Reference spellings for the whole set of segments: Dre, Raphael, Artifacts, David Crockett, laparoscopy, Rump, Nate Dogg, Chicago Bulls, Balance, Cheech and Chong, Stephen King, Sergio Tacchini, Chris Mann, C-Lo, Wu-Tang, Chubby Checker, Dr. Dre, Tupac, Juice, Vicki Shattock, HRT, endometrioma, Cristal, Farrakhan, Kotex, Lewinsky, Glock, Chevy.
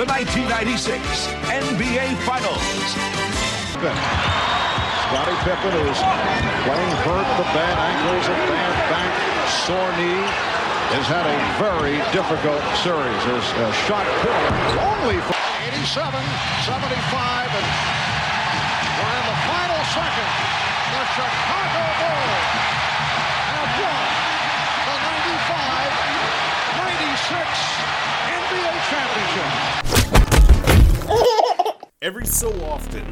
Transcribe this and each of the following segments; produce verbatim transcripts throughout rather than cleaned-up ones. the nineteen ninety-six N B A Finals. Scottie Pippen is playing hurt, the bad ankles, a bad back, sore knee, has had a very difficult series. His uh, shot killer only for eighty-seven, seventy-five, and we're in the final second. The Chicago Bulls have won the ninety-five ninety-six Every so often,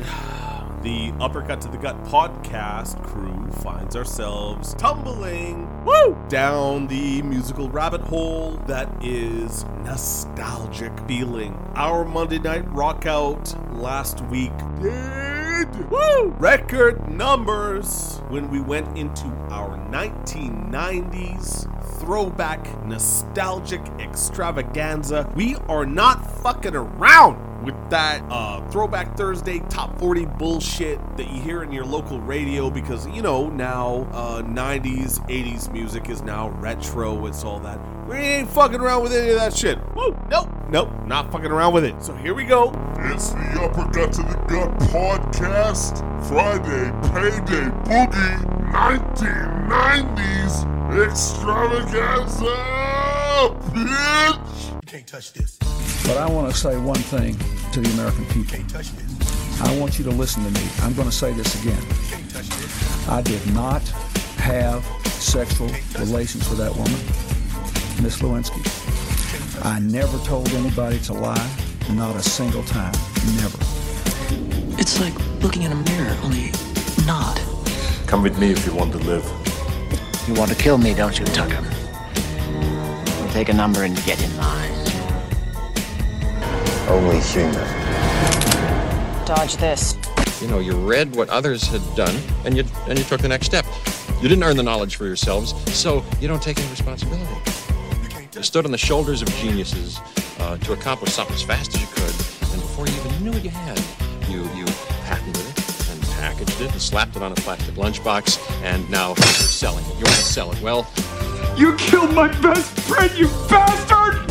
the Uppercut to the Gut podcast crew finds ourselves tumbling woo, down the musical rabbit hole that is nostalgic feeling. Our Monday night rockout last week did woo, record numbers when we went into our nineteen nineties throwback nostalgic extravaganza. We are not fucking around with that uh, Throwback Thursday Top forty bullshit that you hear in your local radio, because, you know, now uh, nineties, eighties music is now retro. It's all that. We ain't fucking around with any of that shit. Woo! Nope, nope, not fucking around with it. So here we go. It's the Uppercut to the Gut podcast. Friday, Payday, Boogie, nineteen nineties extravaganza, bitch! You can't touch this. But I want to say one thing to the American people. You can't touch this. I want you to listen to me. I'm going to say this again. You can't touch this. I did not have sexual relations with that woman, Miss Lewinsky. I never told anybody to lie, not a single time, never. It's like looking in a mirror, only not. Come with me if you want to live. You want to kill me, don't you, Tucker? We'll take a number and get in line. Only human. Dodge this. You know, you read what others had done, and you and you took the next step. You didn't earn the knowledge for yourselves, so you don't take any responsibility. You stood on the shoulders of geniuses uh, to accomplish something as fast as you could, and before you even knew what you had, you you patented it. Packaged it and slapped it on a plastic lunchbox, and now you're selling it. You want to sell it. Well, you killed my best friend, you bastard!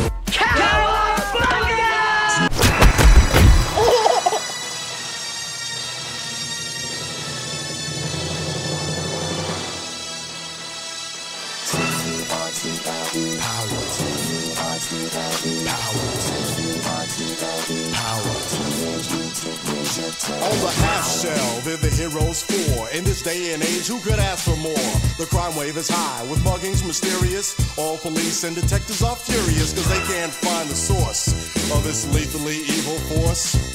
On the half shell, they're the heroes for. In this day and age, who could ask for more? The crime wave is high, with muggings mysterious. All police and detectives are furious, cause they can't find the source of this lethally evil force.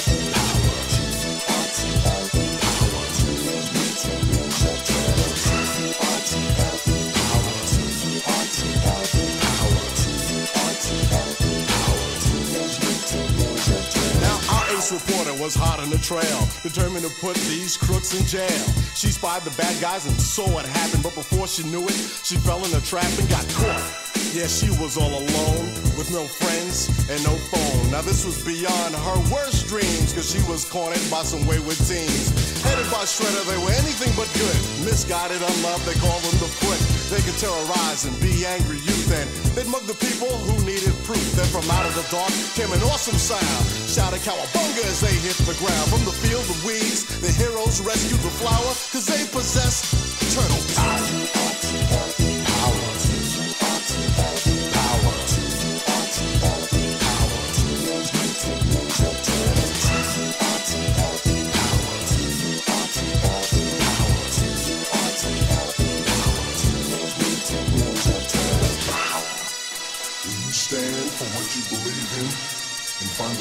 Reporter was hot on the trail, determined to put these crooks in jail. She spied the bad guys and saw what happened, but before she knew it, she fell in a trap and got caught. Yeah, she was all alone, with no friends and no phone. Now this was beyond her worst dreams, cause she was cornered by some wayward teens. Headed by Shredder, they were anything but good. Misguided, unloved, they called them the Foot. They could terrorize and be angry youth, and they'd mug the people who needed proof. Then from out of the dark came an awesome sound. Shouted cowabunga as they hit the ground. From the field of weeds, the heroes rescued the flower, cause they possessed turtle power.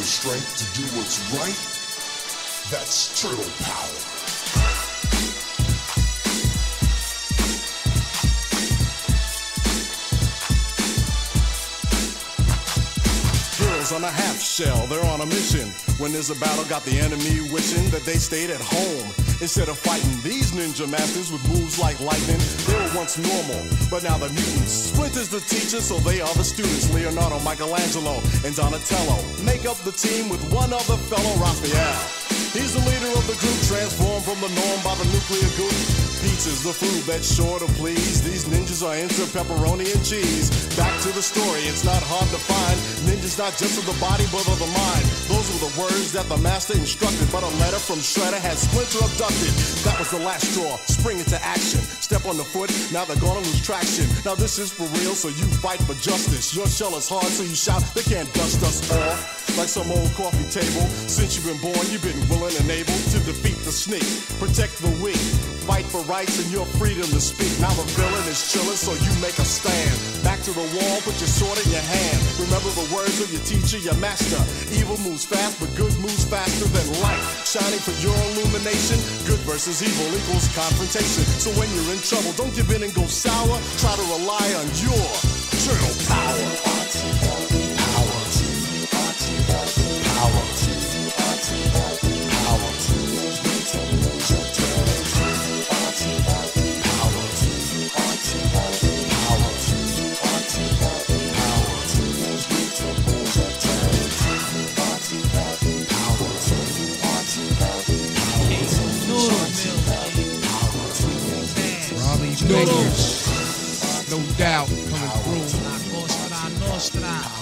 Strength to do what's right, that's turtle power. Heroes Clowns on a half shell, they're on a mission. When there's a battle, got the enemy wishing that they stayed at home instead of fighting. These ninja masters with moves like lightning, they were once normal, but now they're mutants. Splinter's the teacher, so they are the students. Leonardo, Michelangelo, and Donatello make up the team with one other fellow, Raphael. He's the leader of the group, transformed from the norm by the nuclear goo. Pizza's the food that's sure to please. These ninjas are into pepperoni and cheese. Back to the story, it's not hard to find. Ninjas not just of the body, but of the mind. Those were the words that the master instructed, but a letter from Shredder had Splinter abducted. That was the last straw, spring into action. Step on the foot, now they're gonna lose traction. Now this is for real, so you fight for justice. Your shell is hard, so you shout, they can't dust us off. Like some old coffee table, since you've been born, you've been willing and able to defeat the sneak, protect the weak, fight for rights and your freedom to speak. Now the villain is chilling, so you make a stand. Back to the wall, put your sword in your hand. Remember the words of your teacher, your master. Evil moves fast, but good moves faster than light. Shining for your illumination, good versus evil equals confrontation. So when you're in trouble, don't give in and go sour. Try to rely on your turtle power. No doubt coming through.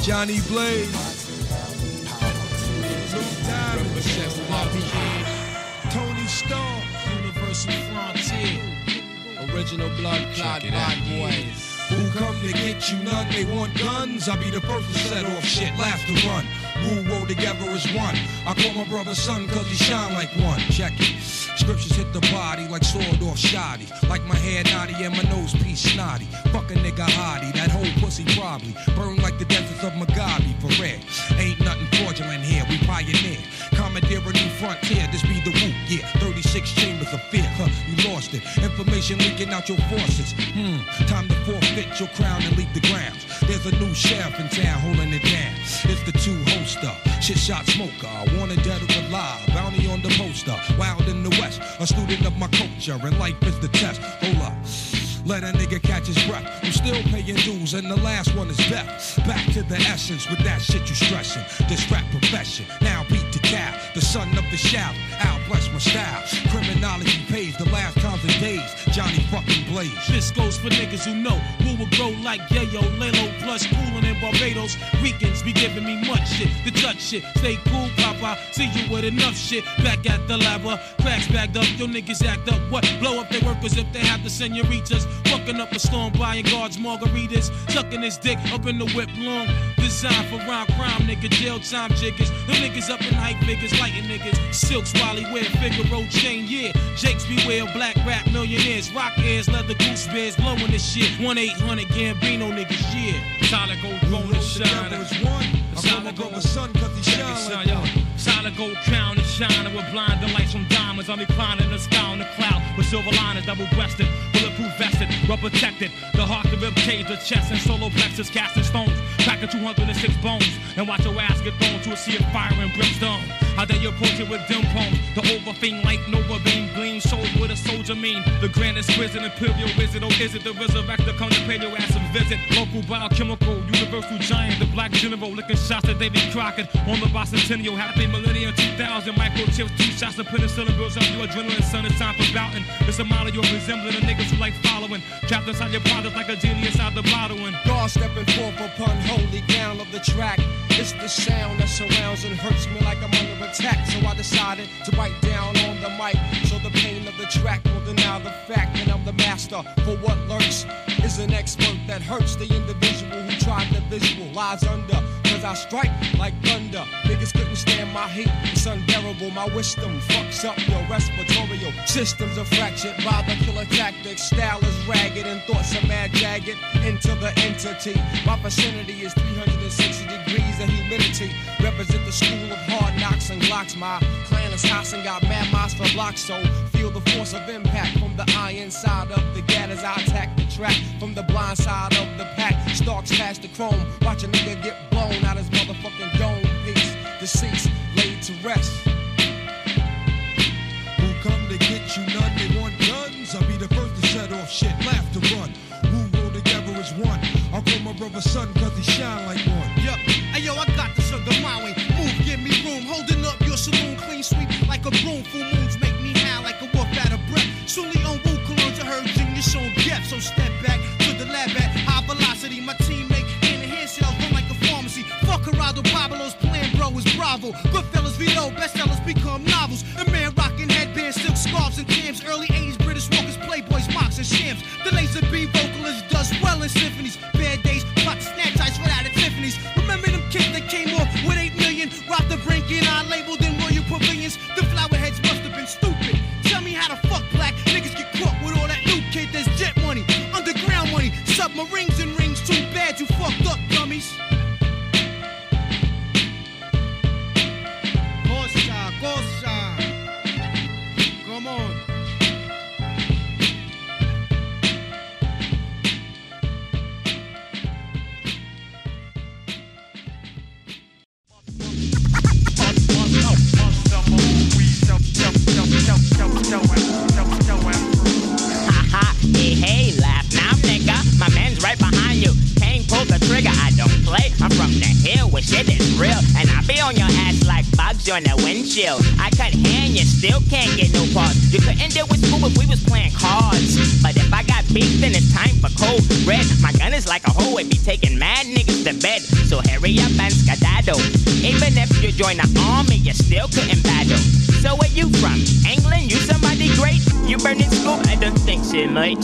Johnny Blaze. Tony Stark, Universal Frontier. Original blood clot bad boys. Who come to get you? None. They want guns. I be the first to set off shit. Laugh to run. Woo-woo together as one. I call my brother son cause he shine like one. Check it. Scriptures hit the body like sword off shoddy. Like my hair naughty and my nose piece snotty. Fuck a nigga hottie. That whole pussy probably burned like the deserts of Mugabe for red. Ain't nothing fraudulent here. We pioneer. Commandeer a new frontier. This be the Wu. Yeah. thirty-six chambers of fear. Huh. You lost it. Information leaking out your forces. Hmm. Time to forfeit your crown and leave the grounds. There's a new sheriff in town holding it down. It's the two hoster, shit shot smoker, wanted dead or alive, bounty on the poster, wild in the west, a student of my culture, and life is the test. Hold up, let a nigga catch his breath. I'm still paying dues, and the last one is death. Back to the essence with that shit you stressing. This rap profession, now beat the cow, the son of the shout. I'll bless my style. Criminology pays the last times and days. Johnny fucking Blaze. This goes for niggas who know. Who will grow like Yayo, Lelo, plus coolin' in Barbados. Weekends be giving me much shit. The touch shit. Stay cool, Papa. See you with enough shit. Back at the lab, cracks bagged up. Your niggas act up. What? Blow up their workers if they have the senoritas. Fucking up a storm, buying guards, margaritas. Tucking his dick up in the whip long. Designed for rhyme crime, nigga. Jail time jiggers. The niggas up in hype figures, lighting niggas. Silks, Wally wear Figaro chain, yeah. Jakes beware, black rap millionaires. Rock airs, leather goose bears, blowing this shit. one eight hundred Gambino niggas, yeah. Solid gold rollin' and shiner. Solid gold sun, cause he shine like one. Solid gold crown and shiner with blinding lights from diamonds. I'm reclining the sky on the cloud with silver liners, double-breasted, bulletproof vested, well protected. The heart, the rib cage, the chest, and solo plexus casting stones. Cracking two hundred six bones and watch your ass get thrown to a sea of fire and brimstone. How dare you approach it with them poems? The overfiend like Nova Beam gleam shows what a soldier mean. The grand exquisite imperial wizard, oh is it the resurrector come to pay your ass a visit? Local biochemical, universal giant, the black general licking shots at David Crockett on the bicentennial. Happy millennium two thousand, microchips, two shots of penicillin builds up your adrenaline, son. It's time for bouting. It's a model you're resembling the niggas who like following. Trapped inside your product like a genius out the bottle and God stepping forth upon holy ground of the track. It's the sound that surrounds and hurts me like I'm under attack. So I decided to bite down on the mic, so the pain of the track will deny the fact that I'm the master. For what lurks is an expert that hurts the individual who tried to visualize under. Cause I strike like thunder. Niggas couldn't stand my heat. It's unbearable. My wisdom fucks up your respiratory systems are fractured by the killer tactics. Style is ragged and thoughts are mad jagged into the entity. My vicinity is three hundred sixty degrees of humidity. Represent the school of hard knocks and glocks. My clan is house and got mad minds for blocks. So feel the force of impact from the iron side of the gat as I attack the track from the blind side of the pack. Starks past the chrome, watch a nigga get blown out his motherfucking dome. Peace, deceased, laid to rest. Who come to get you? None. They want guns. I'll be the first to set off shit. Laugh to run. Who roll together as one. I'll call my brother son cause he shine like one. Yup. Hey yo, I got this under my wing. Move, give me room. Holding up your saloon, clean sweep like a broom. Full moons make me high like a wolf out of breath. Soonly on Wu colognes, I heard genius on death. So step back to the lab at high velocity. My teammate in the handshell run like a pharmacy. Fuck Corrado, Pablo's plan, bro, is Bravo. Goodfellas, Vito, bestsellers become novels. A man rocking headbands, silk scarves and tams. Early eighties British walkers, playboys, mocks and shams. The laser B vocalist does well in symphonies. Bad days, plot snatch ice right out of Tiffany's. Remember them kids that came off with eight million, robbed the brink and I labeled them royal pavilions. The flowerheads must have been stupid. Tell me how the fuck black niggas get caught with all that new kid that's jet money, underground money, submarines and rings. Too bad you fucked up, dummies. Cosa, cosa, come on. Hey, hey, laugh now, nigga. My man's right behind you. Can't pull the trigger. I don't play. I'm from the hill where shit is real. And I be on your ass like bugs on the windshield. I cut hand, you still can't get no parts. You couldn't deal with school if we was playing cards. But if I got beef, then it's time for cold red. My gun is like a hoe. It be taking mad niggas to bed. So hurry up and skedaddle. Even if you join the army, you still couldn't battle. So where you from? England? You somebody great? You burning school? I don't think so, mate.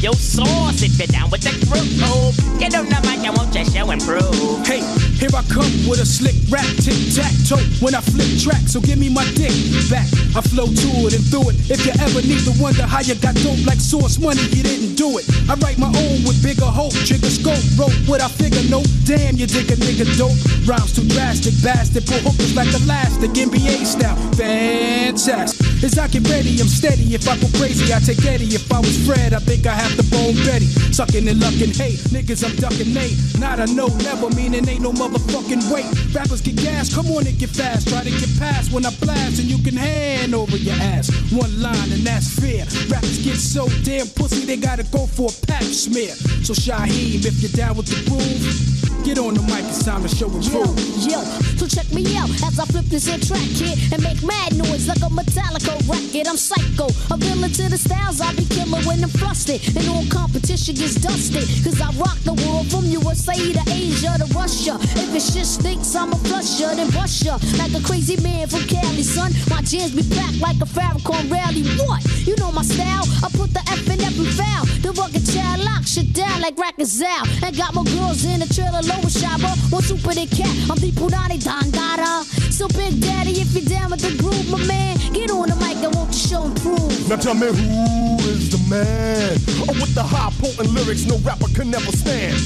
Yo, sauce, if you're down with the crew. Oh, get on the mic, I won't just show and prove. Hey, here I come with a slick rap, tic-tac-toe. When I flip track, so give me my dick back. I flow to it and through it. If you ever need to wonder how you got dope like sauce money, you didn't do it. I write my own with bigger hope, trigger scope, rope. What I figure, no, damn, you dig a nigga dope. Rhymes too drastic, bastard, pull hookers like elastic, N B A style. Fantastic. As I get ready, I'm steady. If I go crazy, I take Eddie. If I was Fred, I think I have to bone Betty. Sucking and lucking, hey, niggas, I'm ducking Nate. Not a no, never meaning ain't no motherfucking wait. Rappers get gas, come on and get fast. Try to get past when I blast, and you can hand over your ass. One line, and that's fair. Rappers get so damn pussy, they gotta go for a pap smear. So Shaheem, if you're down with the groove, get on the mic, it's time to show and prove. Yo, yo, so check me out as I flip this here track here and make mad noise like a Metallica record. I'm psycho, I'm villain to the styles I be killing when I'm frosted. And all competition gets dusted, cause I rock the world from U S A to Asia to Russia. If it shit stinks, I'm a flusher, then brush ya like a crazy man from Cali, son. My jams be packed like a Farrakhan rally. What? You know my style, I put the F in every foul. The rugged child lock shit down like Rackazal. And got more girls in the trailer, lower shopper. One super than cat, I'm the Punani Don Dada. So Big Daddy, if you're down with the groove, my man, get on the mic, I want to show and prove. Now tell me who is the man? Oh, with the high potent lyrics, no rapper can never stand.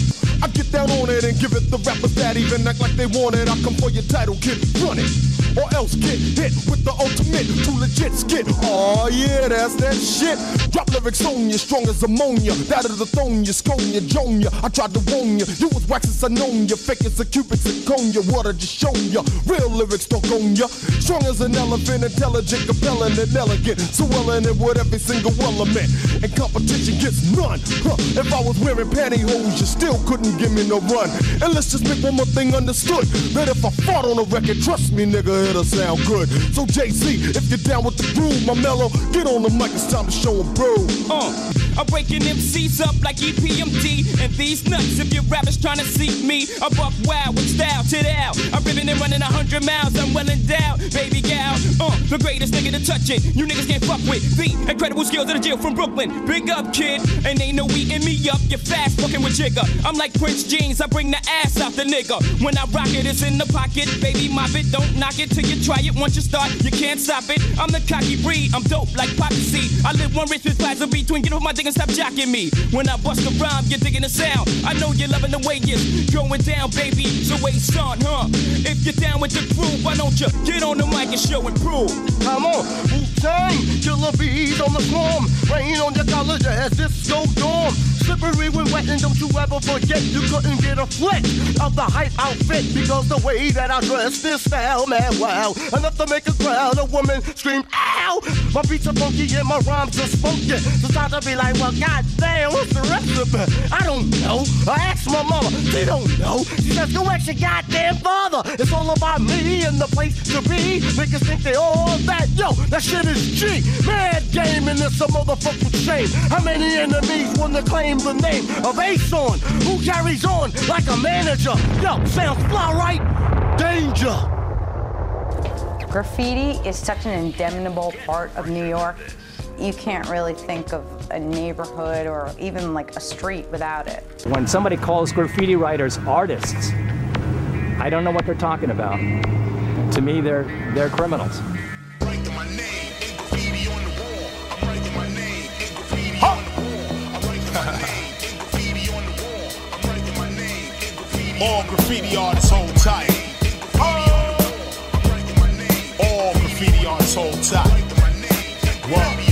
I get down on it and give it the rappers that even act like they want it. I come for your title, kid, run it, or else get hit with the ultimate, too legit skit. Oh yeah, that's that shit. Drop lyrics on you, strong as ammonia. That'll dethrone you, scone you, drone you. I tried to warn you, you was wax as I known you. Fake as a cupid, zirconia, what I just shown you. Real lyrics don't own you. Strong as an elephant, intelligent, compelling and elegant. So well in it with every single element. And competition gets none. Huh, if I was wearing pantyhose, you still couldn't give me no run. And let's just make one more thing understood, that if I fart on a record, trust me nigga, it'll sound good. So Jay-Z, if you're down with the groove, my mellow, get on the mic, it's time to show and prove. Uh, I'm breaking M Cs up like E P M D. And these nuts, if your rappers trying to see me, I buck wild with style, chit out. I'm ripping and running a hundred miles, I'm well endowed. Baby gal, uh, the greatest nigga to touch it. You niggas can't fuck with the incredible skills of the jail from Brooklyn. Big up kid, and ain't no eating me up. You're fast fucking with Jigga. I'm like Prince jeans, I bring the ass out the nigga. When I rock it, it's in the pocket. Baby, mop it, don't knock it till you try it. Once you start, you can't stop it. I'm the cocky breed, I'm dope like poppy seed. I live one rich with plaza between. Get off my dick and stop jocking me. When I bust a rhyme, you're digging the sound. I know you're loving the way it's going down, baby. So waist on, huh? If you're down with the groove, why don't you get on the mic and show and prove? Come on, Wu-Tang, killer bees on the swarm. Rain on your college as Cisco dorm. Slippery when wet, and don't you ever forget you couldn't get a flick of the hype outfit because the way that I dress this style, man, wow, enough to make a crowd of women scream, ow! My beats are funky and my rhymes are spunky. So start to be like, well, goddamn, what's the recipe? I don't know. I asked my mama, she don't know. She says, go ask your goddamn father. It's all about me and the place to be. Niggas think they all that. Yo, that shit is G. Mad game and it's a motherfucking shame. How many enemies wanna claim the name of A-Son, who carries on like a manager? Yo, sounds fly, right? Danger. Graffiti is such an indelible part of New York. You can't really think of a neighborhood or even like a street without it. When somebody calls graffiti writers artists, I don't know what they're talking about. To me, they're they're criminals. All graffiti artists hold tight. Oh. All graffiti artists hold tight. Whoa.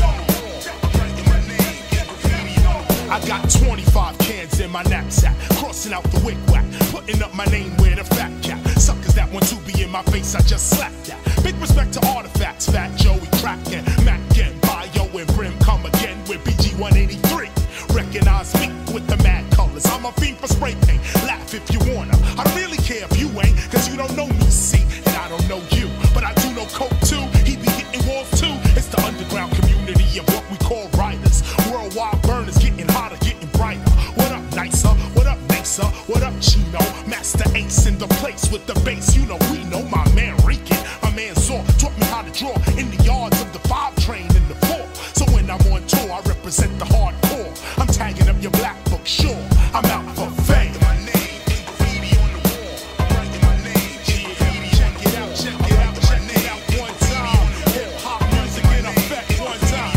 I got twenty-five cans in my knapsack, crossing out the wig-whack, putting up my name with a fat cap. Suckers that want to be in my face, I just slapped that. Big respect to Artifacts, Fat Joey, Kraken, Mac, and Bio, and Brim come again with B G one eighty-three. Recognize me with the mad colors. I'm a fiend for spray paint. Laugh if you wanna. I don't really care if you ain't, cause you don't know me, see, and I don't know you. But I do know Coke too. He be hitting walls too. It's the underground community of what we call writers. Worldwide burners, getting hotter, getting brighter. What up, nicer? What up, nicer? What up, Chino? Master Ace in the place with the bass. You know we know my man Rican. My man Zor taught me how to draw in the yards of the five train in the four. So when I'm on tour, I represent the hardcore. I'm tagging up your black book, sure. I'm out for fame. My name is graffiti on the wall. I'm writing my name. Check it out, check it out, check it out one time. Hip hop music in effect one time.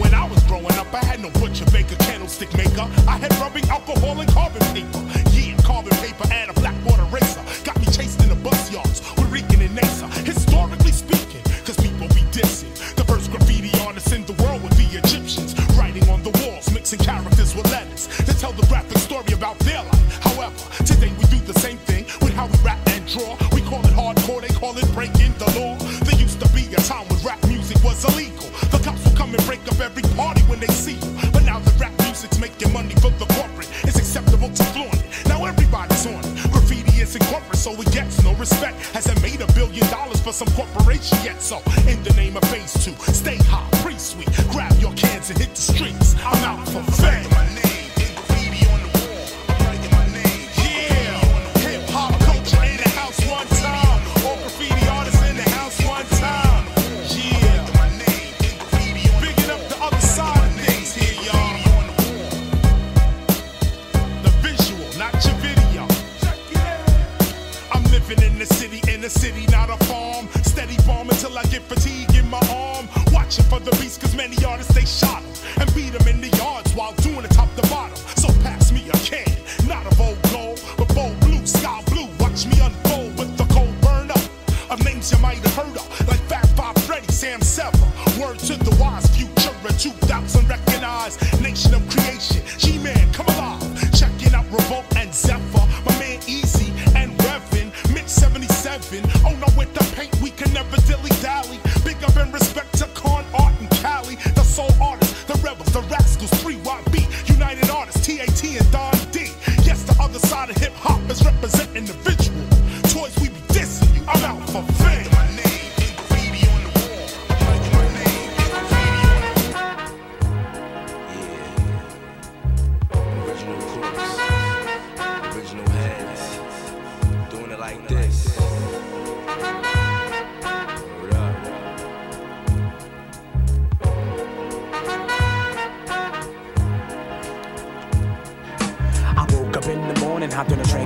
When I was growing up, I had no butcher, baker, candlestick maker. I had rubbing alcohol and carbon paper. Yeah, carbon paper and a black water racer. Got me chased in the bus yards with Rican and Nasa. Historically speaking, cause people be dissing. The first graffiti artists in the world were the Egyptians. Writing on the walls, mixing characters with letters. Tell the graphic story about their life. However, today we do the same thing with how we rap and draw. We call it hardcore, they call it breaking the law. There used to be a time when rap music was illegal. The cops would come and break up every party when they see you. But now the rap music's making money for the corporate. It's acceptable to flaunt it. Now everybody's on it. Graffiti is in corporate, so it gets no respect. Hasn't made a billion dollars for some corporation yet. So, in the name of phase two, stay high, pre-sweet. Grab your cans and hit the streets. I'm out for fame. City, not a farm. Steady bomb until I get fatigue in my arm. Watching for the beast, cause many artists they shot him and beat him in the yards while doing it top to bottom. So pass me a can, not of old gold, but bold blue, sky blue. Watch me unfold with the cold burn up of names you might have heard of, like Fat Five Freddy, Sam Sever. Word to the wise, future of two thousand recognized. Nation of creation, G-Man, come alive. Checking out Revolt and Zephyr, my man Easy and Revan. seventy-seven, oh no, with the paint we can never dilly-dally. Big up and respect to Con, Art, and Cali. The soul artists, the rebels, the rascals, three Y B, United Artists, T A T, and Don D. Yes, the other side of hip-hop is representing the visual. Toys, we be dissing you, I'm out for fame.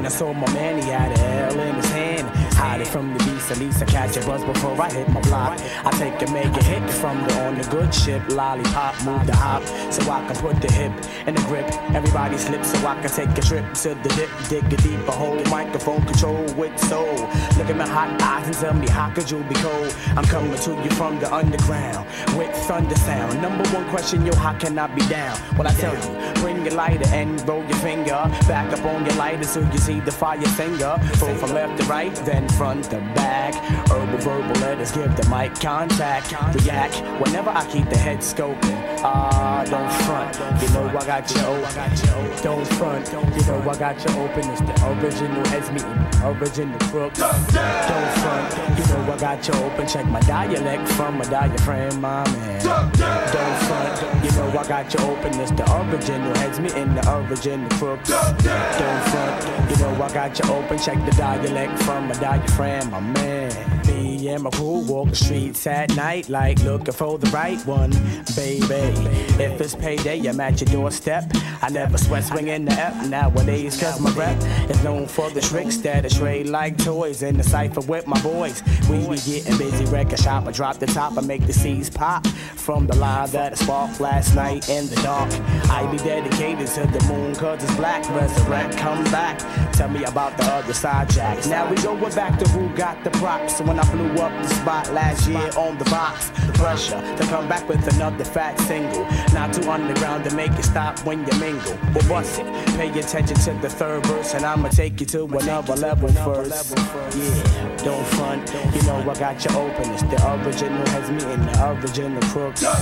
I saw my man, he had a L in his hand. Hide it from the B C at least I catch a buzz before I hit my block. I take and make a hit from the on the good ship. Lollipop, move the hop, so I can put the hip in the grip. Everybody slips, so I can take a trip to the dip. Dig a deeper hole, microphone control with soul. Look at my hot eyes and tell me how could you be cold? I'm coming to you from the underground with thunder sound. Number one question, yo, how can I be down? Well, I tell you, bring your lighter and roll your finger back up on your lighter so you see the fire finger. Roll from left to right, then front to back. Herbal verbal, let us give the mic contact. React whenever I keep the head scoping. Ah, uh, don't front, you know I got you open. Don't front, you know I got you open. It's the original heads meeting, original crooks. Don't front, you know I got you open. Check my dialect from a diaphragm, my man. Don't front, you know I got you open. It's the original heads meeting, the original crooks. Don't front, you know I got you open. Check the dialect from a diaphragm, my man. Me and my crew walk the streets at night like looking for the right one, baby. If it's payday, I'm at your doorstep. I never sweat swinging the F nowadays, cause my rep is known for the tricks that I trade like toys in the cypher with my boys. We be getting busy, record shop. I drop the top, I make the C's pop from the live that I sparked last night in the dark. I be dedicated to the moon cause it's black. Resurrect, come back, tell me about the other side jacks. Now we going back to who got the props when I blew up the spot last year on the box. The pressure to come back with another fat single, not too underground to make it stop when you mingle. But bust it, pay attention to the third verse and I'ma take you to another level first. Yeah, don't front, you know I got you open. It's the original has me and the original crooks. Don't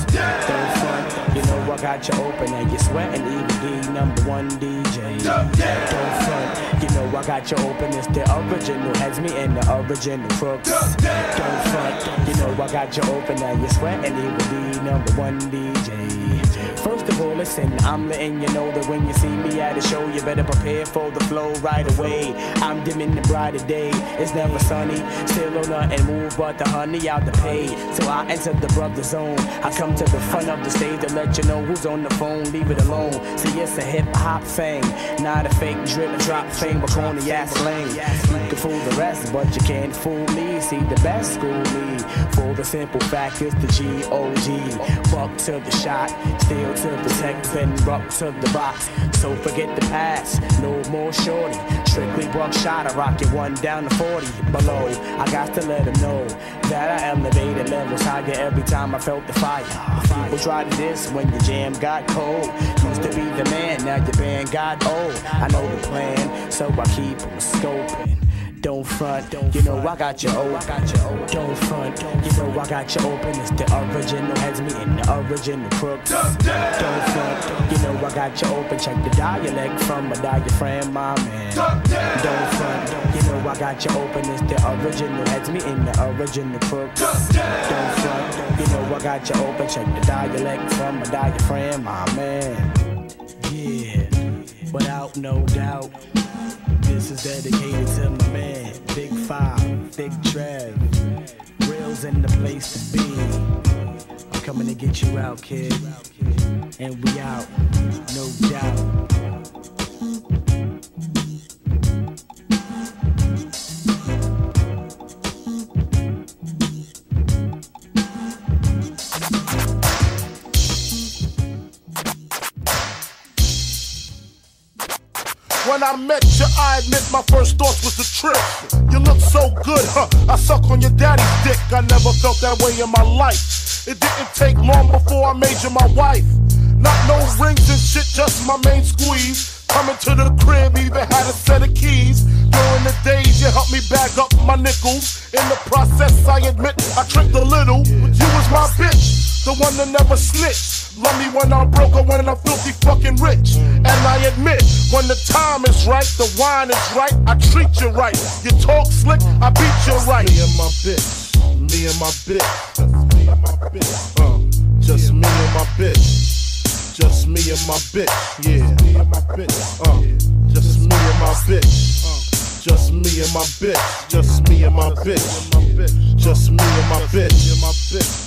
front, you know I got you open. And you're sweating E P M D number one D J. Don't front, you know I got you open. It's the original has me and the original crooks. Don't front, you know I got you open. Now you sweat and it will be number one D J. First of all, listen, I'm letting you know that when you see me at a show, you better prepare for the flow right away. I'm dimming the brighter day. It's never sunny, still on nothing move but the honey out the pay. So I enter the brother zone. I come to the front of the stage to let you know who's on the phone. Leave it alone. See, it's a hip hop thing, not a fake drip drop thing with corny ass slang. You can fool the rest, but you can't fool me. See, the best school me for the simple fact is the G O G. Buck to the shot, steal to the tech, then buck to the box. So forget the pass, no more shorty. Strictly buck shot, I rock it one down to forty below. I got to let them know that I elevated levels higher every time I felt the fire. People tried this when your jam got cold. Used to be the man, now your band got old. I know the plan, so I keep on scoping. Don't front, you know I got you open. Don't front, you know I got you open. It's the original heads me and the original crooks. Don't front, you know I got you open. Check the dialect from a diaphragm, my man. Don't front, you know I got you open. It's the original heads me and the original crooks. Don't front, you know I got you open. Check the dialect from a diaphragm, my man. Yeah, without no doubt. This is dedicated to my man, Big Five, Big Trev. Real's in the place to be. I'm coming to get you out, kid. And we out, no doubt. When I met you, I admit my first thoughts was the trip. You look so good, huh? I suck on your daddy's dick. I never felt that way in my life. It didn't take long before I made you my wife. Not no rings and shit, just my main squeeze. Coming to the crib, even had a set of keys. During the days, you helped me bag up my nickels. In the process, I admit I tricked a little. You was my bitch, the one that never snitched. Love me when I'm broke or when I'm filthy fucking rich. And I admit, when the time is right, the wine is right, I treat you right. You talk slick, I beat you right. Me and my bitch, me and my bitch, just me and my bitch, uh, just me and my bitch, just me and my bitch, yeah, me and my bitch, uh, just me and my bitch, just me and my bitch, just me and my bitch. Just me and my bitch,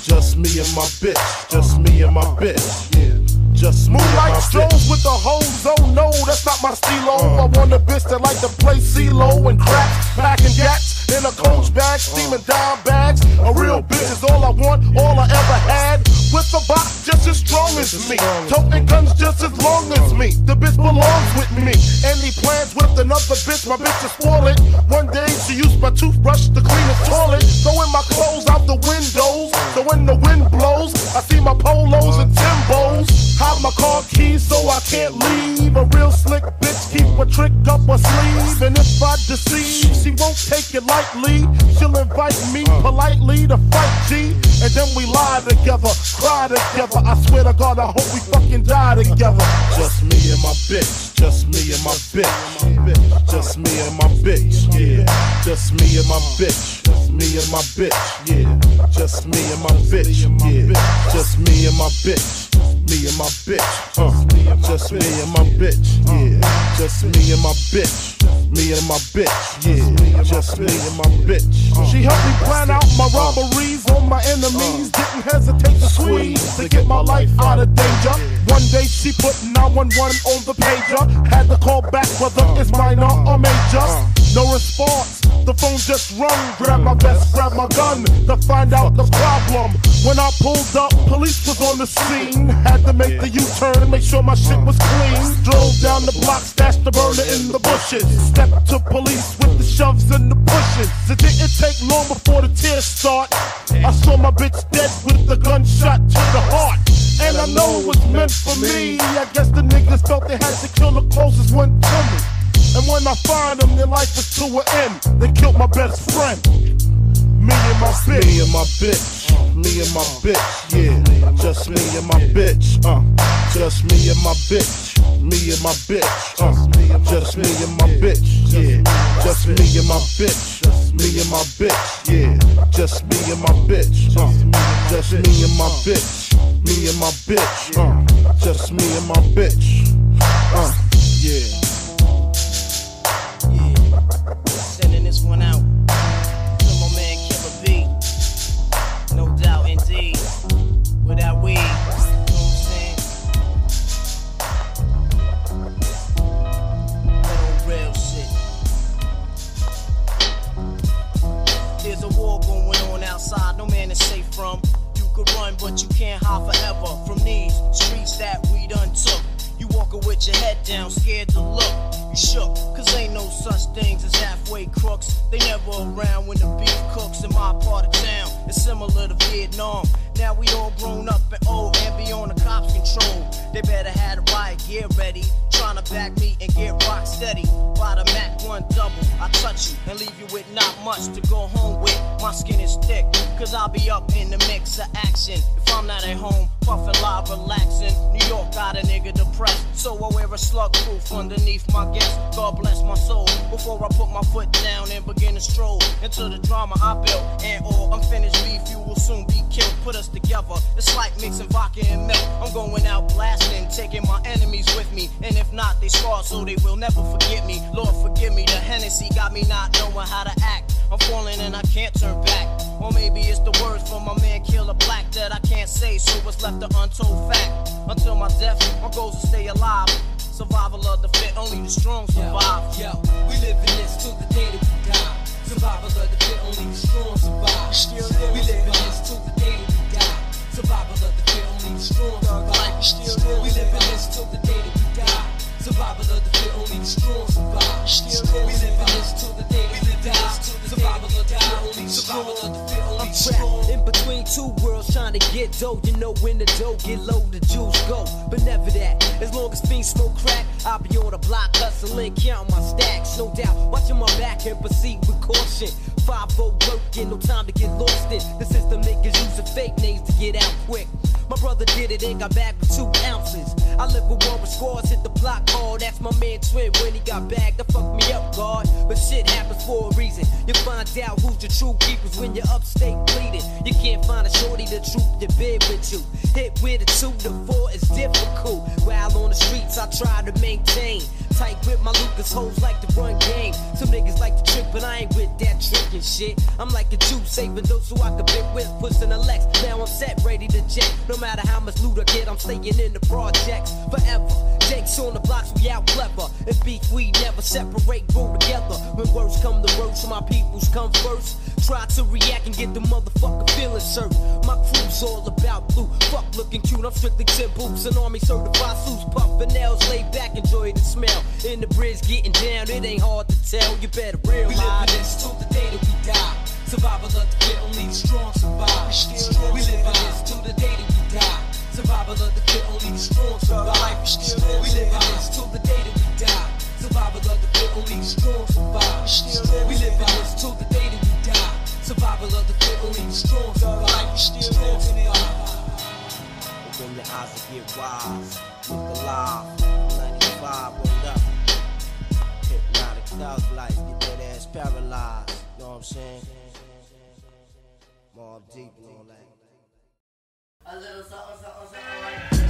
just me and my bitch, just me and my bitch. Just move like strolls with the hoes, oh no, that's not my C-Lo. I want a bitch that like to play C-Lo and crack, back and gats. in a coach bag, steaming dime bags. A real bitch is all I want, all I ever had. With a box just as strong as me, toting guns just as long as me. The bitch belongs with me. Any plans with another bitch, my bitch is spoiled. One day she used my toothbrush to clean the toilet. Throwing my clothes out the windows, so when the wind blows, I see my polos and Timbos. Hide my car keys so I can't leave. A real slick bitch keep a trick up her sleeve. And if I deceive, she won't take it lightly. She'll invite me politely to fight G. And then we lie together, cry together. I swear to God, I hope we fucking die together. Just me and my bitch, just me and my bitch, just me and my bitch, yeah. Just me and my bitch, just me and my bitch, yeah. Just me and my bitch, yeah. Just me and my bitch, me and my bitch, uh. Just me and my bitch, yeah. Just me and my bitch, me and my bitch, yeah. Just me and my bitch. Uh. She helped me plan out my robberies on my enemies. Didn't hesitate to squeeze to get my life out of danger. One day she put nine one one on the pager. Had to call back whether it's minor or major. No response, the phone just rung. Grab my vest, grab my gun to find out the problem. When I pulled up, police was on the scene. Had to make the U-turn and make sure my shit was clean. Drove down the block, stashed the burner in the bushes. Stepped to police with the shoves and the pushes. It didn't take long before the tears start. I saw my bitch dead with the gunshot to the heart. And I know it was meant for me. I guess the niggas felt they had to kill the closest one to me. And when I find them, their life was to an end. They killed my best friend. Me and my bitch, me and my bitch, me and my bitch, yeah. Just me and my bitch, uh. Just me and my bitch, me and my bitch, uh. Just me and my bitch, yeah. Just me and my bitch, me and my bitch, yeah. Just me and my bitch, uh. Just me and my bitch, me and my bitch, uh. Just me and my bitch, uh. Yeah. Sending this one out to my man Killer B. No doubt indeed. Without weed, you know what I'm saying? Little real shit. There's a war going on outside, no man is safe from. You could run, but you can't hide forever from these streets that we done took. You walking with your head down, scared to look. You shook, cause ain't no such things as halfway crooks. They never around when the beef cooks in my part of town. It's similar to Vietnam. Now we all grown up and old and be on the cops' control. They better have a riot gear ready, trying to back me and get rock steady. By the Mac one double, I touch you and leave you with not much to go home with. My skin is thick, cause I'll be up in the mix of action. If I'm not at home, puffin' live, relaxing. New York got a nigga depressed, so I wear a slug proof underneath my guest. God bless my soul, before I put my foot down and begin to stroll into the drama I built. And all unfinished beef, you will soon be killed. Put us together, it's like mixing vodka and milk. I'm going out blasting, taking my enemies with me. And if not, they scarred, so they will never forget me. Lord, forgive me, the Hennessy got me not knowing how to act. I'm falling and I can't turn back. Or maybe it's the words from my man Killer Black that I can't say, so what's left an untold fact. Until my death, my goals will stay alive. Survival of the fit, only the strong survive. Yo, yo, we live in this till the day that we die. Survival of the fit, only the strong survive. Still we live survive. In this till the day that we die. Survival of the fit, only the strong survive. Still we live survive. In this till the day that we die. Survival of the fit, only the strong survive. Still we live in this till the day that we die. Survival of the fit, only the strong survive. I'm trapped in between two worlds trying to get dough. You know when the dough get low, the juice go. But never that, as long as fiends smoke crack, I'll be on the block hustling, counting my stacks. No doubt, watching my back and proceed with caution. five oh working, no time to get lost in. The system niggas using fake names to get out quick. My brother did it and got back with two ounces. I live with Warren Squads, hit the block hard. That's my man Twin when he got bagged. That fucked me up, God. But shit happens for a reason. You find out who's your true keepers when you're upstate bleeding. You can't find a shorty to troop your bed with you. hit with a two to four is difficult. While on the streets, I try to maintain. Tight with my Lucas hoes like to run game. Some niggas like to trick, but I ain't with that trick and shit. I'm like a Juice, saving those who I could pick with, pushing a Lex. Now I'm set, ready to jet. No matter how much loot I get, I'm staying in the projects forever. Jakes on the blocks, we out clever. If beef, we never separate, grow together. When worse come to worse, my peoples come first. Try to react and get the motherfucker feeling served. My crew's all about blue. Fuck looking cute, I'm strictly tip boots and army certified suits. Puffin' nails, lay back, enjoy the smell. In the bridge, getting down, it ain't hard to tell. You better realize. We live in this till the day that we die. Survival of the fit, only the strong survive. We, strong we live in this till the day that we die. Survival of the fit, only the strong survive. We live in this till the day that we die. Survival of the fit, only the strong survive. We live in this till the day that we die. Survival of the fit, only the strong survive. Open your eyes and get wise. Look alive. ninety-five, word up. Hypnotic thug life, get that ass paralyzed. You know what I'm saying? Mob Deep and all that. A little something, something, something like that.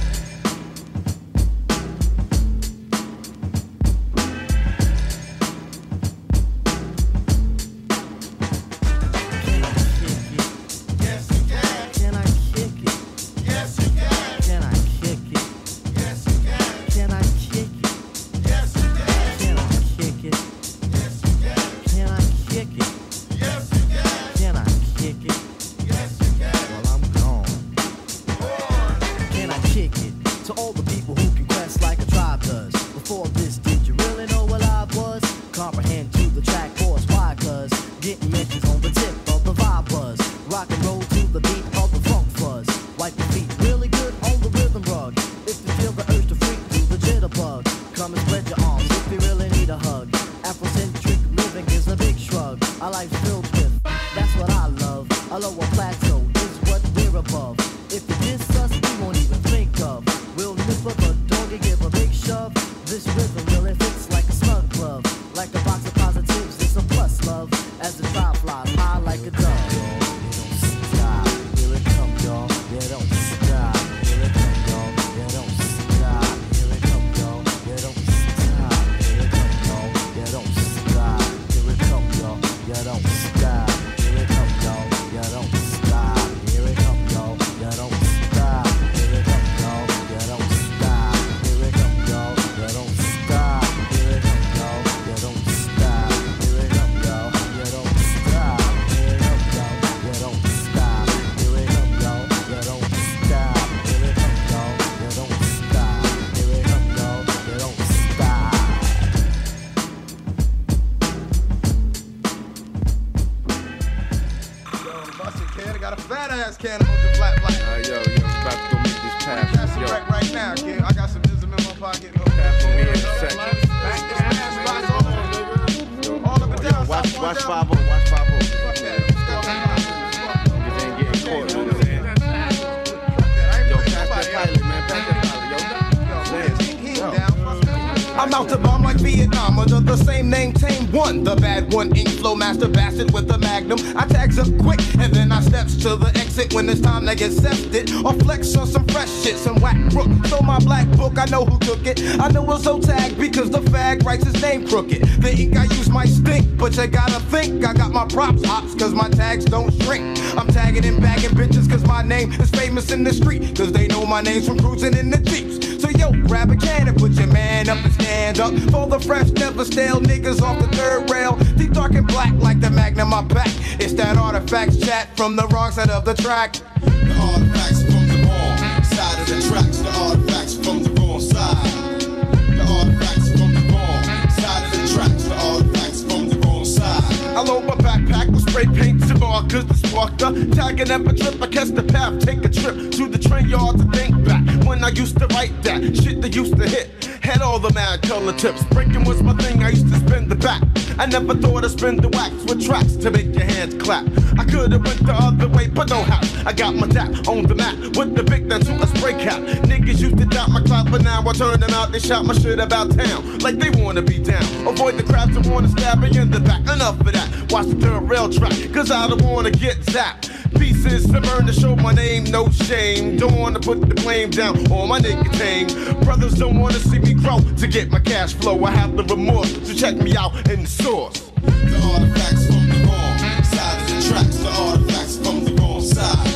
I know who took it. I know it's so tagged because the fag writes his name crooked. The ink I use might stink, but you gotta think. I got my props hops cause my tags don't shrink. I'm tagging and bagging bitches cause my name is famous in the street. Cause they know my name's from cruising in the Jeeps. So yo, grab a can and put your man up and stand up. For the fresh, never stale niggas off the third rail. Deep dark and black like the magnum I pack. It's that Artifacts chat from the wrong side of the track. The artifacts from the wrong side of the tracks. The artifacts from the side. The artifacts from the wrong side of the tracks. The artifacts from the wrong side. I load my backpack with spray paint to bar cause the spark the tagging up a trip. I catch the path, take a trip to the train yard to think back when I used to write that shit that used to hit. Had all the mad color tips. Breaking was my thing, I used to spin the back. I never thought I'd spin the wax with tracks to make your hands clap. I could've went the other way, but no how. I got my dap on the map with the big that to a spray cap. Niggas used to doubt my clout, but now I turn them out. They shout my shit about town, like they wanna be down. Avoid the crowds that wanna stab me in the back. Enough of that, watch the third rail track, cause I don't wanna get zapped. pieces to burn to show my name, no shame. Don't wanna put the blame down on my nigga name. Brothers don't wanna see me grow to get my cash flow. I have the remorse to check me out in the source. The artifacts from the wrong side of the tracks. The artifacts from the wrong side.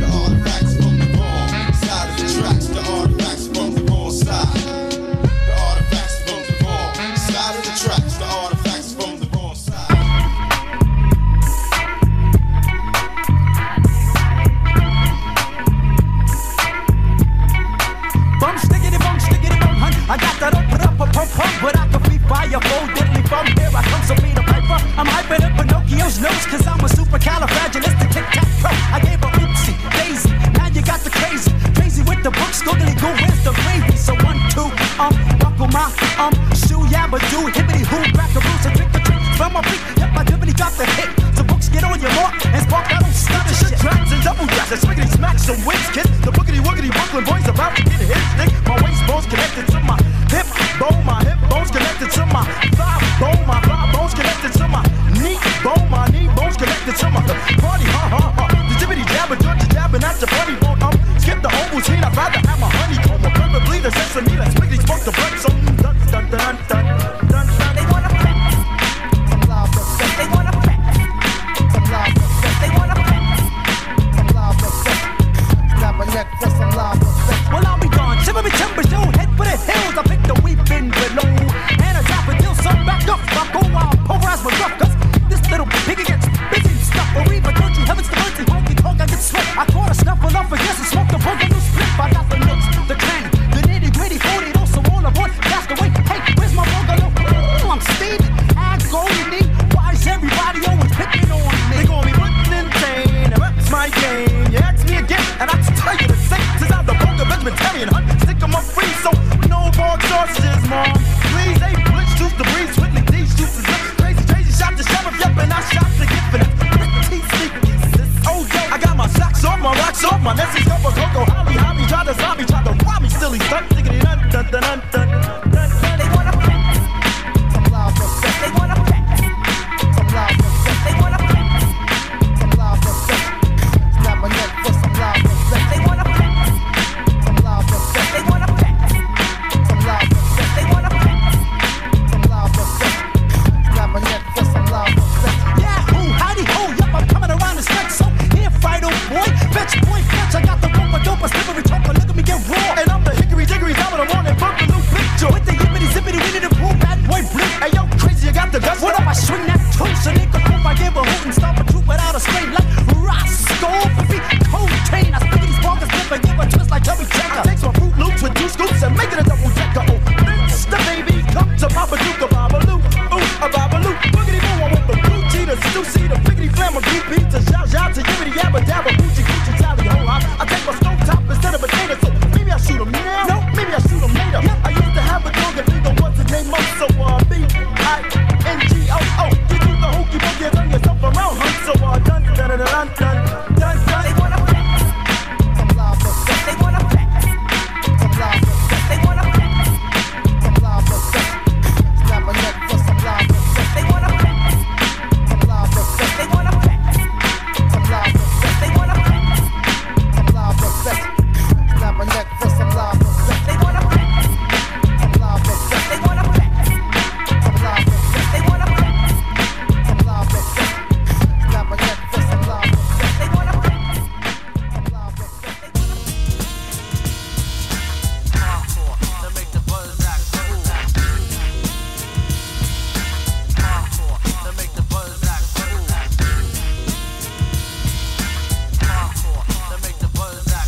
The artifacts from the wrong side of the tracks. The artifacts from the wrong side. The artifacts from the wrong side of the tracks. The artifacts. I got that open up a pump pump, but I can be fire foldedly from here. I come so be the piper. I'm hyping up Pinocchio's nose, cause I'm a super califragilistic tic tac pro. I gave a oopsie, daisy. Now you got the crazy, crazy with the books, googly goo, where's the gravy? So one, two, um, buckle my um, shoe, yeah, but do hippity hoo, crack a roots and trick the trick from my feet. Yep, I dippity drop the hit. So books get on your mark and spark, I don't stop the shit. Tracks and double drops and swiggity smacks and wings, kid. The boogity woogity Brooklyn boys about to get hit, stick. My waist bone's connected to my hip bone, my hip bone's connected to my thigh bone, my thigh bone's connected to my knee bone, my knee bone's connected to my party, ha ha ha. The jibbity jabber, Georgia jabbing at your party bone, um, skip the whole routine, I'd rather have my honeycomb, or preferably the sesame that squiggity smoke the blood, so dun dun dun dun dun dun. They wanna flex, some loud stuff, they wanna flex, some loud stuff, they wanna flex, some loud stuff, grab my neck for some loud stuff. Well, I'll be gone, shiver me timbers, you head for the hills, I picked the weeping willow, and a daffodil, so back up, I go wild, pulverize my rock, cause this little piggy gets busy, stuff, or even don't you, heavens to mercy, won't you talk, I get sweat, I caught a snuffle up for years, and smoked a broken new split, I got the nooks, the cranny, the nitty gritty, forty, also all I want, cast away, hey, where's my bungalow, oh, I'm steaming, I go, you need, why is everybody always picking on me, they call me Woods and Tane, and that's my game, you ask me again, and I tell you the same, since I'm the vulgar vegetarian, hunt, stick them up free, so no more sausages, mom. Please, they blitz, juice the breeze, Whitley D's juices, crazy, crazy, shot the sheriff, yep, and I shot the gift. Oh, yo, I got my socks off, my rocks off, my Nessie's up, a cocoa, hobby, hobby, try to zombie, try to rob me, silly stunt, diggity dun dun dun dun dun dun. They wanna flex, some loud stuff, they wanna flex, some loud stuff, they wanna flex, some loud stuff, snap my neck for some loud stuff, they wanna flex, some loud stuff, they wanna flex, some loud stuff, they wanna flex, some loud stuff, snap my neck for some loud stuff. Yeah, ooh, howdy, ho, yep, I'm coming around the sex, so vital boy, bitch boy, bitch, I got the rope, I dope, a slippery choker, look at me get raw, and I'm the hickory dickory, down with the morning, broke the new picture, with the yippity zippity, we need a pool, bad boy, blink, hey yo, crazy, I got the guts, what up, I swing that too, so nigga, hope I give a hoot and stop a troop without a straight like Roscoe, for me, cocaine, I speak these bonkers, flip and give a twist like Chubby Checker, I take some Fruit Loops with two scoops and make it a double decker, oh, Vince the baby, come to Papa Duke, a babaloo, ooh, a babaloo, boogity boo, I want the blue tea, the Susie, the piggity flam, a B P, to shout, shout, to yippity yap. Dabba dabba, Gucci, Gucci, Tally, ho, I, I take my stove top instead of potato, so maybe I shoot him now, no, maybe I shoot him later, yep. I used to have a dog and nigga what's his name up, so uh, B I N G O O, you do the hokey pokey and turn yourself around, huh? So uh, dun dun dun dun dun dun dun. They wanna flex, some loud stuff, they wanna flex, some loud stuff, they wanna flex, some loud stuff, snap my neck for some loud stuff, they wanna flex, some loud stuff, they wanna flex, some loud stuff. Snap my neck for some lava. They wanna flex, some lava. They wanna flex, some lava. They wanna flex, some lava. Snap my neck for some lava. They wanna flex, some lava. They wanna flex. Hardcore, to make the buzz act cool. Hardcore, to make the buzz act cool. Hardcore, to make the buzz act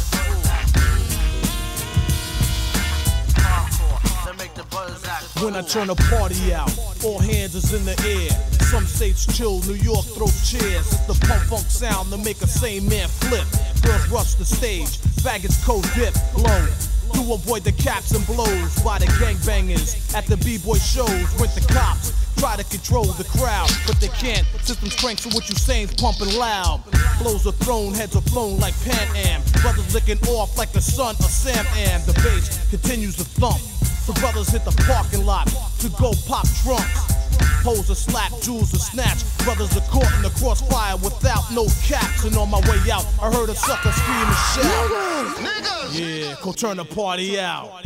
cool. When I turn a party out, all hands is in the air. Some states chill, New York throws cheers. It's the pump funk sound to make a sane man flip. Girls rush the stage, faggots cold dip, blow. To avoid the caps and blows by the gangbangers at the b-boy shows with the cops. Try to control the crowd, but they can't. Systems crank, so what you saying's pumping loud. Blows are thrown, heads are flown like Pan Am. Brothers licking off like the son of Sam Am. The bass continues to thump. The brothers hit the parking lot to go pop trunks. Hoes are slapped, jewels are snatched. Brothers are caught in the crossfire without no caps. And on my way out, I heard a sucker scream and shout. Niggas! Niggas! Yeah, go turn the party out.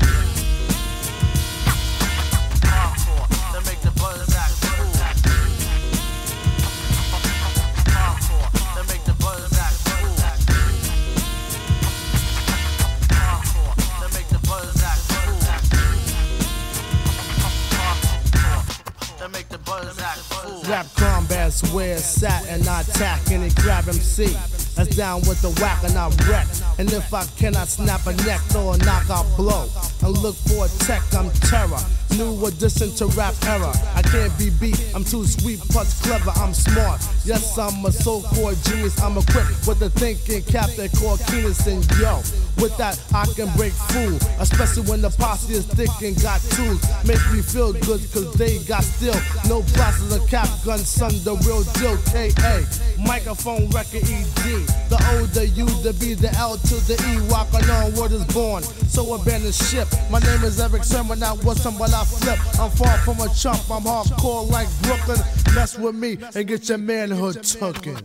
Rap combats where it's sat and I attack any grab M C that's down with the whack and I wreck. And if I cannot snap a neck, throw a knock, I'll blow. And look for a tech, I'm terror. New addition to rap era. I can't be beat, I'm too sweet, plus clever, I'm smart. Yes, I'm a so-called genius, I'm equipped with a thinking cap that called Keenus and yo. With that, I can break fool, especially when the posse is thick and got tools. Make me feel good, cause they got still. No glasses or cap gun, son, the real deal, K A. Microphone record, E D. The O, the U, the B, the L to the E. Walking on word is born, so abandon ship. My name is Eric Sermon, I was someone I flip. I'm far from a chump, I'm hardcore like Brooklyn. Mess with me and get your manhood taken.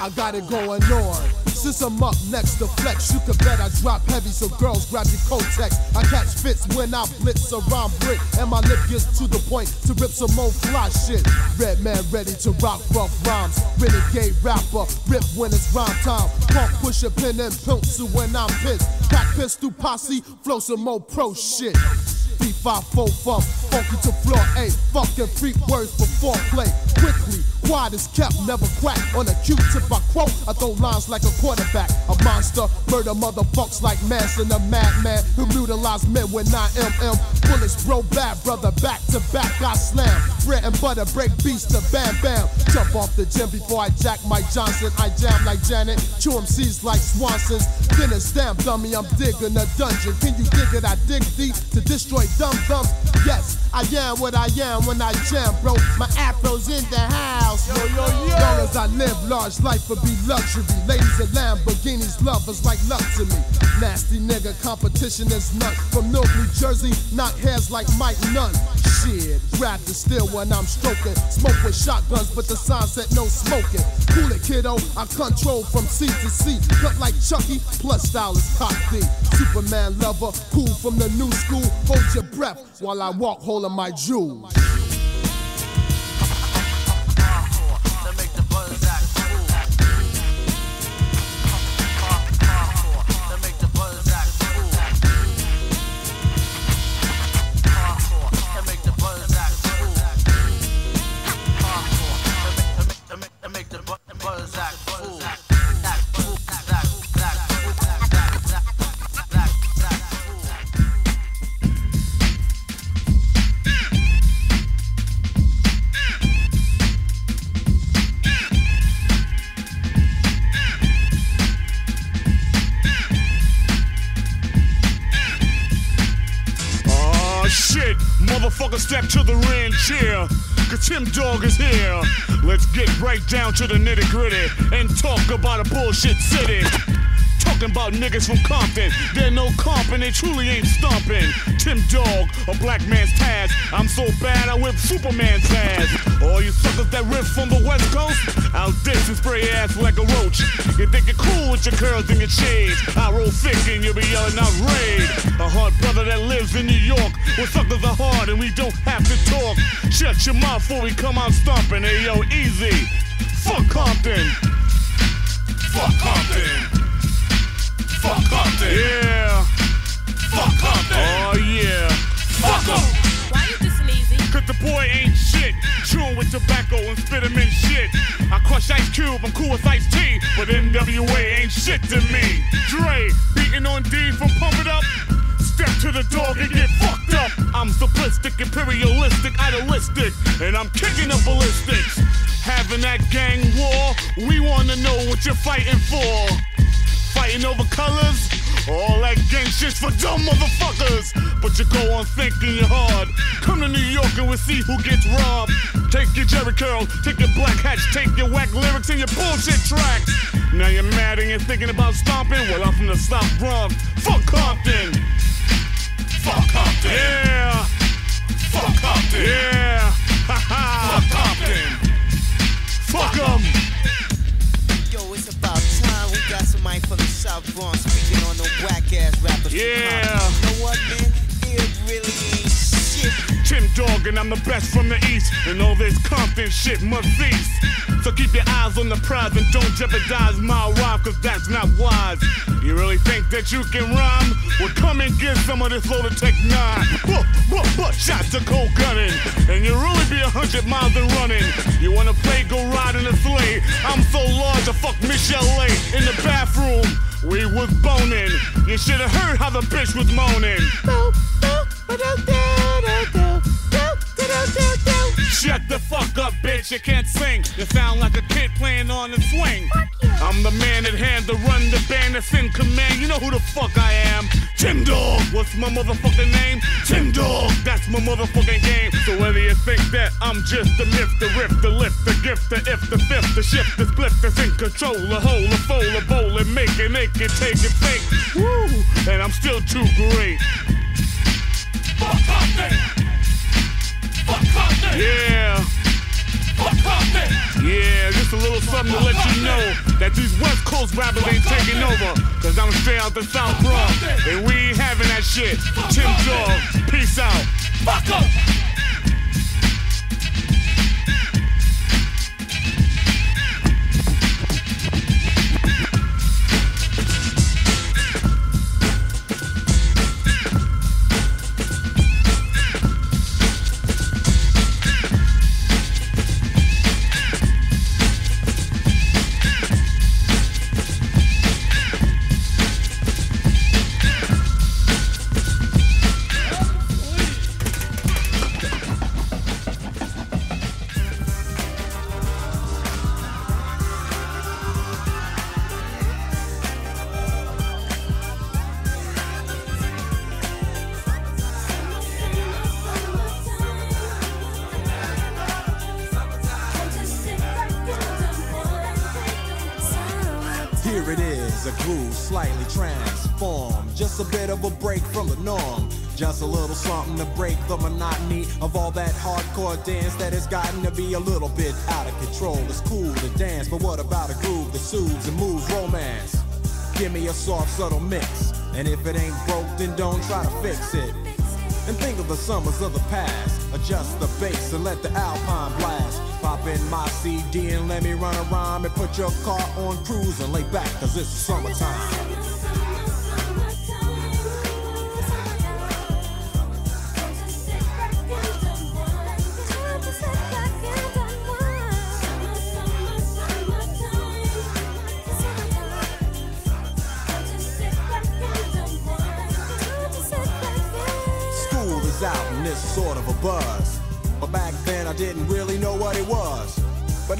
I got it going on. Since I'm up next to flex, you can bet I drop heavy, so girls grab your Kotex. I catch fits when I blitz around brick, and my lip gets to the point to rip some more fly shit. Red man ready to rock rough rhymes, renegade rapper, rip when it's rhyme time. Punk push a pin and pencil when I'm pissed. Crack piss through posse, flow some more pro shit. B five four four, funky to floor A, fucking freak words for foreplay. Quickly, quiet is kept, never quack. On a Q-tip I quote, I throw lines like a quarterback. A monster, murder motherfucks like Mass and a madman who mutilized men with nine millimeter bullets, bro, bad brother, back to back I slam. Bread and butter, break beats to bam bam. Jump off the gym before I jack Mike Johnson. I jam like Janet, chew M Cs like Swanson's. Then a stamp dummy, I'm digging a dungeon. Can you dig it? I dig deep to destroy dum-dums. Yes, I am what I am when I jam, bro. My afro's in the house. Yo, yo, yo. Long as I live large, life would be luxury. Ladies and Lamborghinis, lovers like luck to me. Nasty nigga, competition is none. From Newark, New Jersey, knock hairs like Mike Nunn. Shit, grab the steel when I'm stroking. Smoke with shotguns, but the sign said no smoking. Cool it, kiddo, I control from C to C. Cut like Chucky, plus style is Pop D. Superman lover, cool from the new school. Hold your breath while I walk holding my jewels. Step to the ring chair, cause Tim Dog is here. Let's get right down to the nitty gritty and talk about a bullshit city. Talking about niggas from Compton, they're no comp and they truly ain't stomping. Tim Dog, a black man's task. I'm so bad I whip Superman's ass. All you suckers that riff from the West Coast, I'll diss and spray your ass like a roach. You think you're cool with your curls and your shades, I roll thick and you'll be yelling out raid. A hard brother that lives in New York, well suckers are hard and we don't have to talk. Shut your mouth before we come out stomping. Hey yo, easy. Fuck Compton. Fuck Compton. Fuck Compton. Yeah. Fuck Compton. Oh yeah. Fuck em. Why you dissing Easy? Cause the boy ain't shit. Chewing with tobacco and spit him in shit. I crush Ice Cube, I'm cool with Ice T, but N W A ain't shit to me. Dre, beating on D from Pump It Up. Step to the dog and get fucked up. I'm simplistic, imperialistic, idealistic, and I'm kicking the ballistics. Having that gang war, we wanna know what you're fighting for. Fighting over colors All that gang shit's for dumb motherfuckers. But you go on thinking you're hard. Come to New York and we'll see who gets robbed. Take your Jerry curl, take your black hats, take your whack lyrics and your bullshit tracks. Now you're mad and you're thinking about stomping. Well, I'm from the South Bronx. Fuck Compton. Fuck Compton. Yeah. Fuck Compton. Yeah. Ha ha. Fuck Compton. Fuck 'em. Yo, it's about time we got somebody from the South Bronx speaking on the whack ass rappers. Yeah. You know what, man? It really ain't shit. Tim Dog and I'm the best from the East, and all this Compton shit must cease. So keep your eyes on the prize and don't jeopardize my rhyme, cause that's not wise. You really think that you can rhyme? Well, come and get some of this loaded Tech Nine. Whoop, whoop, whoop, shots are cold gunning. And you'll really be a hundred miles and running. You wanna play, go ride in a sleigh. I'm so large, I fuck Michelle A in the bathroom. We was boning. You should've heard how the bitch was moaning. Shut the fuck up, bitch, you can't sing. You sound like a kid playing on the swing. I'm the man at hand to run the band that's in command. You know who the fuck I am. Tim Dog. What's my motherfucking name? Tim Dog. That's my motherfucking game. So whether you think that I'm just a myth, the riff, the lift, the gift, the if, the fifth, the shift, the split, that's in control, a hole, a fold, a bowl, and make it, make it, take it, fake. Woo! And I'm still too great. Fuck Compton. Fuck Compton. Yeah. Fuck Compton. Yeah, just a little something to let you know that these West Coast rappers ain't taking over. Cause I'm straight out the South Bronx, and we ain't having that shit. Tim Dog, peace out. Fuck up. Just a little something to break the monotony of all that hardcore dance that has gotten to be a little bit out of control. It's cool to dance, but what about a groove that soothes and moves romance? Give me a soft, subtle mix, and if it ain't broke, then don't try to fix it. And think of the summers of the past. Adjust the bass and let the alpine blast. Pop in my C D and let me run a rhyme, and put your car on cruise and lay back, cause it's summertime. Sort of a buzz, but back then I didn't really know what it was. But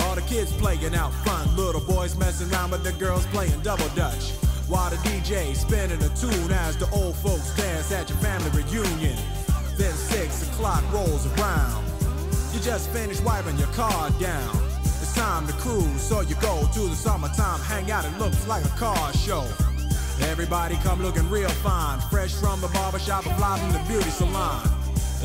All the kids playing out front, little boys messing around with the girls playing double dutch, while the D J spinning a tune as the old folks dance at your family reunion. Then six o'clock rolls around. You just finished wiping your car down. It's time to cruise, so you go to the summertime hangout. It looks like a car show. Everybody come looking real fine, fresh from the barbershop and fly from the beauty salon.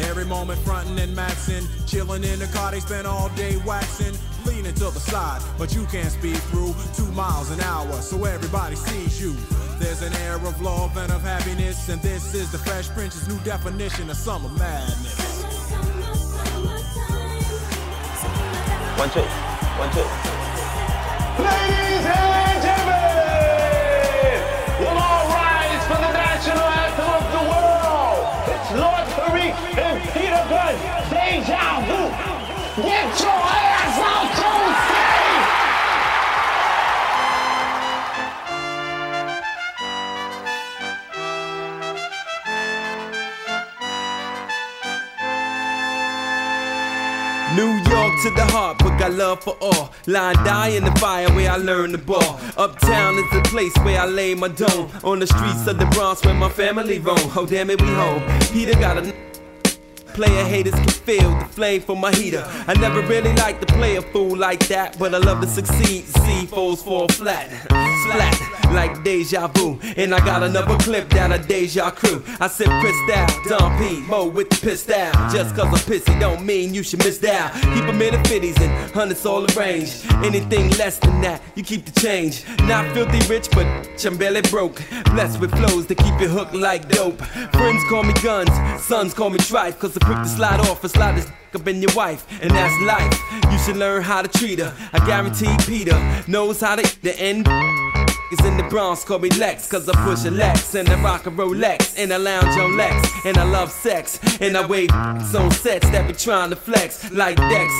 Every moment frontin' and maxin', chillin' in the car, they spend all day waxin', leanin' to the side, but you can't speed through two miles an hour, so everybody sees you. There's an air of love and of happiness, and this is the Fresh Prince's new definition of summer madness. Summer, summer, summertime. Summertime. One, two, one, two. Ladies and gentlemen, we'll all rise for the national anthem of the world. It's Lord Tariq and Peter Gunn, Deja Vu. Get your ass out to the stage! New York to the heart, but got love for all. Lie die in the fire where I learned the ball. Uptown is the place where I lay my dome. On the streets of the Bronx where my family roam. Oh damn it, we home. Peter got a player haters can feel the flame for my heater. I never really liked to play a fool like that, but I love to succeed. See foes fall flat, flat like deja vu. And I got another clip down a deja crew. I sip Cristal, Dom P, Mo with the pistol. Just cause I'm pissy don't mean you should miss down. Keep them in the fifties and hundreds all arranged. Anything less than that, you keep the change. Not filthy rich, but I'm barely broke. Blessed with flows that keep you hooked like dope. Friends call me guns, sons call me trife, cause I'm quick to slide off and slide this up in your wife, and that's life. You should learn how to treat her. I guarantee Peter knows how to eat the end. Is in the Bronx, call me Lex, cause I push a Lex, and I rock a Rolex, and I lounge on Lex, and I love sex, and I wave on sets that be trying to flex like Dex.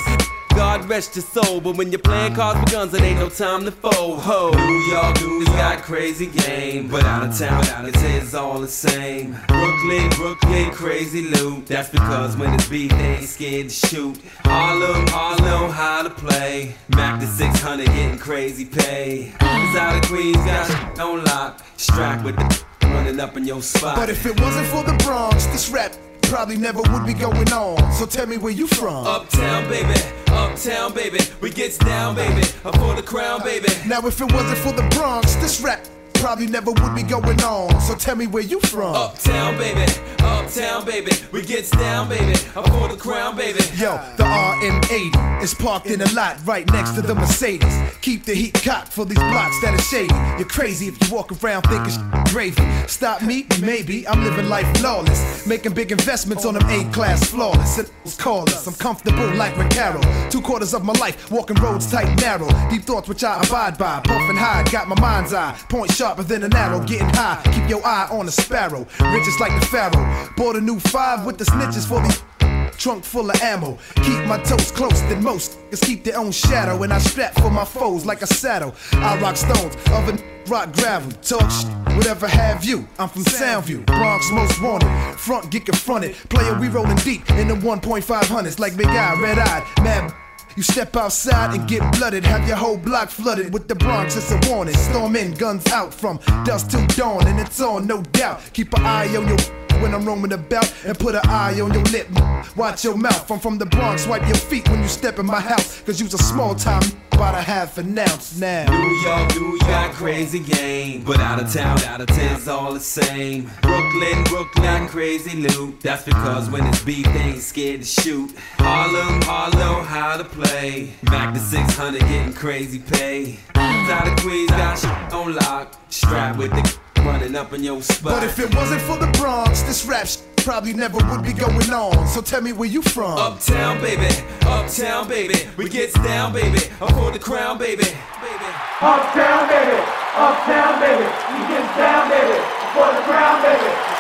God rest your soul, but when you're playing cards with guns, it ain't no time to fold. Ho, New York, New York got crazy game, but out of town, out of it's all the same. Brooklyn, Brooklyn, crazy loot. That's because when it's beat, they ain't scared to shoot. Harlem, Harlem, how to play. Mac the six hundred, getting crazy pay. Cause out of Queens, got shit don't lock. Strack with the running up in your spot. But if it wasn't for the Bronx, this rap probably never would be going on. So tell me where you from. Uptown, baby. Uptown, baby. We gets down, baby. Up for the crown, baby. Now if it wasn't for the Bronx, this rap probably never would be going on. So tell me where you from. Uptown, baby. Uptown, baby. We gets down, baby. Up for the crown, baby. Yo, the R M eighty is parked in a lot right next to the Mercedes. Keep the heat cocked for these blocks that are shady. You're crazy if you walk around thinking sh- gravy. Stop me? Maybe. I'm living life lawless. Making big investments on them A-class flawless. And those callers. I'm comfortable like Recaro. Two quarters of my life walking roads tight narrow. Deep thoughts which I abide by. Puffin' high. Got my mind's eye. Point sharp. But then an arrow getting high, keep your eye on a sparrow. Riches like the pharaoh, bought a new five with the snitches for the trunk full of ammo. Keep my toes close than most, cause keep their own shadow. And I strap for my foes like a saddle. I rock stones, other rock gravel, talk sh- whatever have you. I'm from Soundview, Bronx most wanted. Front get confronted, player we rolling deep in the one point five hundreds like big eye, red eyed, mad. You step outside and get blooded, have your whole block flooded with the Bronx, it's a warning. Storm in, guns out from dusk till dawn, and it's on, no doubt. Keep an eye on your when I'm roaming about, and put an eye on your lip. Watch your mouth, I'm from the Bronx, wipe your feet when you step in my house, cause you's a small time, about a half an ounce now. New York, New York, got crazy game, but out of town, out of town's all the same. Brooklyn, Brooklyn, crazy loot. That's because when it's beef, they ain't scared to shoot. Harlem, Harlem, how to play. Mac the six hundred, getting crazy pay. Out of Queens, got shit on lock. Strap with the running up in your spot. But if it wasn't for the Bronx, this rap sh- probably never would be going on. So tell me where you from. Uptown, baby. Uptown, baby. We gets down, baby. Up for the crown, baby. Baby. Uptown, baby. Uptown, baby. We gets down, baby. Up for the crown, baby.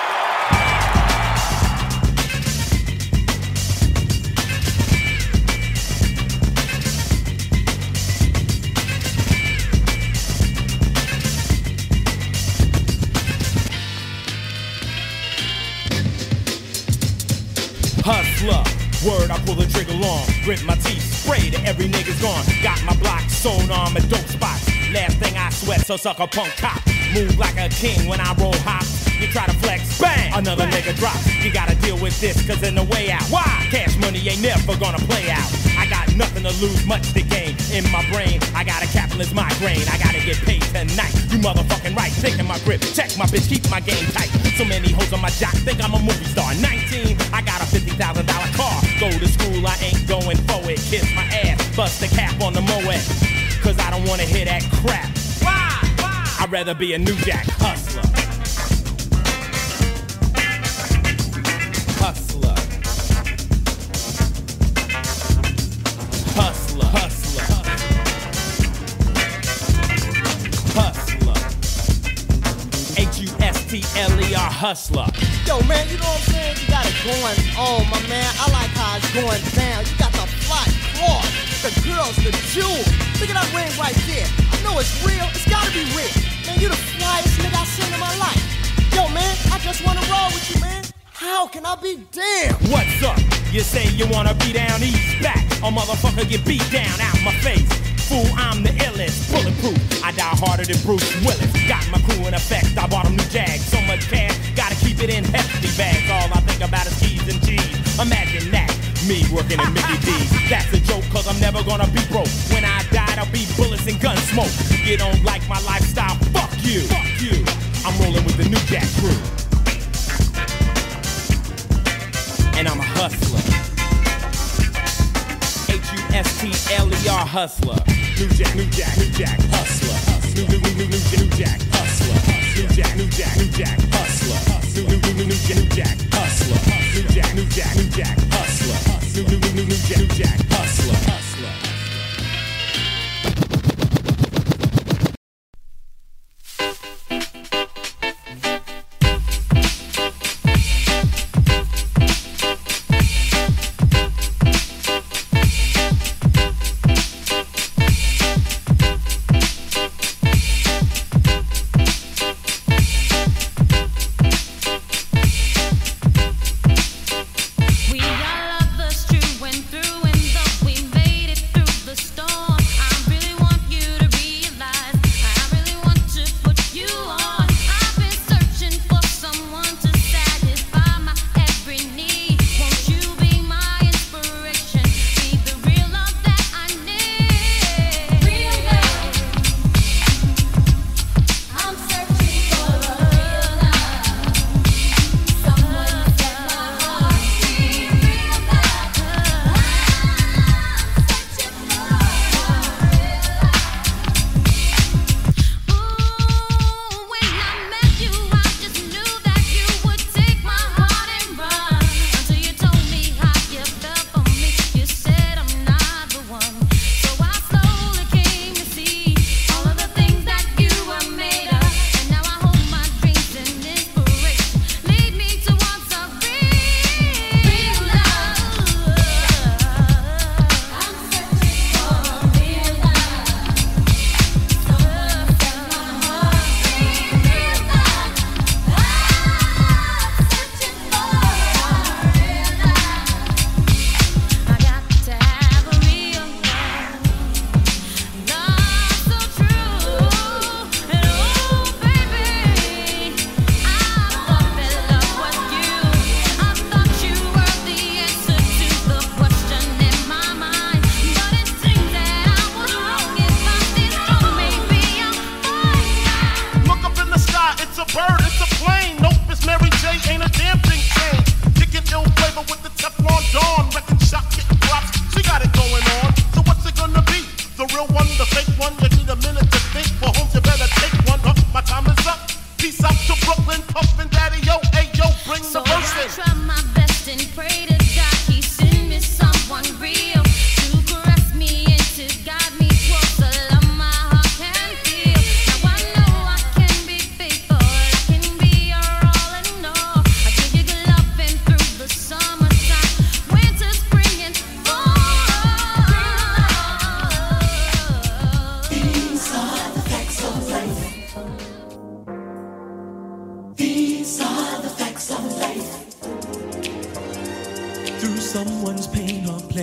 hustler. Word, I pull the trigger long, grit my teeth, spray to every nigga's gone. Got my block sewn on my dope spots. Last thing I sweat, so suck a punk cop. Move like a king when I roll hop. You try to flex, bang, another bang. Nigga drop. You gotta deal with this, cause in the way out. Why? Cash money ain't never gonna play out. I got nothing to lose, much to gain. In my brain, I got a capitalist migraine. I gotta get paid tonight. You motherfucking right, taking my grip. Check my bitch, keep my game tight. So many hoes on my jock, think I'm a movie star. nineteen, I got a fifty thousand dollar car. Go to school, I ain't going for it. Kiss my ass, bust the cap on the Moet. Cause I don't wanna hear that crap. Why? Why? I'd rather be a new jack hustler. Hustler. Hustler. Hustler. Hustler. H U S T L E R, hustler. Yo, man, you know what I'm saying? You got it going on, my man. I like how it's going down. You got the fly cloth, the girls, the jewels. Look at that ring right there. I know it's real. It's got to be real. Man, you the flyest nigga I've seen in my life. Yo, man, I just want to roll with you, man. How can I be damned? What's up? You say you wanna be down east, back. A motherfucker get beat down out my face. Fool, I'm the illest, bulletproof. I die harder than Bruce Willis. Got my crew in effect, I bought them new Jags. So much cash, gotta keep it in hefty bags. All I think about is keys and G's. Imagine that, me working at Mickey D's. That's a joke, cause I'm never gonna be broke. When I die, I'll be bullets and gun smoke. You don't like my lifestyle, fuck you. Fuck you. I'm rolling with the new Jack crew. And I'm a hustler. H U S T L E R, hustler. New Jack, New Jack, New Jack, hustler. New New New New New Jack, hustler. New Jack, New Jack, New Jack, hustler. New New New New New Jack, hustler. New Jack, New Jack, New Jack, hustler. New New New New New Jack, hustler.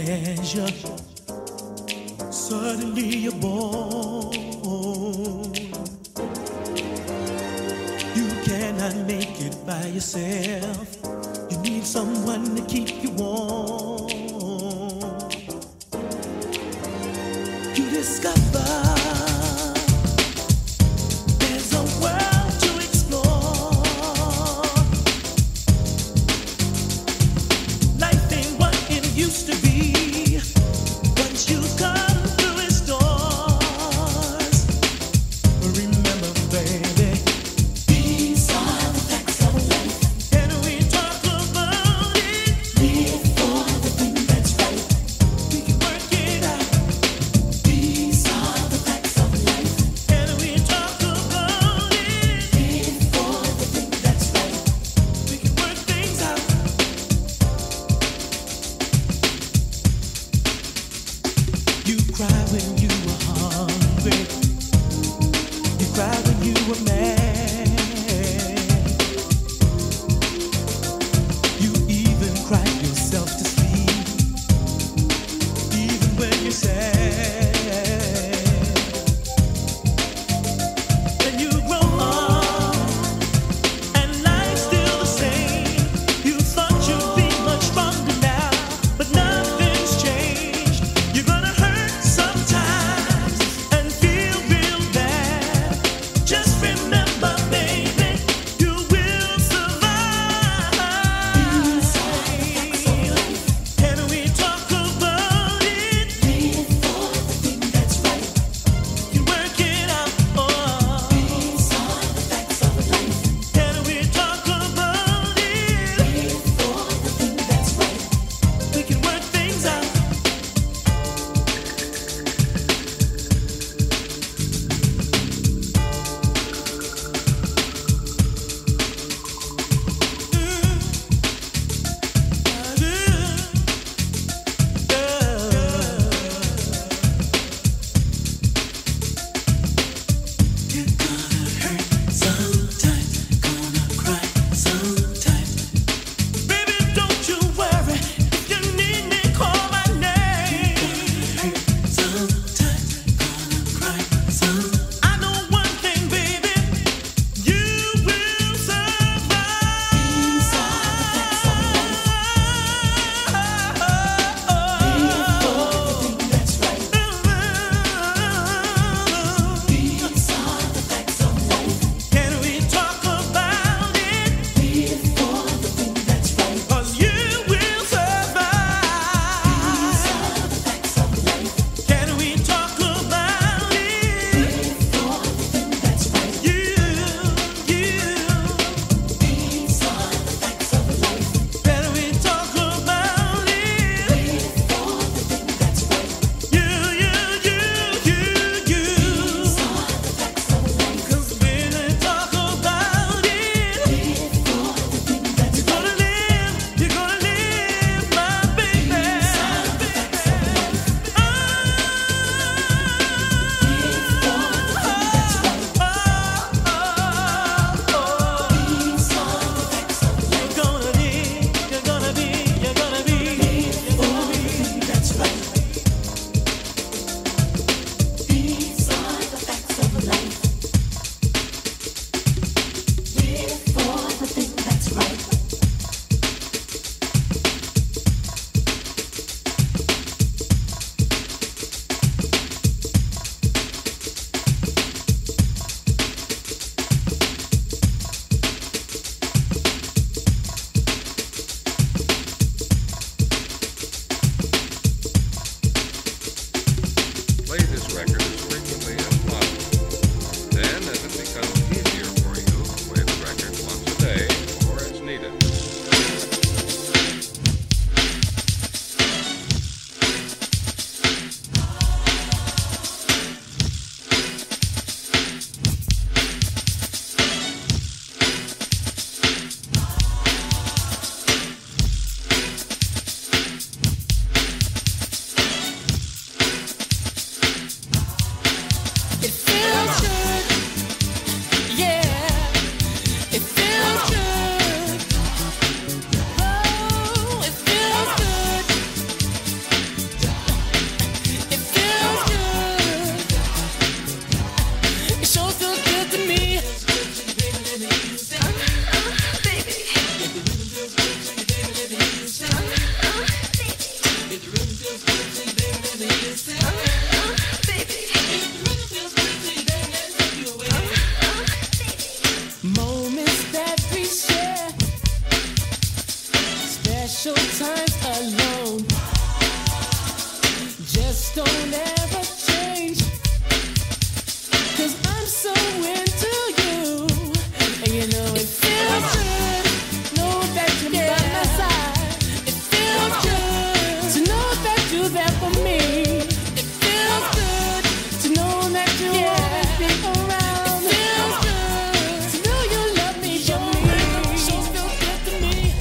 pleasure. Suddenly you're born. You cannot make it by yourself. You need someone to keep you warm. You discover. special times alone. Just don't ever change, 'cause I'm so into you, and you know it feels good. Know that you're yeah. by my side. It feels good to know that you're there for me. It feels good to know that you yeah. always be around. It feels good to know you love me. Show me, show feels good to me.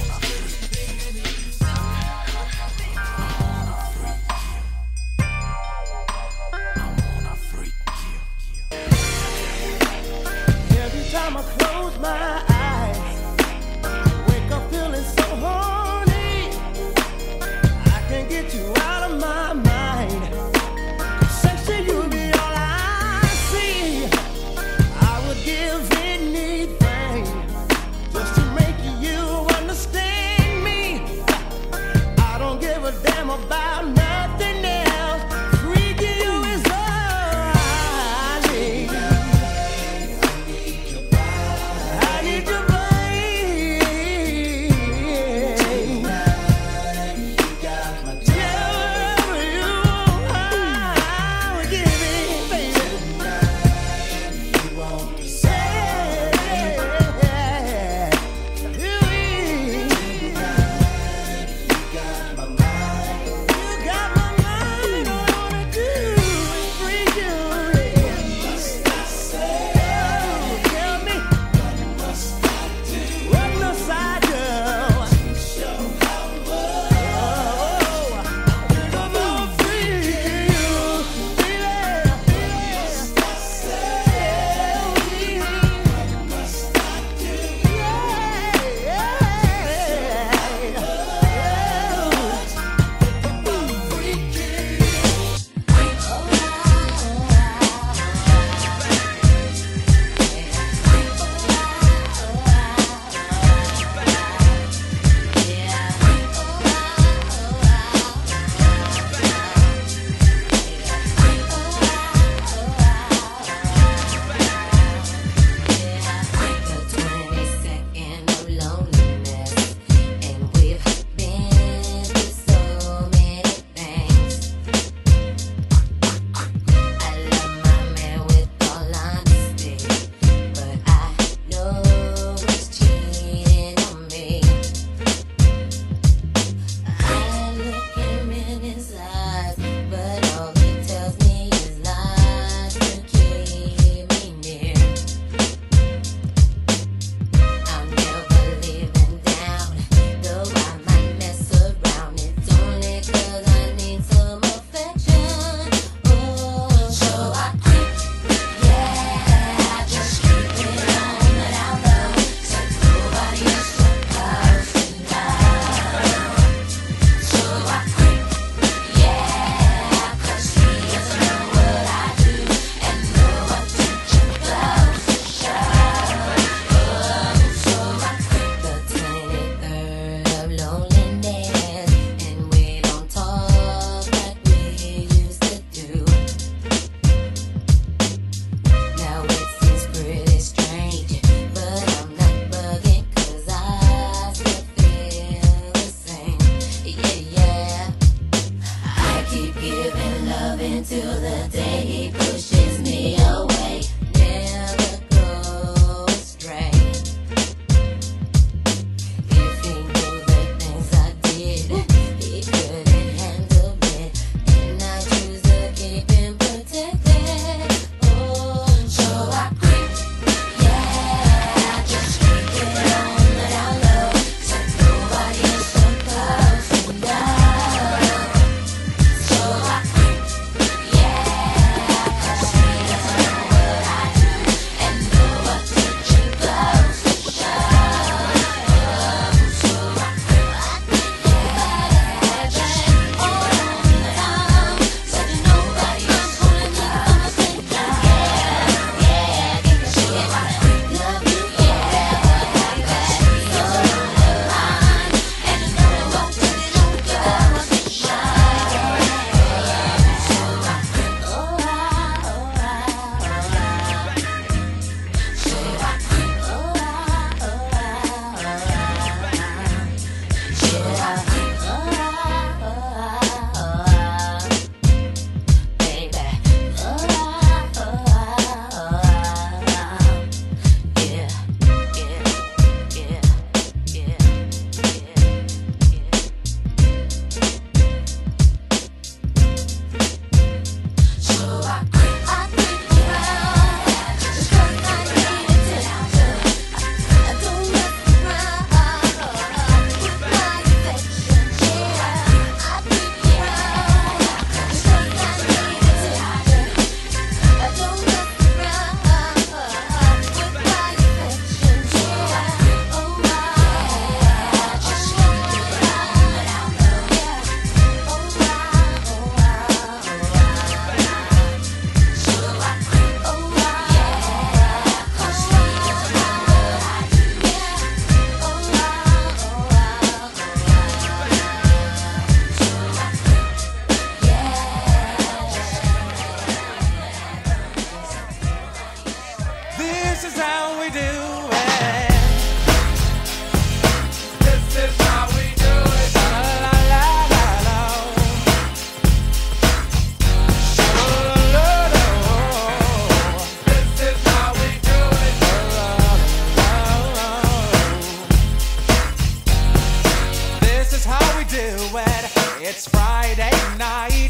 do it. It's Friday night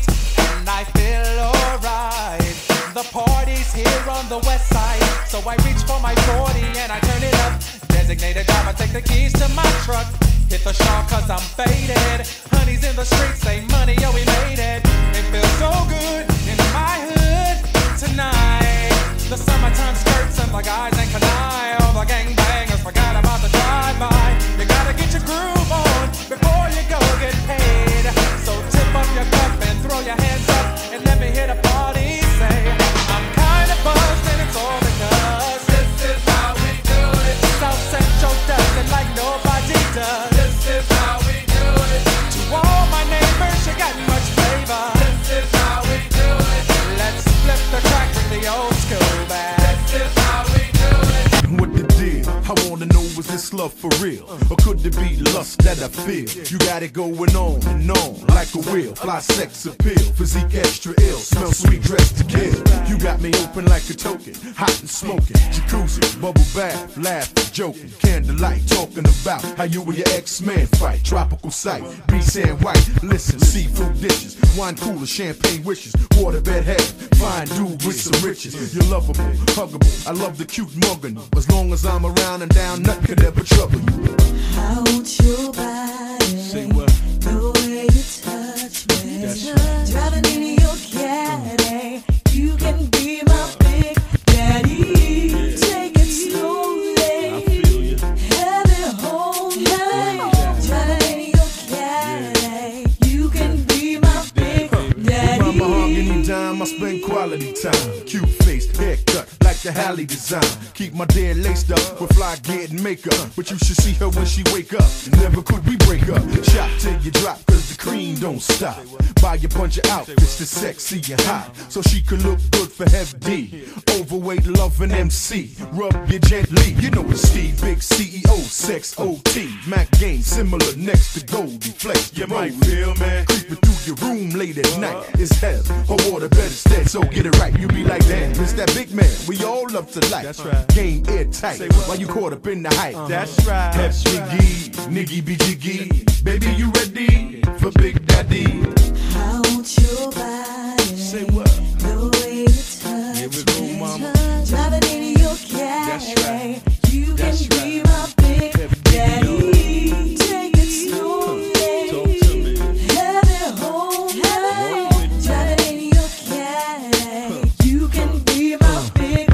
and I feel alright. The party's here on the west side, so I reach for my forty and I turn it up. Designated driver, take the keys to my truck. Hit the shop cause I'm faded. Honey's in the streets, say money, yo, we made it. It feels so good in my hood tonight. The summertime skirts and the guys ain't can I. All the gangbangers forgot about the drive-by. You gotta get your groove on before you go get paid. So tip up your cup and throw your hands up and let me hit a party. Say, I'm kinda buzzed and it's all because this is how we do it. South Central does it like nobody does. This is how we do it. To all my neighbors, you got much flavor. This is how we do it. Let's flip the track with the old school back. This is how we do it. What the deal? I wanna know, is this love for real? Or could it be lust that I feel? You got it going on and on like a wheel. Fly sex appeal, physique extra ill, smell sweet, dress to kill. You got me open like a token, hot and smoking, jacuzzi, bubble bath, laughing, joking, candlelight, talking about how you and your ex-man fight. Tropical sight, beach and white, listen, seafood dishes, wine cooler, champagne wishes, waterbed head, fine dude with some riches. You're lovable, huggable, I love the cute mugging. As long as I'm around and down, nothing could ever trouble you. Hold your body. Say what? The way you touch me. That's right. Driving in your caddy. You can be my big daddy. Yeah. Take it slowly. I feel you. Have it whole night. Driving in your caddy. Yeah. You can be my big daddy. If I'm a hungry dime, I spend quality time. Cute face, haircut. The Halle design. Keep my dad laced up with fly gear and makeup, but you should see her when she wake up. Never could we break up. Shop till you drop, cause the cream don't stop. Buy a bunch of outfits to sexy and hot, so she could look good for F D. Overweight loving M C, rub you gently. You know it's Steve, big C E O, sex O T. Mac game similar next to Goldie Flex. You might feel me creeping through your room late at night. It's hell, her water better stay, so get it right. You be like, damn, it's that big man. We all all up to life. That's right. Game airtight. While you caught up in the hype. Uh-huh. That's right. That's Jiggy, niggy be jiggy. Baby, you ready for Big Daddy? I want your body. Say what? The way you touch. Here we go, mama. Driving in your car. That's right. You That's can right. be my Big Daddy. Daddy. Take it slowly. Talk to me. Have it whole night. Driving in your car. You can be my Big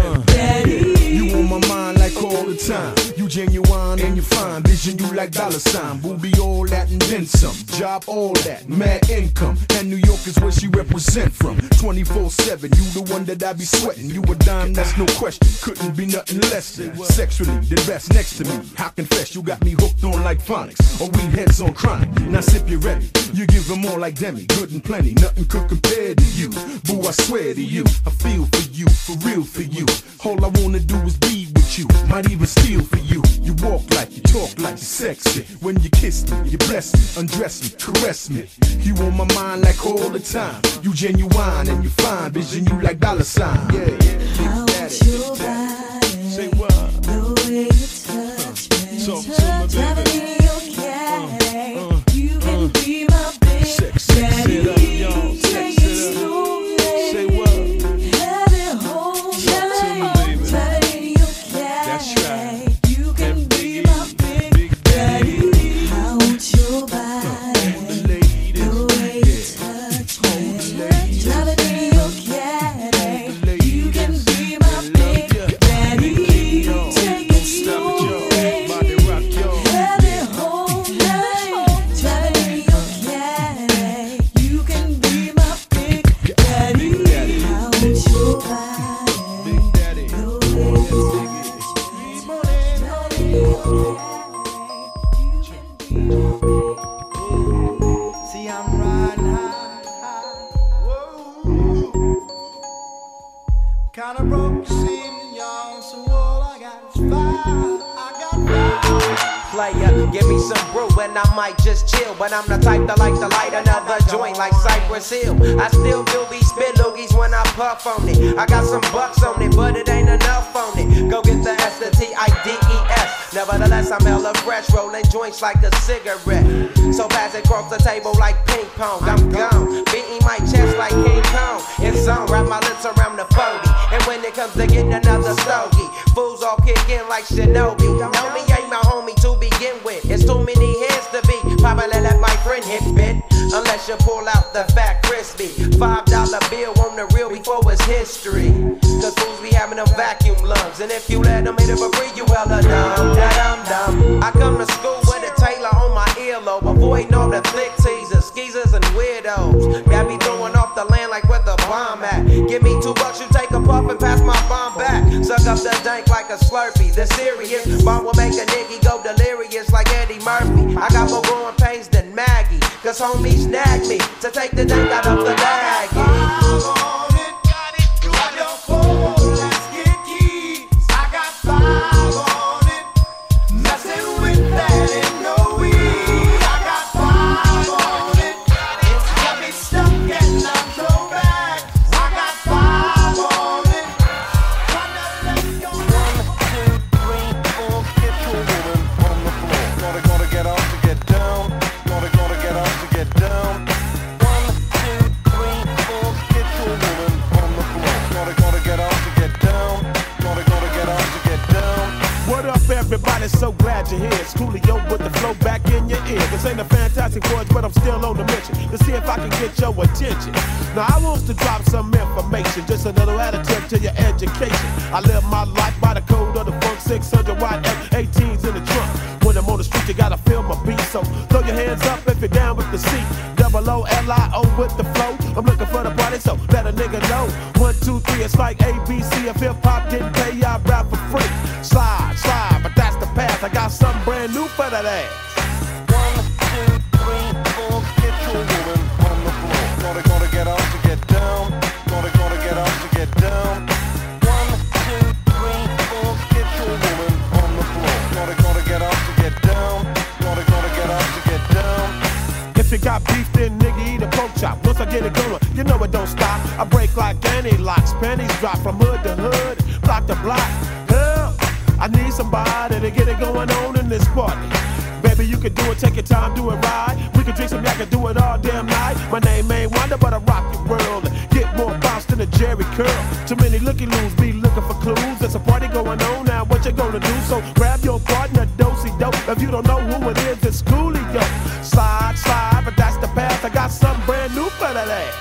time. You genuine and you fine. Vision you like dollar sign. Booby all that and then some. Job all that. Mad income. And New York is where she represent from. twenty-four seven. You the one that I be sweating. You a dime, that's no question. Couldn't be nothing less than. Sexually, the best next to me. I confess you got me hooked on like phonics. Or we heads on chronic. Now sip you ready. You give them all like Demi. Good and plenty. Nothing could compare to you. Boo, I swear to you. I feel for you. For real for you. All I wanna do is be with you. Might even steal for you. You walk like, you talk like, you're sexy. When you kiss me, you bless me, undress me, caress me. You on my mind like all the time. You genuine and you fine. Vision you like dollar sign. Yeah, yeah. That's your body. Say what? The way you touch me. So, so my baby. In your cat. Uh, uh, you can uh, be my big sex, sex it up, y'all. Sex it up. Say what? Driving in your car, you can be my big daddy. player. Give me some brew and I might just chill. But I'm the type that likes to light another joint like Cypress Hill. I still do be spit loogies when I puff on it. I got some bucks on it, but it ain't enough on it. Go get the S, the T, I, D, E, S. Nevertheless, I'm hella fresh, rolling joints like a cigarette. So pass it across the table like ping pong. I'm gone, beating my chest like King Kong. In zone, wrap my lips around the phony. And when it comes to getting another stogie, fools all kick in like Shinobi. Know me ain't my homie to begin with. It's too many hands to be. Probably let my friend hit bit. Unless you pull out the fat crispy five dollar bill on the real before it's history. Cause fools be having them vacuum lungs. And if you let them hit it for free, you hella dumb, da-dum-dum. I come to school with a Taylor on my earlobe, avoiding all the flick teasers, skeezers, and weirdos. Got me throwing off the land like where the bomb at. Give me two bucks, you take a puff and pass my bomb back. Suck up the dank like a Slurpee, the serious bomb will make a nigga go delirious like Eddie Murphy. I got more growing pains than Maggie, cause homies nagged me to take the dank out of the baggie. So glad you're here. It's Coolio with the flow back in your ear. This ain't a fantastic voice, but I'm still on the mission to see if I can get your attention. Now I want to drop some information, just another additive to your education. I live my life by the code of the funk, six hundred watt F eighteens in the trunk. When I'm on the street, you gotta feel my beat, so throw your hands up if you're down with the seat. Double O L I O with the flow. I'm looking for the party, so let a nigga know. One, two, three, it's like A B C. If hip hop didn't pay, I rap for free. Slide, slide, but that's the path. I got something brand new for that ass. One, two, three, four, get your woman on the floor. Gonna, gonna get off to get down. Gonna, gonna get off to get down. One, two, three, four, get your woman on the floor. Gonna, gonna get off to get down. Gonna, gonna get off to get down. If you got beef, then nigga eat a pork chop. Once I get it going, you know it don't stop. I break like Danny locks, panties drop from hood to hood, block to block. I need somebody to get it going on in this party. Baby, you can do it, take your time, do it right. We can drink some, I can do it all damn night. My name ain't Wanda, but I rock your world. Get more bounce than a Jerry curl. Too many looky-loos be looking for clues. There's a party going on now, what you gonna do? So grab your partner, do-si-do. If you don't know who it is, it's Coolio. Slide, slide, but that's the path. I got something brand new for that ass.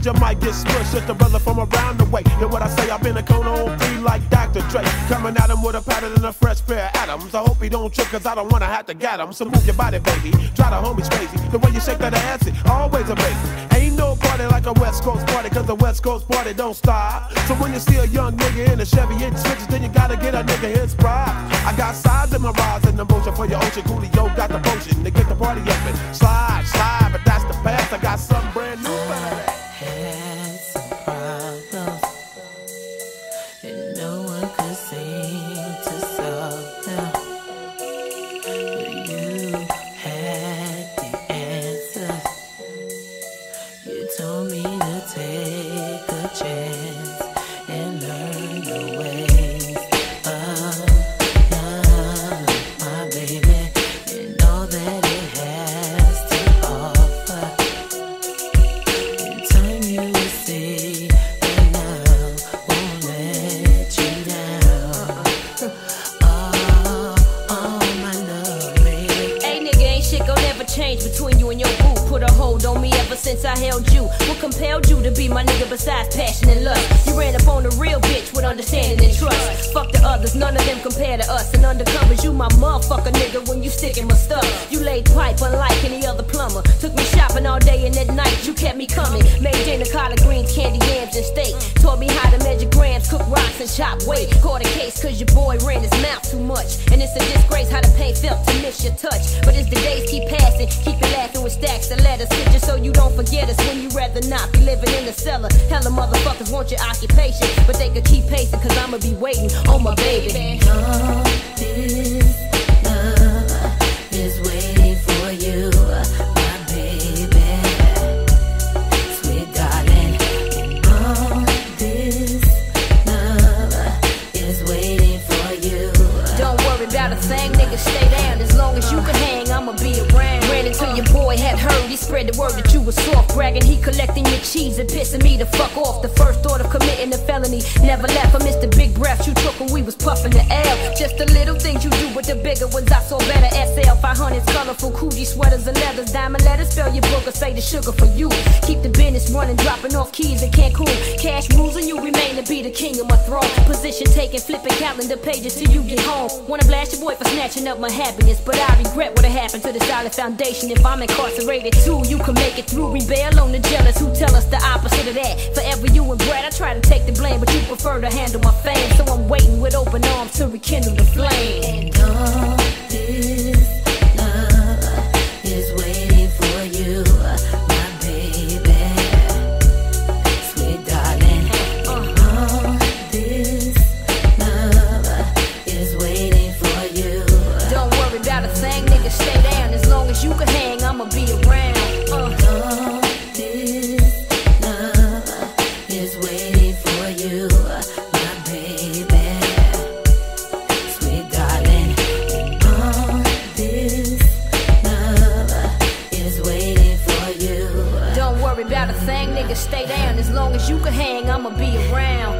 You might get smushed at the brother from around the way. And what I say, I've been a cone on three like Doctor Dre. Coming at him with a pattern and a fresh pair of atoms. I hope he don't trip, cause I don't wanna have to get him. So move your body, baby. Try the homies crazy. The way you shake that ass, it always amazing. Ain't no party like a West Coast party, cause the West Coast party don't stop. So when you see a young nigga in a Chevy hitting switches, then you gotta get a nigga his pride. I got sides in my rise and emotion for your ocean. Coolio got the potion to get the party up and slide, slide, but that's the past. I got something brand new for that. Since I held you, what compelled you to be my nigga besides passion and love? You ran up on a real bitch with understanding and trust. Fuck the others, none of them compare to us. And undercovers, you my motherfucker, nigga, when you sticking my stuff. You laid pipe unlike any other plumber. Took me shopping all day and at night you kept me coming. Made dinner, collard greens, candy yams, and steak. Taught me how to measure grams, cook rocks, and chop weight. Caught a case cause your boy ran his mouth too much. And it's a disgrace how the pain felt to miss your touch. But as the days keep passing, keep it laughing with stacks of letters. Just so you don't forget us when you rather not be living in the cellar. Hella motherfuckers want your occupation, but they could keep pacing cause I'ma be waiting on my baby. All this love is waiting for you, my baby, sweet darling. All this love is waiting for you. Don't worry about a thing, nigga, stay down. As long as you can hang, I'ma be around. Ran into your boy, had heard, he spread the word that you was soft bragging. He collecting your cheese and pissing me the fuck off. The first thought of committing a felony. Never left, I missed the big breath you took when we was puffing the L. Just the little things you do with the bigger ones, I saw better. S L five hundred, colorful coochie sweaters and leathers. Diamond letters, spell your book or say the sugar for you. Keep the business running, dropping off keys in Cancun. Cash rules and you remain to be the king of my throne. Position taking, flipping calendar pages till you get home. Wanna blast your boy for snatching up my happiness, but I regret what happened to the solid foundation. If I'm incarcerated too, you can make it through. Rebel on the jealous who tell us the opposite of that. Forever you and Brad, I try to take the blame, but you prefer to handle my fame. So I'm waiting with open arms to rekindle the flame. And all this love is waiting for you, my baby, sweet darling. All this love is waiting for you. Don't worry about a thing, nigga, stay down. As long as you can hang, I'ma be around. Stay down, as long as you can hang, I'ma be around.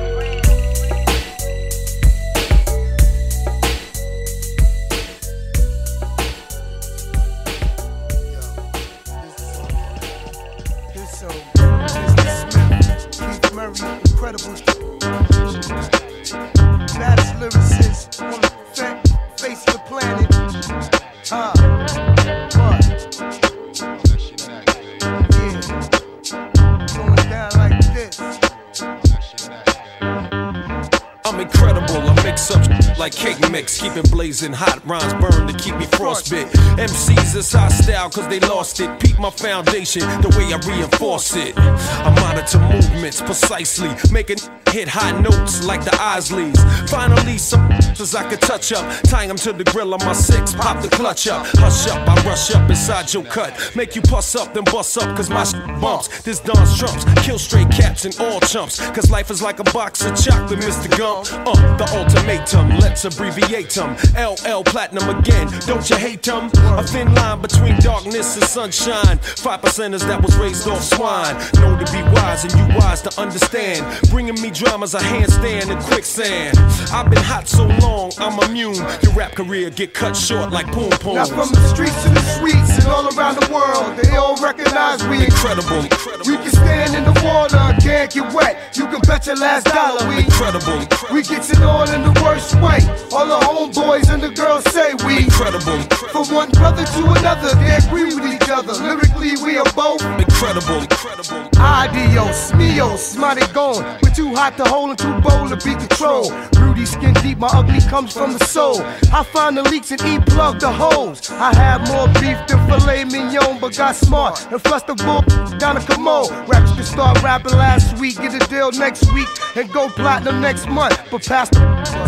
Yo, this so Keith Murray, incredible baddest lyricist on the fe- face of the planet. Huh. Like cake mix, keep it blazing hot, rhymes burn to keep me frostbit. M Cs is hostile cause they lost it. Peep my foundation, the way I reinforce it. I monitor movements precisely, making hit high notes like the Osleys. Finally some as I could touch up, tying them to the grill on my six, pop the clutch up. Hush up, I rush up inside your cut, make you puss up then bust up cause my sh- bumps. This Don's trumps, kill straight cats and all chumps, cause life is like a box of chocolate, Mister Gump. Uh, the ultimatum, let's abbreviate them. L L Platinum again, don't you hate them? A thin line between darkness and sunshine. Five percenters that was raised off swine. Know to be wise and you wise to understand. Bringing me dramas, a handstand in quicksand. I've been hot so long, I'm immune. Your rap career get cut short like poom poom. Now from the streets to the suites and all around the world, they all recognize we incredible. incredible. We can stand in the water, can't get wet. You can bet your last dollar we incredible. incredible. We get it on in the worst way. All the homeboys and the girls say we incredible. From one brother to another, they agree with each other. Lyrically, we are both incredible. incredible. Adios, mios, mighty gone. We're too hot to hold and too bold to be controlled. Rudy skin deep, my ugly comes from the soul. I find the leaks and e-plug the holes. I have more beef than filet mignon, but got smart and flushed the bull down the commode. Raps can start rapping last week, get a deal next week, and go platinum next month. But pass the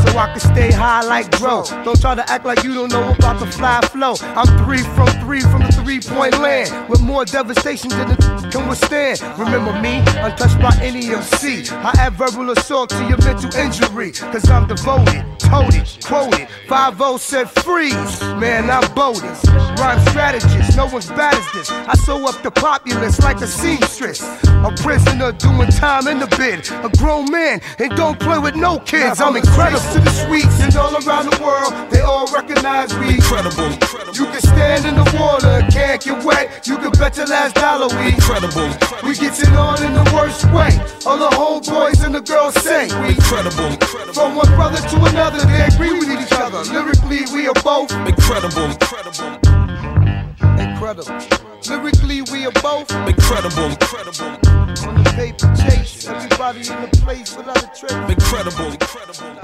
so I can stay high like bro. Don't try to act like you don't know about the fly flow. I'm three from three from the three-point land, with more devastation than the can withstand. Remember me, untouched by any M C. I add verbal assault to your mental injury, cause I'm devoted, toted, quoted. Five-O said freeze, man I'm bolded. Rhyme strategist, no one's bad as this. I sew up the populace like a seamstress. A prisoner doing time in the bed, a grown man, and don't play with no kids. I'm incredible. To the sweets and all around the world, they all recognize we incredible. incredible. You can stand in the water, can't get wet. You can bet your last dollar we incredible. incredible. We get it on in the worst way. All the homeboys and the girls say we incredible. incredible. From one brother to another, they agree with each other. Lyrically. lyrically we are both incredible, incredible, incredible. Lyrically we are both incredible, incredible. On the paper chase, everybody in the place without a trace. Incredible, incredible.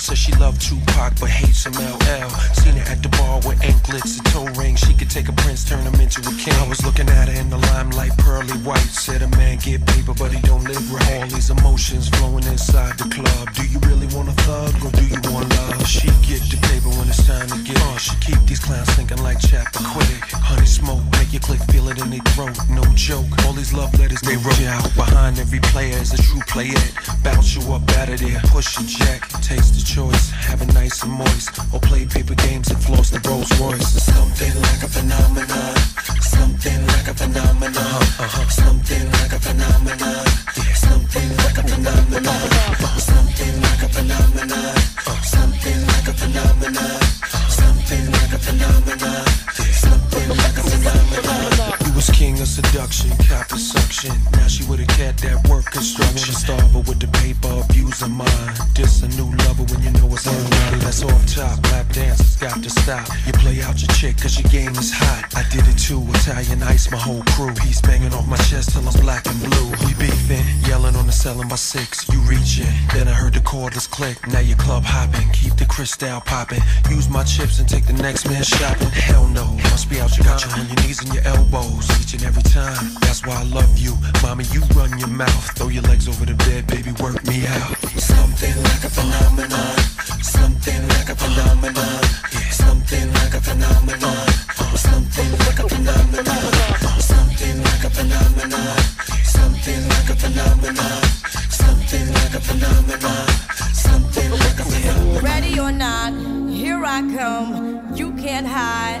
Says she loved Tupac but hates him L L. Seen her at the bar with anklets and toe rings. She could take a prince, turn him into a king. I was looking at her in the limelight, pearly white. Said a man get paper but he don't live right. All these emotions flowing inside the club. Do you really want a thug or do you want love? She get the paper when it's time to get on. She keep these clowns thinking like Chappaquiddick. Honey smoke, make you click, feel it in their throat. No joke, all these love letters they wrote out. Behind every player is a true playette. Bounce you up out of there, push a jack, taste the choice, have it nice and moist, or play paper games and floss the Rolls Royce. Something like a phenomenon, something like a phenomenon, uh-huh, uh-huh. Something like a phenomenon, yeah. Something like a phenomenon, uh-huh. Something like a phenomenon, uh-huh. Something like a phenomenon, uh-huh. Something like a phenomenon, yeah. Something like a phenomenon. You was king of seduction, copper suction. Now she with a cat that work construction. Starve her with the paper, abuse her mind. This a new lover when you know it's on. That's off top, lap dances got to stop. You play out your chick cause your game is hot. I did it too, Italian ice, my whole crew. Peace banging off my chest till I'm black and blue. We beefing, yelling on the cellin' by six. You reaching, then I heard the cordless click. Now you club hopping, keep the crystal popping. Use my chips and take the next man shopping. Hell no, must be out your got you on your knees and your elbows each and every time. That's why I love you, mommy. You run your mouth, throw your legs over the bed, baby, work me out. Something like a phenomenon, something like a phenomenon, yeah. Something like a phenomenon, something like a phenomenon, something like a phenomenon, something like a phenomenon, something like a phenomenon, something like a phenomenon. Ready or not, here I come. You can't hide.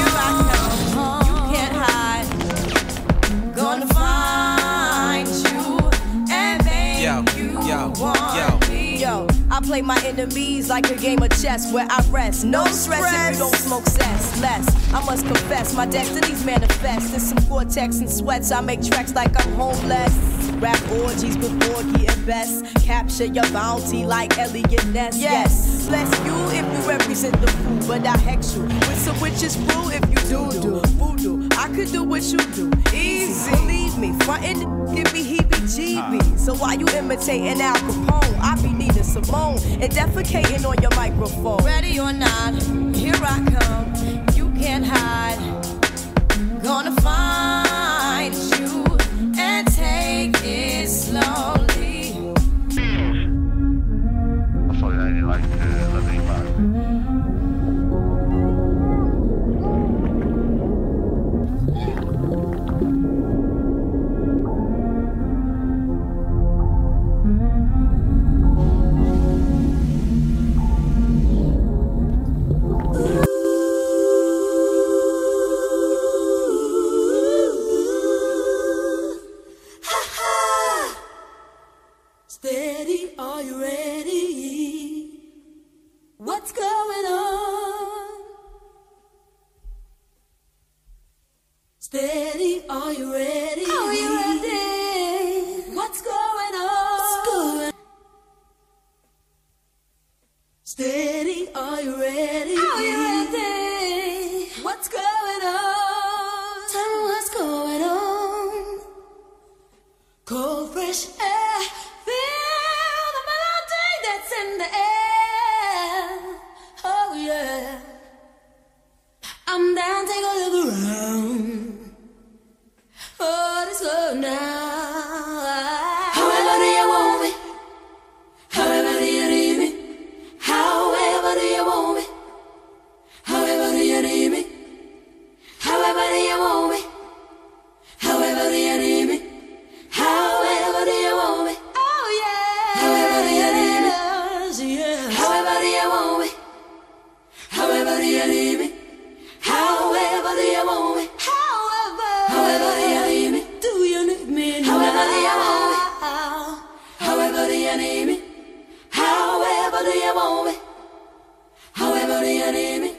Play my enemies like a game of chess where I rest. No, no stress, stress if you don't smoke cess. Less, I must confess, my destiny's manifest. There's some vortex and sweats. I make tracks like I'm homeless. Rap orgies with Orgy and Best. Capture your bounty like Elliot Ness. Yes, bless you if you represent the food, but I hex you with some witches brew if you do do voodoo. I could do what you do, easy. Believe me, frontin' give me heat. G B. So why you imitating Al Capone? I be needing Simone and defecating on your microphone. Ready or not, here I come. You can't hide. Gonna find you and take it slowly. I thought I didn't like the living part. Are you ready? What's going on? Steady, are you ready? Are you ready? What's going on? Steady, are you ready? Are you ready? What's going on? Tell me what's going on. Cold, fresh air. Feel the melody that's in the air. Oh yeah. I'm down, take a look around. Oh, it's go now. However do you want me? However do you need me? However do you want me? However do you need me? However do you want me? However do you need me? However do you want me? Oh yeah. However do you need me? However do you want me? However do you need me? However do you want me? However. However do you need me? Do you need me? However do you want me? However do you need me? However do you want me? However do you need me?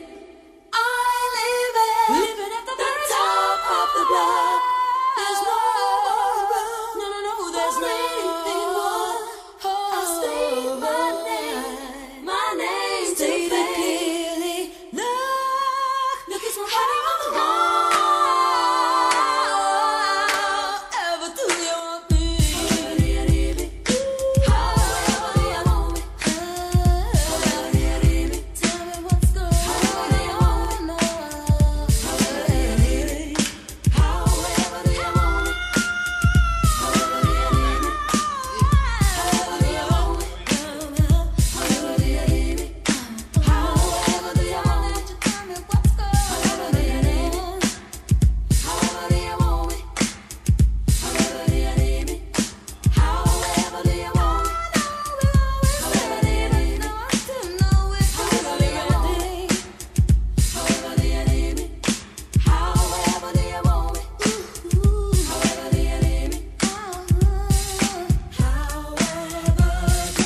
I live it. Live it at the, the top of the block. There's no more room. No, no, no. There's no anything more. I say my name. My name. State it clearly. Look. Look, it's my heart on the wall. Ever do you want me? However do you need me? However do you want me? However do you need me? Tell me what's going on. However do you want me? However do you need me? However do you want me? However do you need me? However do you want me? However do you need me? However do you want me? Tell me what's going on. However do you need me? However do you want me? However do you need me? However do you want me? However do you need me? However do you want me? However do you need me? However do you want me? However do you need me? However do you want me? I wonder. However do you want me? However do you need me? However do you want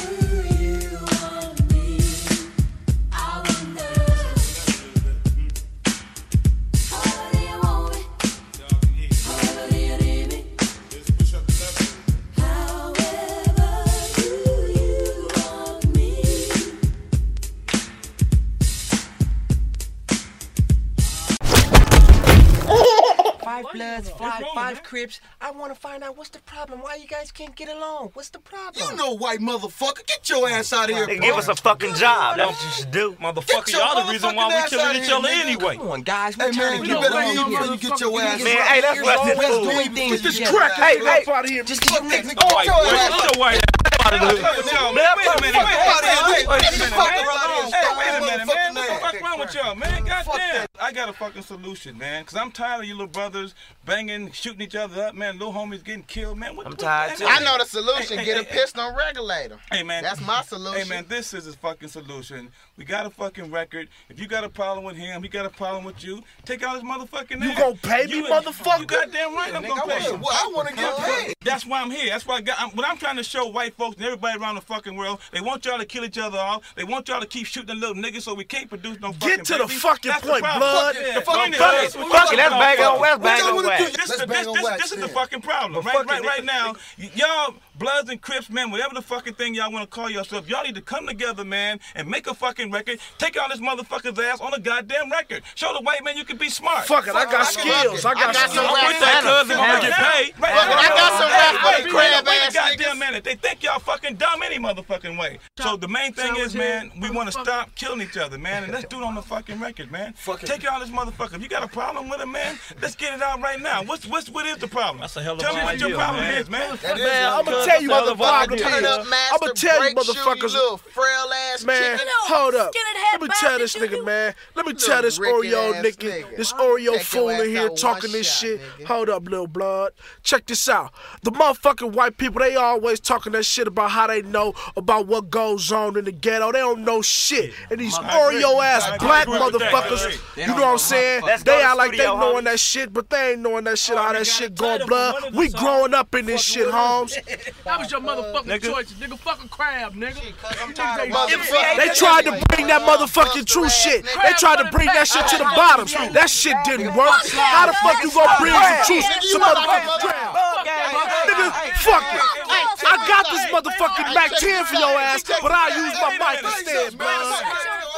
me? Five Bloods, five, five Crips. I want to find out what's the problem. Why you guys can't get along? What's the problem? You know, white motherfucker, get your ass out of here. They give us a fucking job. That's what you should do. Motherfucker, your y'all the reason why motherfucking ass we killing outta each here, other nigga. anyway. Come on, guys. We're Hey, trying man, to you get better along leave here. before you get your ass Man, out. hey, that's what I said, Let's fool. do things Get this together. crack Hey, hey. up out of here. Just get your niggas out White, your ass out. white, out of here. Wait a minute, wait a minute, wait a minute, man. Hey, wait a minute, man. What the fuck wrong with y'all, man? Goddamn. I got a fucking solution, man. Cause I'm tired of you little brothers banging, shooting each other up, man. Little homies getting killed, man. What, I'm tired. I know the solution. Get a pistol regulator. Hey man, that's my solution. Hey man, this is his fucking solution. We got a fucking record. If you got a problem with him, he got a problem with you. Take out his motherfucking name. You gonna pay me, motherfucker? You goddamn right, I'm gonna pay you. I want to get paid. That's why I'm here. That's why I got. I'm, what I'm trying to show white folks and everybody around the fucking world, they want y'all to kill each other off. They want y'all to keep shooting the little niggas, so we can't produce no fucking. Get to the fucking point, blood. Fuck it. Fuck it. That's bang on. That's bang on. This, this, this, this, this is the fucking problem, right? Fucking right, right now, y'all Bloods and Crips, man, whatever the fucking thing y'all want to call yourself, y'all need to come together, man, and make a fucking record. Take all this motherfucker's ass on a goddamn record. Show the white man you can be smart. Fuck it, I got skills. I got some rap that I'm gonna get paid. I got some rap for the crab ass niggas. Goddamn minute, they think y'all fucking dumb any motherfucking way. So the main thing is, man, we want to stop killing each other, man, and let's do it on the fucking record, man. Take all this motherfucker. If you got a problem with it, man, let's get it out right now. What's what's what is the problem? That's a hell of Tell me what your problem is, man. Tell you what the problem is. I'm gonna tell you motherfuckers. Man, hold up. Let me tell this nigga, man. Let me tell this Oreo nigga, this Oreo fool in here talking this shit. Hold up, little blood. Check this out. The motherfucking white people, they always talking that shit about how they know ghetto about what goes on in the ghetto. They don't know shit. And these Oreo-ass black motherfuckers, you know what I'm saying? They out like they knowing that shit, but they ain't knowing that shit. All that shit going blood. We growing up in this shit, Holmes. That was your motherfucking choice, nigga. Fuck a crab, nigga. They tried to bring that motherfucking true shit. They tried to bring that shit to the bottoms. That shit didn't work. How the fuck you gonna bring some truth to motherfucking crab? Nigga, fuck it. I got this motherfucking Mac ten for your ass, but I use my mic instead, man.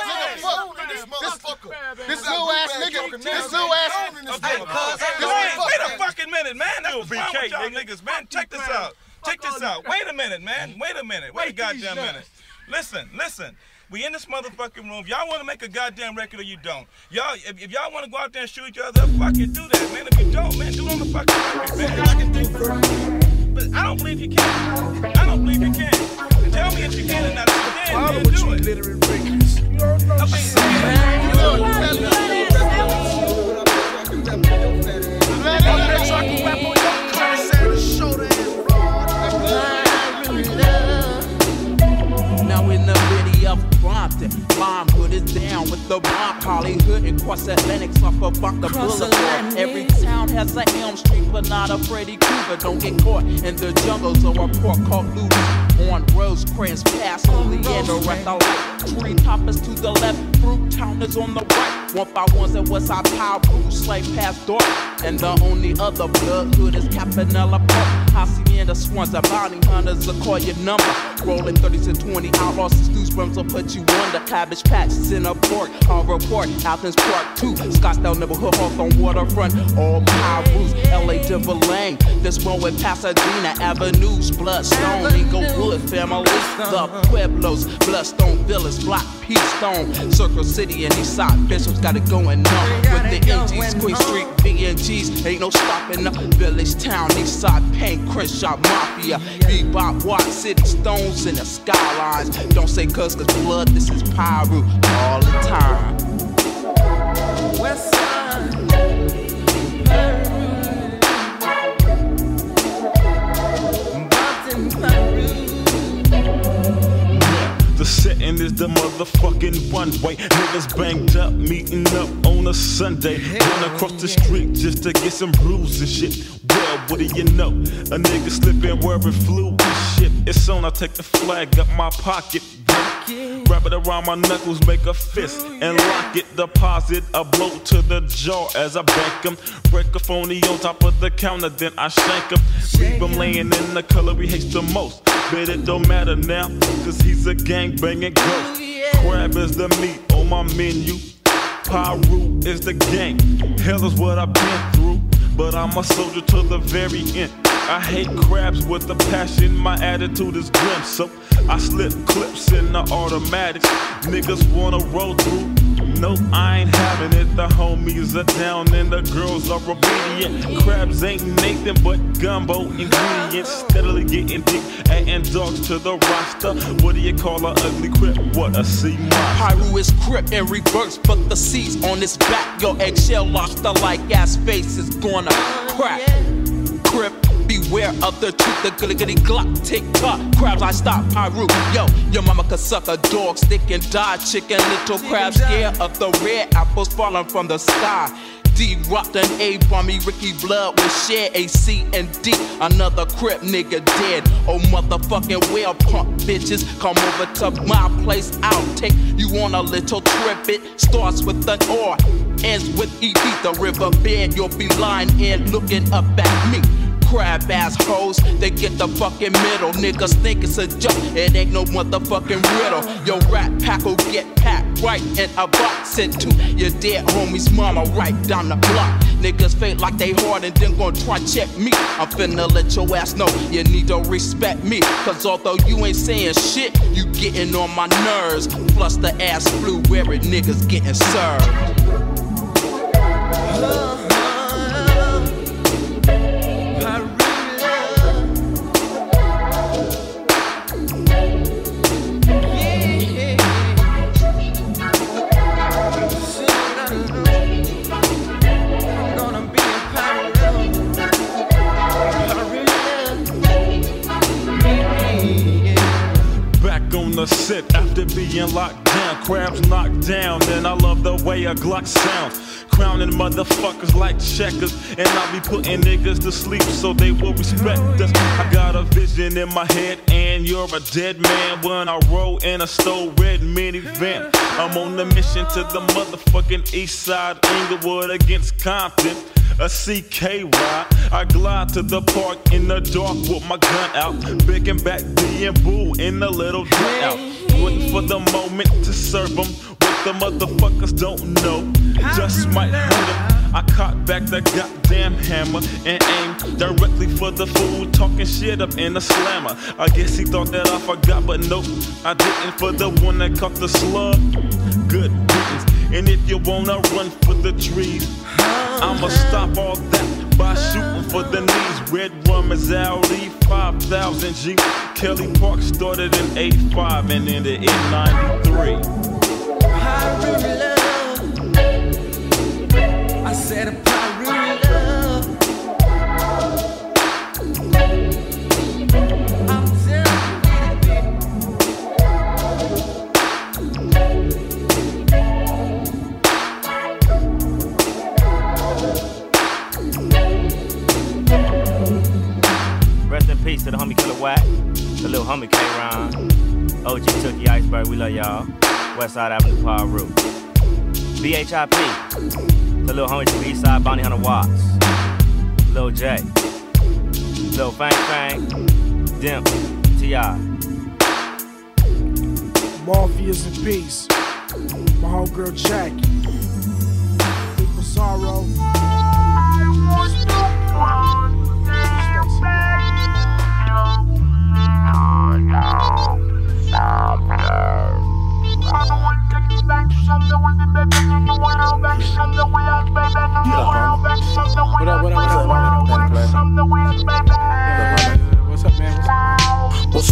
Nigga, fuck this motherfucker. This little ass nigga. This little ass nigga. Wait a fucking minute, man. That's what's wrong with y'all niggas, man. Check this out. Check this out. Wait a minute, man. Wait a minute. Wait a goddamn minute. Listen, listen. We in this motherfucking room. Y'all want to make a goddamn record or you don't. Y'all, if, if y'all want to go out there and shoot each other up, fucking do that, man. If you don't, man, do it on the fucking record, man. I can think for it. But I don't believe you can. I don't believe you can. Tell me if you can or not. Follow what you literally records. You don't know shit, man. You don't know shit, man. I'm gonna try to rap on your class and show that Compton. Bomb hood is down with the bomb. Hollywood and cross Atlantic off a bunker boulevard. Every town has an Elm Street, but not a Freddy Krueger. Don't get caught in the jungles or a court called Lulu. On Rosecrans, past Leander, right the light. Tree toppers to the left, fruit town is on the right. One by ones at Westside Power, blue slave past dark. And the only other blood hood is Campanella Park. Hacienda Swans, the bounty hunters will call your number. Rolling thirties and twenty outlaws, Stu Sprums will put you under cabbage patches in a park. On report, Athens Park two, Scottsdale neighborhood, Hawthorne waterfront, all Pyrus, L A Denver Lane. This one with Pasadena Avenues, Bloodstone, Eagle Wood family, the Pueblos, Bloodstone Villas, Block Peastone, Circle City and Eastside Bishops got it going on with the A G's, Queen Street, B and G's, ain't no stopping up. Village Town, Eastside Paint, Crenshaw Mafia, Bebop, Watt City Stones and the Skylines. Don't say cuss 'cause blood, this is Pyru all the time. West Side, Pyru, Boston, Pyru. The setting is the motherfucking runway. Niggas banged up, meeting up on a Sunday. Run across the street just to get some bruises and shit. Well, what do you know? A nigga slipping, wearing fluid shit. It's on, I take the flag up my pocket. Wrap it around my knuckles, make a fist and lock it. Deposit a blow to the jaw as I bank him. Break a phony on top of the counter, then I shank him. Leave him laying in the color he hates the most. Bet it don't matter now, cause he's a gangbanging ghost. Crab is the meat on my menu. Pyru is the gang. Hell is what I've been through, but I'm a soldier to the very end. I hate crabs with a passion, my attitude is grim. So I slip clips in the automatics. Niggas wanna roll through. No, I ain't having it. The homies are down and the girls are obedient. Crabs ain't nothing but gumbo ingredients. Steadily getting deep, adding dogs to the roster. What do you call a ugly crip? What a sea monster. Pyru is crip in reverse, but the C's on his back. Your eggshell lobster like ass face is gonna crack. Crip, beware of the truth, the glickety glock, tick tock. Crabs, I stop, Pyru. Yo, your mama could suck a dog, stick and die. Chicken little crabs, scared of the red apples falling from the sky. D-Rock done A-bomb-y, Ricky Blood with share A C and D. Another crip nigga dead. Oh, motherfucking well, punk bitches. Come over to my place, I'll take you on a little trip. It starts with an R, ends with E D. The riverbed, you'll be lying here looking up at me. Crab ass hoes, they get the fucking middle. Niggas think it's a joke, it ain't no motherfucking riddle. Your rat pack will get packed right in a box. Sent to your dead homie's mama right down the block. Niggas fake like they hard and then gon' try check me. I'm finna let your ass know you need to respect me. Cause although you ain't saying shit, you getting on my nerves. Plus the ass flu wearing niggas getting served. a sip after being locked down. Crabs knocked down, and I love the way a Glock sounds. Crowning motherfuckers like checkers, and I'll be putting niggas to sleep so they will respect us. I got a vision in my head, and you're a dead man when I roll in a stole red minivan. I'm on a mission to the motherfucking east side, Inglewood against Compton. A C K ride, I glide to the park in the dark with my gun out. Big and back being boo in the little dugout. Waiting for the moment to serve them. What the motherfuckers don't know, just might hurt them. I caught back the goddamn hammer and aimed directly for the fool, talking shit up in a slammer. I guess he thought that I forgot, but nope, I didn't. For the one that caught the slug, good beatings. And if you wanna run for the trees, I'ma stop all that by shooting for the knees. Red Rum is Audi, five thousand G. Kelly Park started in eighty-five and ended in ninety-three. I really love, I said a I really love, I'm peace to the homie Killer Wack. The little homie K Ron. O G Tookie Iceberg, we love y'all. Westside Avenue Par Root. B H I P. The little homie from Eastside Bonnie Hunter Watts. Lil J. Lil Fang Fang. Dimp. T I. Morpheus in peace. My homegirl Jackie. People sorrow. What's up, man? What's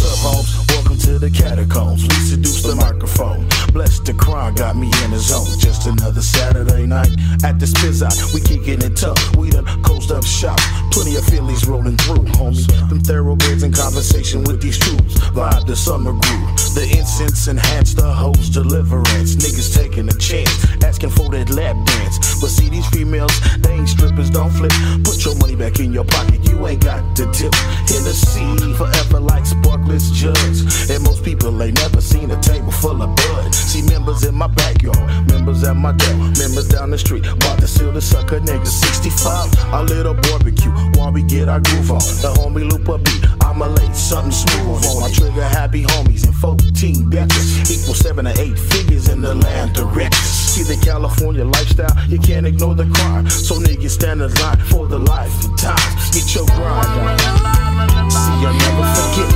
up, homes? Welcome to the catacombs. We seduce the microphone. Bless the crime, got me in the zone. Just another Saturday night at this piz out. We kicking it tough. We done coast up shop. Plenty of Phillies rolling through, homie. Them thoroughbreds in conversation with these troops. Vibe the summer groove. The incense enhanced the hoes' deliverance. Niggas taking a chance, asking for that lap dance. But see these females, they ain't strippers, don't flip. Put your money back in your pocket, you ain't got the tip. Hennessy forever like sparkless jugs. And most people ain't never seen a table full of bud. See members in my backyard, members at my door, members down the street, about to seal the sucker niggas. sixty-five, a little barbecue while we get our groove on. The homie loop a beat, I'ma lay something smooth on. My trigger happy homies and fourteen bitches equal seven or eight figures in the land to riches. See the California lifestyle, you can't ignore the crime. So niggas stand in line for the life of times. Get your grind on. See, I never forget.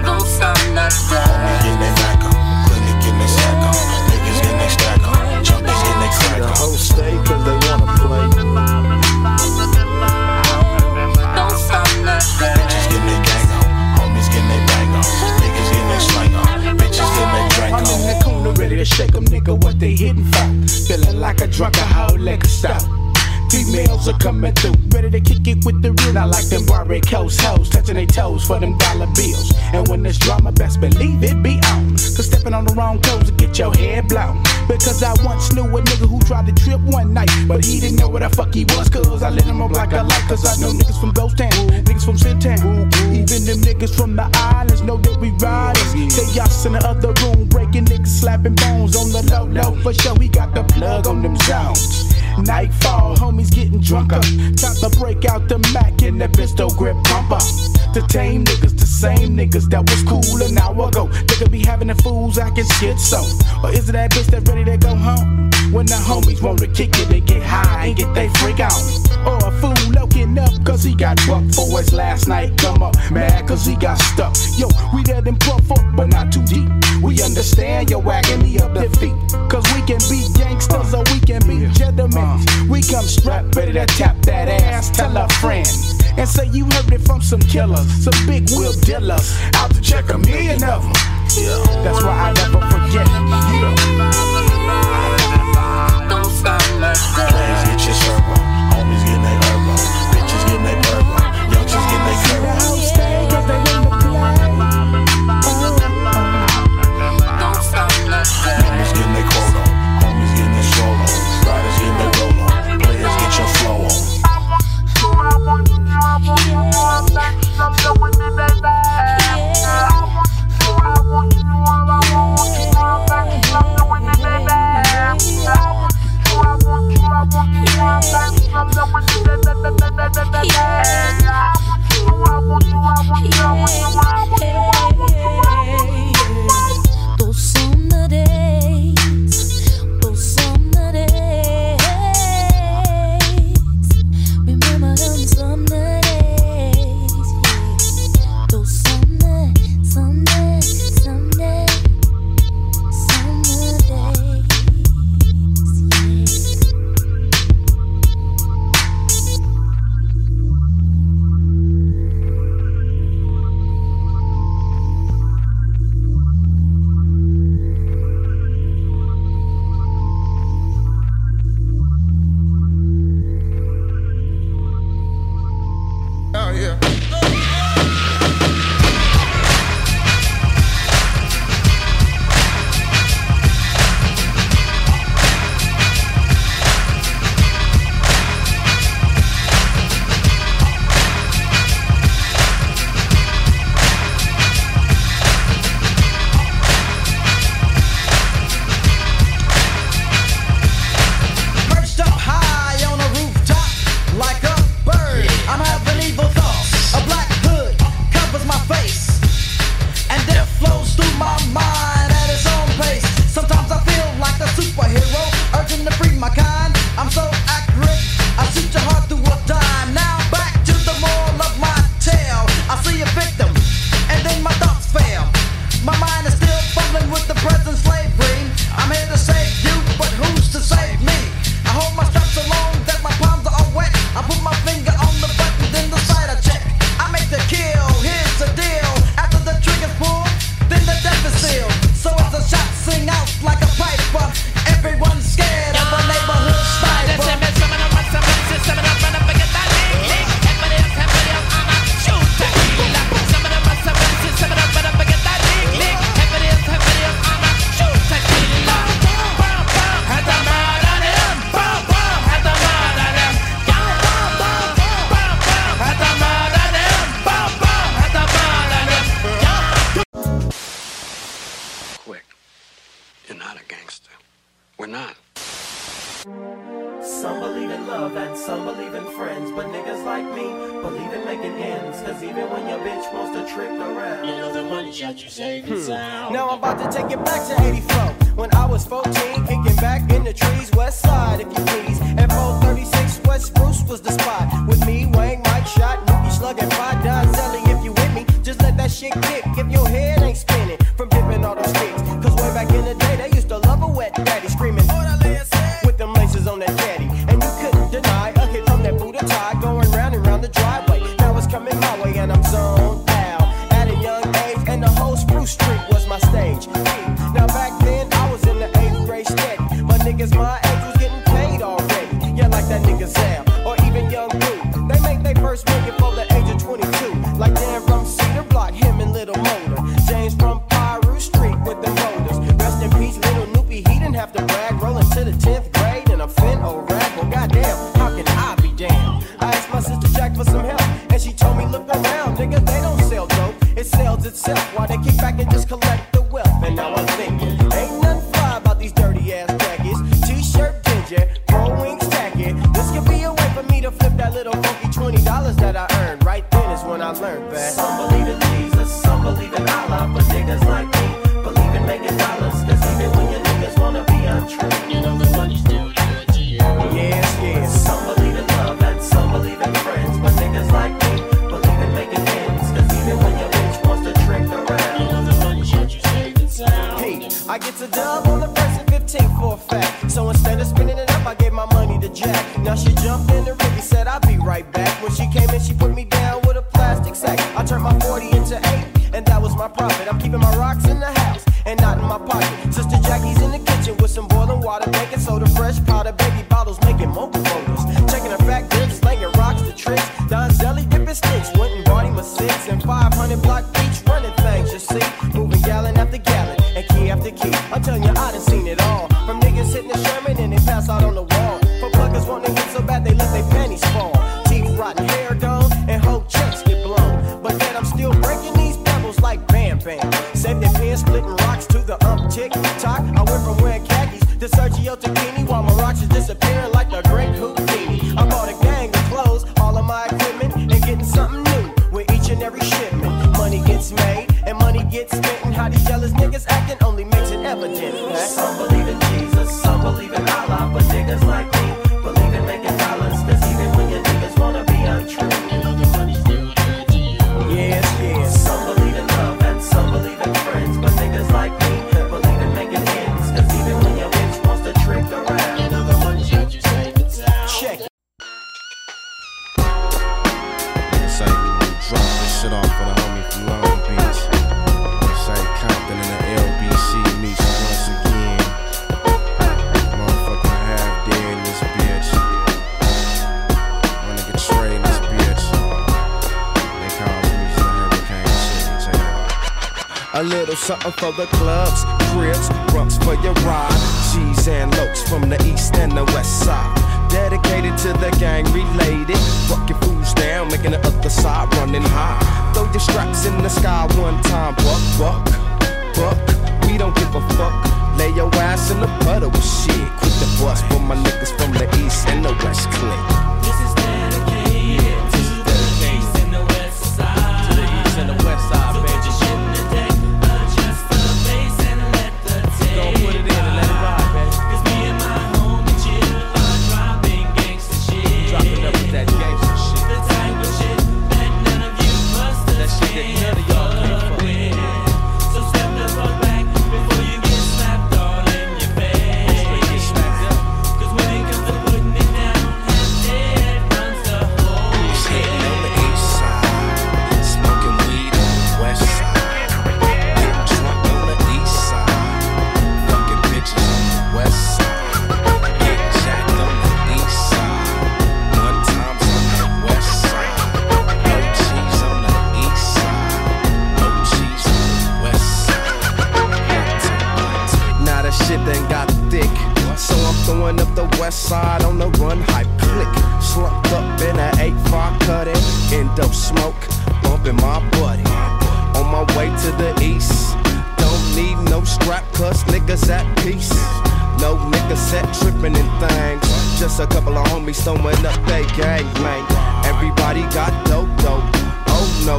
Don't stop, not stop. Homies get their back on, clinic get their sack on, niggas get their stack on, junkies get their crack on. The whole stay cause they wanna play. Don't stop, not stop. Bitches get their gang on, homies get their bang on, niggas get their slang on, bitches get their drink on. I'm in the corner ready to shake them, nigga, what they hitting for? Feeling like I drunk a whole liquor stop. Females are coming through, ready to kick it with the real. I like them Barbary Coast hoes, touching their toes for them dollar bills. And when it's drama, best believe it be on. Cause stepping on the wrong toes will get your head blown. Because I once knew a nigga who tried to trip one night, but he didn't know where the fuck he was. Cause I lit him up like a light. Cause I know niggas from Ghost Town, niggas from Sit Town, even them niggas from the islands know that we riders. They yachts in the other room, breaking niggas, slapping bones on the low low. For sure we got the plug on them zones. Nightfall, homies getting drunker. Time to break out the Mac and that pistol grip pumper. The tame niggas, the same niggas that was cool an hour ago. Nigga be having the fools acting shit so. Or is it that bitch that ready to go home? When the homies wanna kick it, they get high and get they freak on. Or a fool looking up cause he got bucked for his last night come up. Mad cause he got stuck. Yo, we let him pump up, but not too deep. We understand your agony of defeat. Cause we can be gangsters or we can be gentlemen. We come strapped, ready to tap that ass, tell a friend. And say you heard it from some killers, some big wheel dealers, out to check a million of them. That's why I never forget you. Don't stop, let players get your shirt on, homies getting their herb on, bitches getting their herb on, youngsters getting their curve on. See the whole stage, cause they in the play. not. Some believe in love and some believe in friends, but niggas like me believe in making ends. Cause even when your bitch wants to trick the rap, you know the money shot you say the sound. Now I'm about to take it back to eighty-four. When I was fourteen, kicking back in the trees, west side if you please. At four thirty-six West Spruce was the spot. With me, Wang, Mike, Shot, Mookie, Slug, and Five Don Selling. If you with me, just let that shit kick. If your head ain't spinning from dipping all those sticks. Cause way back in the day, they used to love a wet daddy screaming with them laces on that caddy. And you couldn't deny a hit from that Buddha tie going round and round the driveway. Now it's coming my way and I'm zoned out. At a young age, and the whole Spruce Street was my stage. Now back then, niggas my age was getting paid already. Yeah, like that nigga Sam, or even Young Blue. They make their first million for the age of twenty-two. Like Dan from Cedar Block, him and Little Motor. James from Pyru Street with the motors. Rest in peace, Little Noopy, he didn't have to brag. Rolling to the tenth grade and I'm fin old rag. Well, goddamn, how can I be damned? I asked my sister Jack for some help, and she told me, look around, nigga, they don't sell dope. It sells itself while they kick back and just collect the wealth. And now I'm thinking, ain't nothing fly about these dirty ass little funky twenty dollars that I earned. Right then is when I learned that some believe in Jesus, some believe in Allah, but niggas like me believe in making dollars. Cause even when your niggas wanna be untrue, you know the money still good to you. Yes, yes. Some believe in love and some believe in friends, but niggas like me believe in making ends. Cause even when your bitch wants to trick around, you know the money shot you safe and sound. Hey, I get to dub on the price of fifteen for a fact. So instead of spinning it up, I gave my money to Jack. Now she jumped in the ring, said I'll be right back. When she came in, she put me down with a plastic sack. I turned my forty into eight, and that was my profit. I'm keeping my rocks in the house and not in my pocket. Sister Jackie's in the kitchen with some boiling water, baking soda, fresh powder, baby bottles, making mocha photos. Checking her fat dips, slinging rocks to tricks. Don Zelly dipping sticks, went and bought him a six and five hundred block each, running things, you see. Moving gallon after gallon and key after key. I'm telling you, I done seen it all. From niggas hitting the Sherman and they pass out on the wall. From pluckers wanting to hit so bad they let their panties fall. Teeth rotten, hair gone, and whole checks get blown. But then I'm still breaking these pebbles like Bam Bam. Save their pins, splitting rocks to the ump tick tock. I went from wearing khakis to Sergio Tacchini while my rocks is disappearing like the great Houdini. I bought a gang of clothes, all of my equipment, and getting something new with each and every shipment. Money gets made and money gets spent, and how these jealous niggas acting only makes it evident. Some believe in Jesus, some believe in Allah, but niggas like me believe in making dollars. Cause even when your niggas wanna be untrue, you know the money still good to you. Yes, yes. Some believe in love and some believe in friends, but niggas like me believe in making ends. Cause even when your bitch wants to trick around, you know the money shot you safe and sound. Check it. It's like drop this shit off for the homie from Long Beach. It's like Compton and the L B C meets once again. Motherfucking half dead in this bitch. My nigga Trey in this bitch. They call me the hurricane shit. A little something for the clubs, cribs, Rumps for your ride. Cheese and loaves from the east and the west side. Dedicated to the gang related. Fuck your fools down, making the other side running high. Throw your straps in the sky one time. Buck, buck, buck, we don't give a fuck. Lay your ass in the puddle with shit. Quit the bus for my niggas from the east and the west click. This is dedicated to the east and the west side. To the east and the west side, so baby. Just in the day, adjust the face and let the tape. Don't put it in and let it ride, baby. Cause me and my homie chill are dropping gangsta shit. Dropping up with that gangsta shit. The type of shit that none of you must have. That shit that none of y'all came from. So step the fuck back before you get slapped all in your face. Cause when it comes to putting it down, half dead runs the whole shit. Sitting on the east side, smoking weed on the west side. Getting drunk on the east side, fucking bitches on the west side. Getting jacked on the east side, one times on the west side. O Gs on the east side, O Gs on the west side. Now that shit done got thick, so I'm throwing up the west side on the run hype click. Slumped up in an eight five cutting, endo smoke, bumping my buddy. On my way to the east, don't need no strap, cause niggas at peace. No niggas set tripping and things. Just a couple of homies throwing up they gangbang. Everybody got dope, dope. Oh no,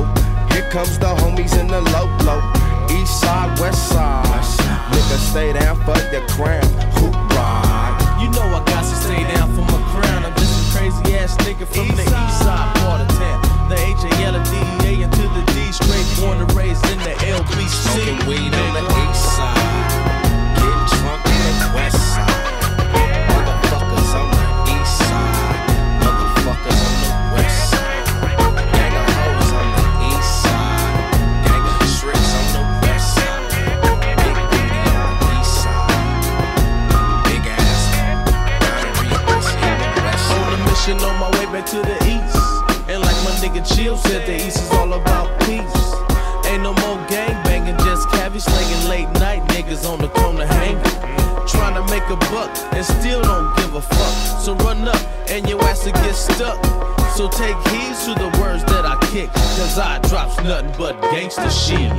here comes the homies in the low, low. East side, west side. Nigga, stay down for your crown. Hoop ride. You know I got to stay down for my crown. I'm just a crazy ass nigga from east the east side part of town. The H A L D E A into the D straight. Born and raised in the L B C. Smoking weed on the east side. Getting drunk on the west side. Motherfuckers on the east side. Motherfuckers on the west side. Gang of hoes on the east side. Gang of tricks on the west side. Big booty on the east side. Big ass. Boundary pussy on the west side. On a mission on my way back to the east. And like my nigga Chill said, the east is all about peace. Ain't no more gangbanging, just cabbage slinging late night niggas on the corner hanging. Trying to make a buck and still don't give a fuck. So run up and your ass will get stuck. So take heed to the words that I kick, cause I drops nothing but gangsta shit.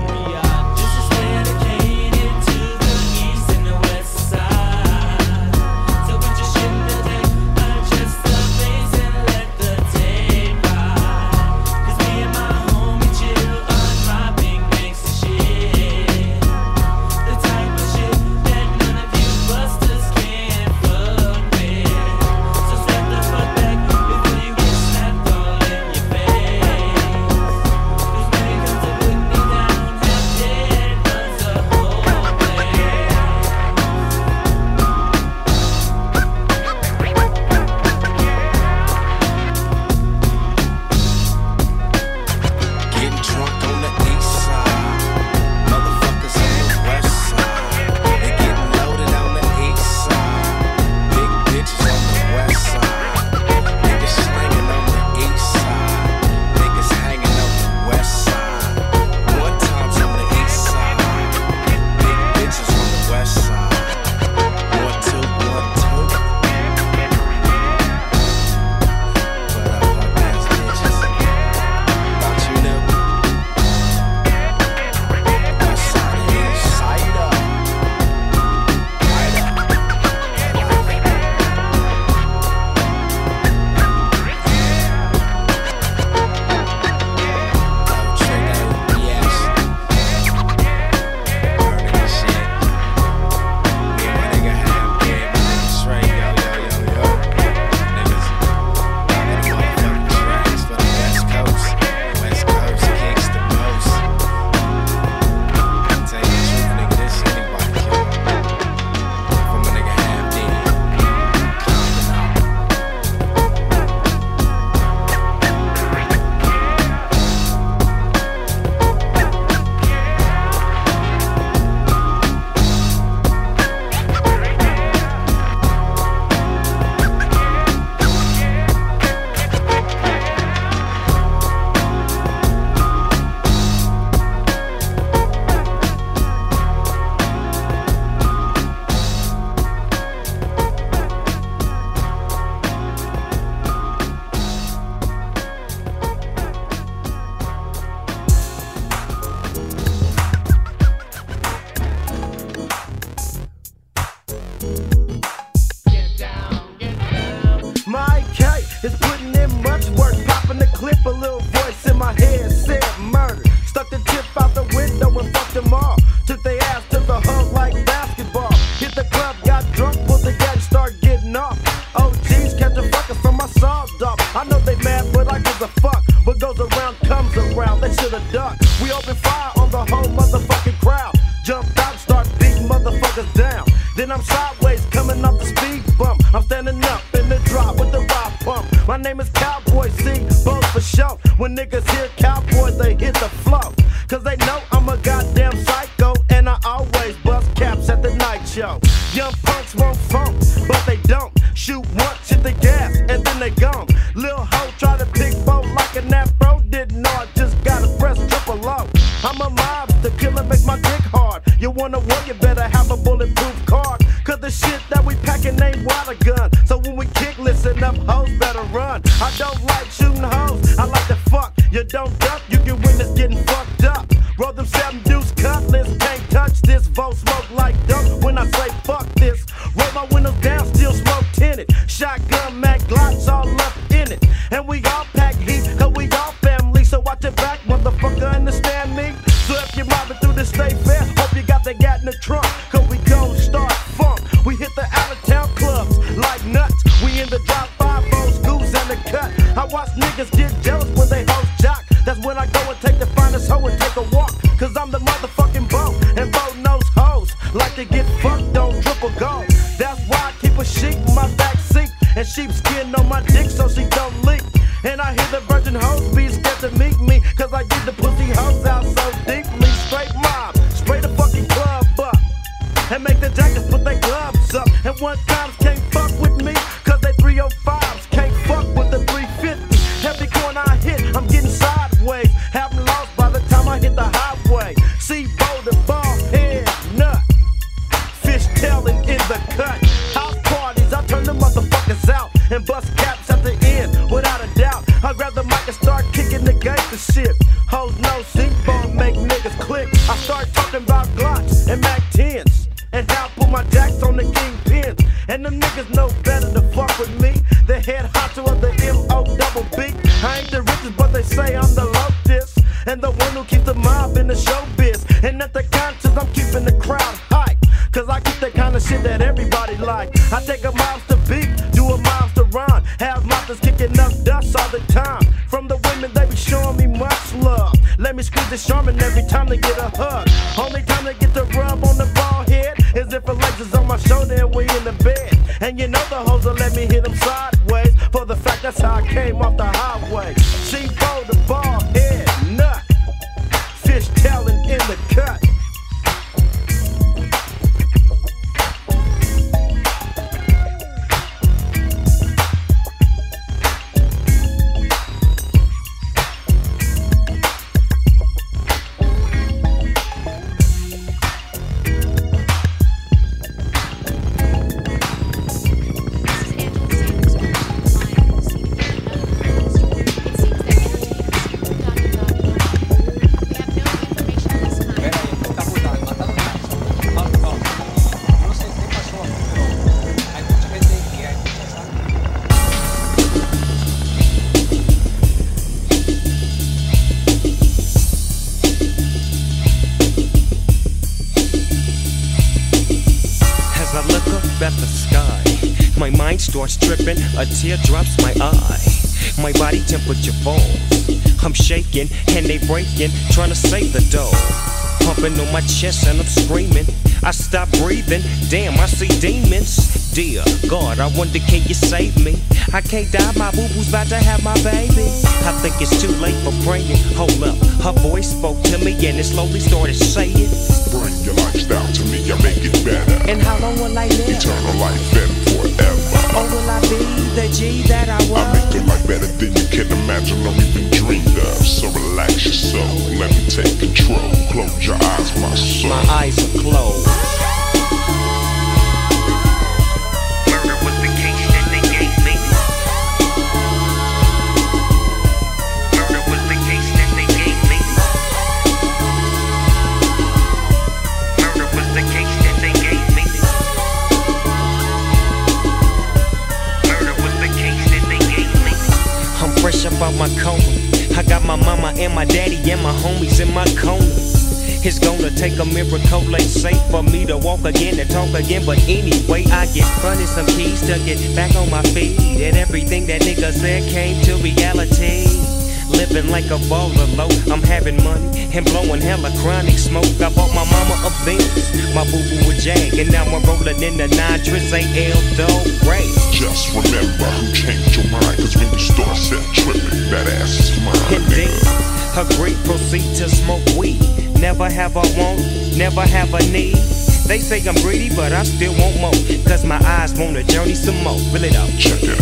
Smoke like duck when I say fuck this. Roll my windows down. you to stay fair. Hope you got that gat in the trunk, cause we gon' start funk. We hit the out-of-town clubs like nuts. We in the drop five foes, goose and the cut. I watch niggas get jealous when they host jock. That's when I go and take the finest hoe and take a walk. Cause I'm the motherfucking Bo, and Bo knows hoes like to get fucked on triple gold. That's why I keep a sheep in my back seat, and sheepskin on my dick so she don't leak. And I hear the virgin hoes be scared to meet me, cause I get the pussy hoes out so deeply. Straight mob, spray the fucking club up, and make the jackets put their gloves up. And one cops can't fuck with me, cause they three oh fives can't fuck with the three fifty. Every corner I hit, I'm getting sideways, having lost by the time I hit the highway. See boulder, ball, head, nut, fish tailing in the cut. House parties, I turn the motherfuckers out, and bust caps at the end, without a doubt. I grab the mic and start kicking the gangster shit. Hoes no C-Bone, make niggas click. I start talking about Glocks and Mac tens, and how I put my jacks on the kingpins. And them niggas know better to fuck with me. The head honcho of the M O double B. I ain't the richest, but they say I'm the lowest, and the one who keeps the mob in the showbiz. And at the conscience, I'm keeping the crowd hype, cause I keep that kind of shit that everybody like. I take a mobster to beat, do a mobster rhyme, have mobsters kicking up dust all the time. From the women, they be showing me much love. Let me squeeze the Charmin every time they get a hug. Only time they get the rub on the bald head is if a Lex is on my shoulder and we in the bed. And you know the hoes will let me hit them sideways, for the fact that's how I came off the highway. She bowled the ball head nut, fish tailing in the cut. Starts dripping, a tear drops my eye. My body temperature falls. I'm shaking, and they breaking, trying to save the dough. Pumping on my chest and I'm screaming. I stop breathing, damn, I see demons. Dear God, I wonder can you save me? I can't die, my boo-boo's about to have my baby. I think it's too late for praying. Hold up, her voice spoke to me and it slowly started saying, bring your lifestyle to me, I make it better. And how long will I live? Eternal life and forever. Or will I be the G that I was? I make your life better than you can imagine or even dreamed of. So relax yourself, let me take control. Close your eyes, my son. My eyes are closed. Murder was the case that they gave me. Murder was the case that they gave me. Murder was the case that they gave me. I'm fresh up out my coma. I got my mama and my daddy and my homies in my corner. It's gonna take a miracle, ain't safe for me to walk again and talk again. But anyway, I get funded some keys to get back on my feet. And everything that nigga said came to reality. Living like a baller low, I'm having money and blowing hella chronic smoke. I bought my mama a Benz, my boo-boo a Jag, and now I'm rolling in the nine-tris A L Dog Ray. Just remember who changed your mind, cause when you start set tripping, that ass is mine. Indeed, agree, proceed to smoke weed. Never have a want, never have a need. They say I'm greedy, but I still want more, cause my eyes wanna journey some more. Reel it up, check it out.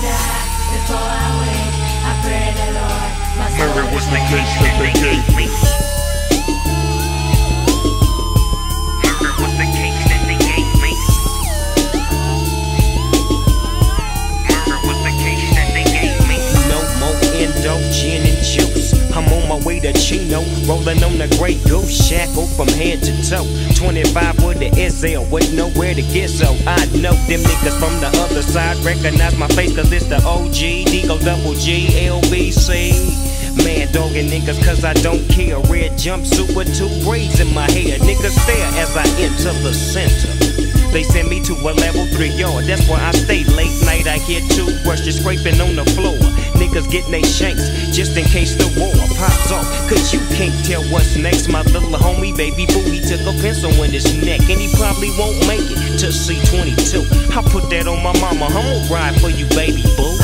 Before I wake, I pray the Lord, my soul is was the case that they gave me. Murder was the case that they gave me. Murder was the case that they gave me. No more endo, gin and juice. I'm on my way the chino, rolling on the gray goose, shackled from head to toe. twenty-five with the S L, with nowhere to get, so I know them niggas from the other side recognize my face, cause it's the O G, Deagle Double G, L B C. Man, dogging niggas cause I don't care. Red jumpsuit with two braids in my hair. Niggas stare as I enter the center. They send me to a level three yard. That's where I stay late night. I hear two brushes scraping on the floor. Niggas getting they shanks just in case the war pops off. Cause you can't tell what's next. My little homie, baby boo, he took a pencil in his neck. And he probably won't make it to C twenty-two. I put that on my mama. I'ma ride for you, baby boo.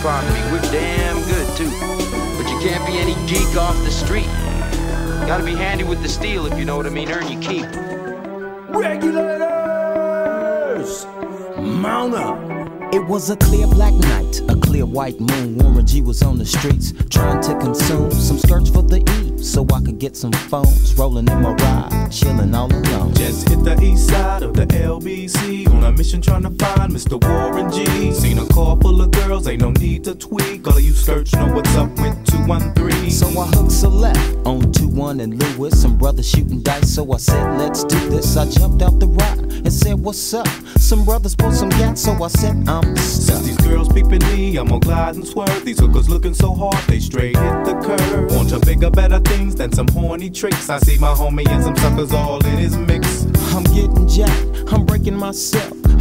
Property. We're damn good too, but you can't be any geek off the street. You gotta be handy with the steel, if you know what I mean. Earn your keep. Regulators, mount up. It was a clear black night, a clear white moon. Warren G was on the streets trying to consume some skirts for the E, so I could get some phones. Rolling in my ride, chilling all alone. Just hit the east side of the L B C on a mission trying to find Mister Warren G. Seen a car full of girls, ain't no need to tweak. All of you search know what's up with two one three. So I hooks a left on two one and Lewis. Some brothers shooting dice, so I said let's do this. I jumped out the ride and said what's up. Some brothers pulled some gas, so I said I'm stuck. Since these girls peeping me, I'm gonna glide and swerve. These hookers looking so hard, they straight hit the curve. Want to bigger, better things than some horny tricks. I see my homie and some suckers all in his mix. I'm getting jacked, I'm breaking myself.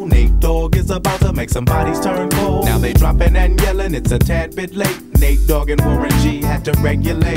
Nate Dogg is about to make some bodies turn cold. Now they dropping and yelling, it's a tad bit late. Nate Dogg and Warren G had to regulate.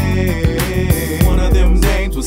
else. One of them names was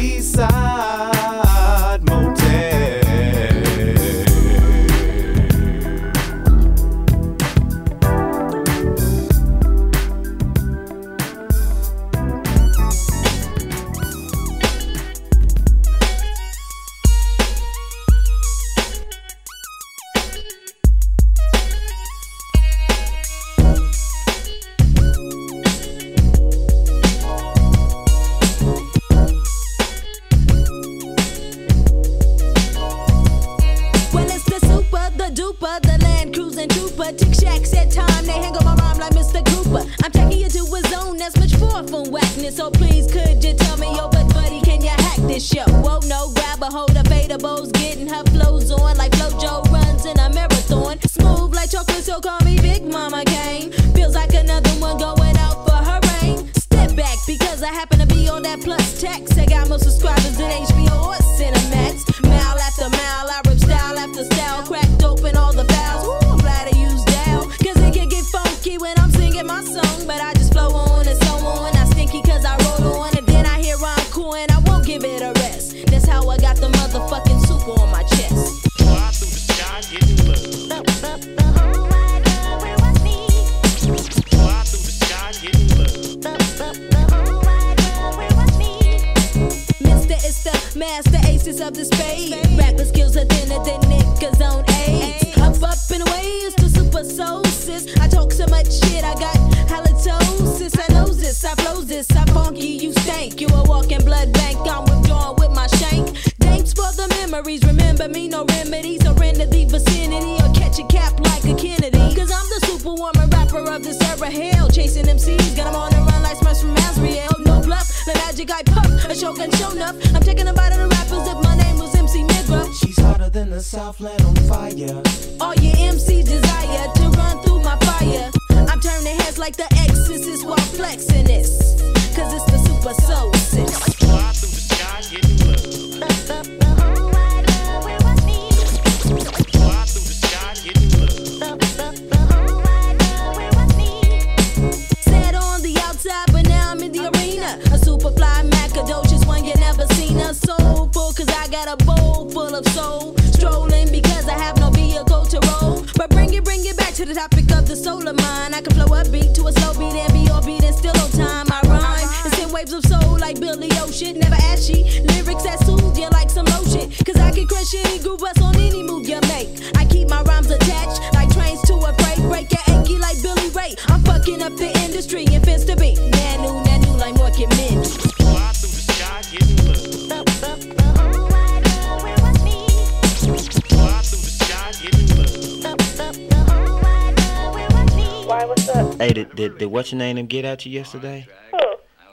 East Side Motel. I happen to be on that plus text. I got more subscribers than H B O or Cinemax. Mal the mile. I rip style after style, cracked open all the valves. Ooh, I'm glad I used down, cause it can get funky when I'm singing my song. But I just flow on and so on. I stinky cause I roll on, and then I hear I'm cool and I won't give it a rest. That's how I got the motherfucking super on my chest. Fly through the sky, getting low. The whole wide world where was me. Fly through the sky, getting low. The whole wide world where was me. Mister is the master aces of the spade. Rapper skills are thinner than niggas on AIDS. Up, up, and away is the super soul, sis. I talk so much shit, I got halitosis. I knows this, I flows this, I funky, you stank. You a walking blood bank, I'm withdrawing with my shank. Thanks for the memories, remember me, no remedies. Or render the vicinity, or catch a cap like a Kennedy. Cause I'm the superwoman rapper of this era, hell. Chasing M Cs, got 'em on the run like Smash from Asriel. No bluff, the magic I puff, a show and show enough. I'm taking a bite of the rappers if my name was M C Migga. She's hotter than the Southland on fire. All your M Cs desire to run through my fire. I'm turning heads like the Exorcist while flexing this. Cause it's the super soul, sis. Fly through the sky, getting low. The, the, the whole wide world, where was me? Fly through the sky, getting low. The, the, the whole wide world, where was me? Sat on the outside, but now I'm in the arena. A super fly macadocious one you never seen. A soulful, cause I got a bowl full of soul. Strolling because I have no vehicle to roll. But bring it, bring it back to the topic of the soul of mine. I can flow a beat to a slow beat and be all beat and still on time. I rhyme and send waves of soul like Billy Ocean. Never ashy, lyrics that soothe you like some lotion. Cause I can crush any group bust on any move you make. I keep my rhymes attached like trains to a freight. Break your achy like Billy Ray. I'm fucking up the industry and fence to beat. Nanu, nanu like market men. Fly through the sky, getting low. The whole wide world, where was me? Fly through the sky, getting low. The whole wide world, where was me? Why, what's up? Hey, did, did, did what's your name them get at you yesterday?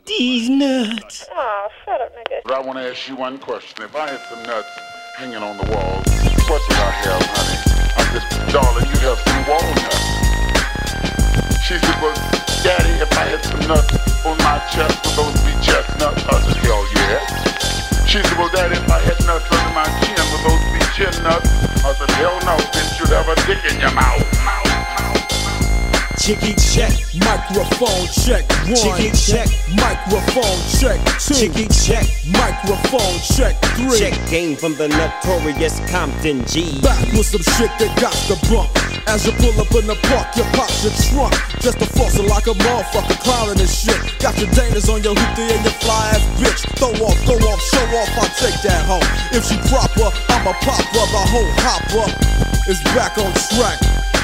These nuts. Aw, oh, shut up, nigga. But I want to ask you one question. If I had some nuts hanging on the walls, what would I have, honey? I just, darling, you have some walnuts. She said, well, Daddy, if I had some nuts on my chest, would those be chestnuts? I said, hell yeah. She said, well, Daddy, if I had nuts under my chin, would those be chin nuts? I said, hell no, bitch, you'd have a dick in your mouth. mouth, mouth. Chicky check, microphone check, one. Chicky check, microphone check, two. Chicky check, microphone check, three. Check game from the notorious Compton G. Back with some shit that got the bump. As you pull up in the park, your pops your trunk. Just a fossil like a motherfucker clowning and shit. Got your daners on your hoopty and your fly ass bitch. Throw off, throw off, show off, I'll take that hoe. If she proper, I'm a popper, the whole hopper is back on track.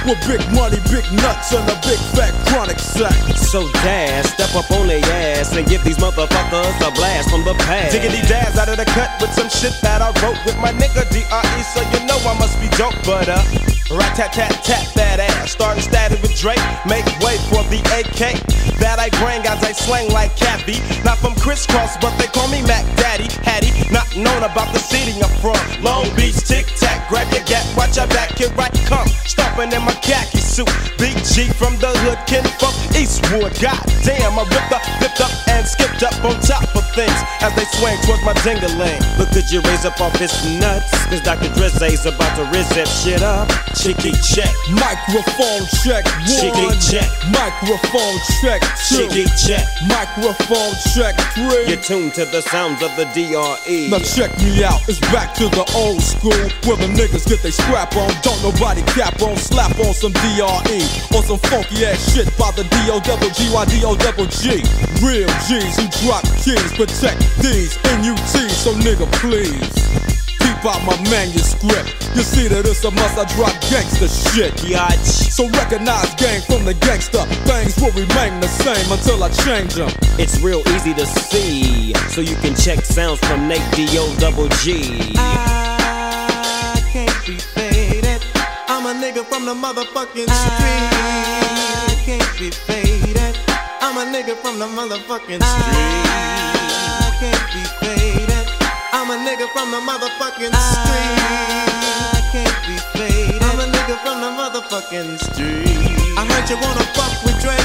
With big money, big nuts, and a big fat chronic sack. So dash, step up on their ass and give these motherfuckers a blast from the past. Diggity dash out of the cut with some shit that I wrote with my nigga D R E, so you know I must be dope, but uh rat tat tat tat that ass. Starting static with Drake, make way for the A K that I bring as I slang like Kathy. Not from crisscross, but they call me Mac Daddy. Hattie, not known about the city I'm from. Long Beach, Tic Tac, grab your gap, watch your back, here I come. Stomping in my khaki suit, Big G from the hood, kin from Eastwood. God damn, I ripped up, flipped up, and skipped up on top of things as they swing towards my ding-a-ling. Look, could you raise up off his nuts? Cause Doctor Drizzy's about to rizz that shit up. Chicky check, microphone check, one. Chicky check, microphone check, two. Chicky check, microphone check, three. You're tuned to the sounds of the D R E. Now check me out, it's back to the old school where the niggas get they scrap on. Don't nobody cap on, slap on some D R E or some funky ass shit by the D O double G Y D O double G. Real G's who drop keys, protect these N U Ts, so nigga please. About my manuscript, you see that it's a must. I drop gangster shit, yach. So recognize gang from the gangster. Things will remain the same until I change them. It's real easy to see, so you can check sounds from Nate D O double G. I can't be faded. I'm a nigga from the motherfucking street. I can't be faded. I'm a nigga from the motherfucking street. I can't be faded. I'm a nigga from the motherfucking street. I can't be played. I'm a nigga from the motherfucking street. I heard you wanna fuck with Dre.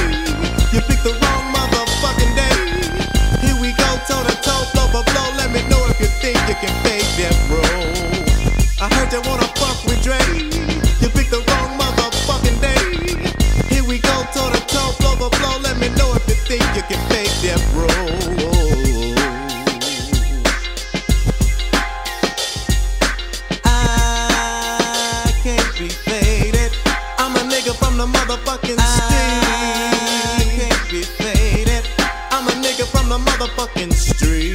You picked the wrong motherfucking day. Here we go, toe to toe, blow for blow. Let me know if you think you can fake that, bro. I heard you wanna fuck with Dre. You picked the wrong motherfucking day. Here we go, toe to toe, blow for blow. Let me know if you think you can fake that, bro. Motherfucking I street. Can't be faded. I'm a nigga from the motherfucking street.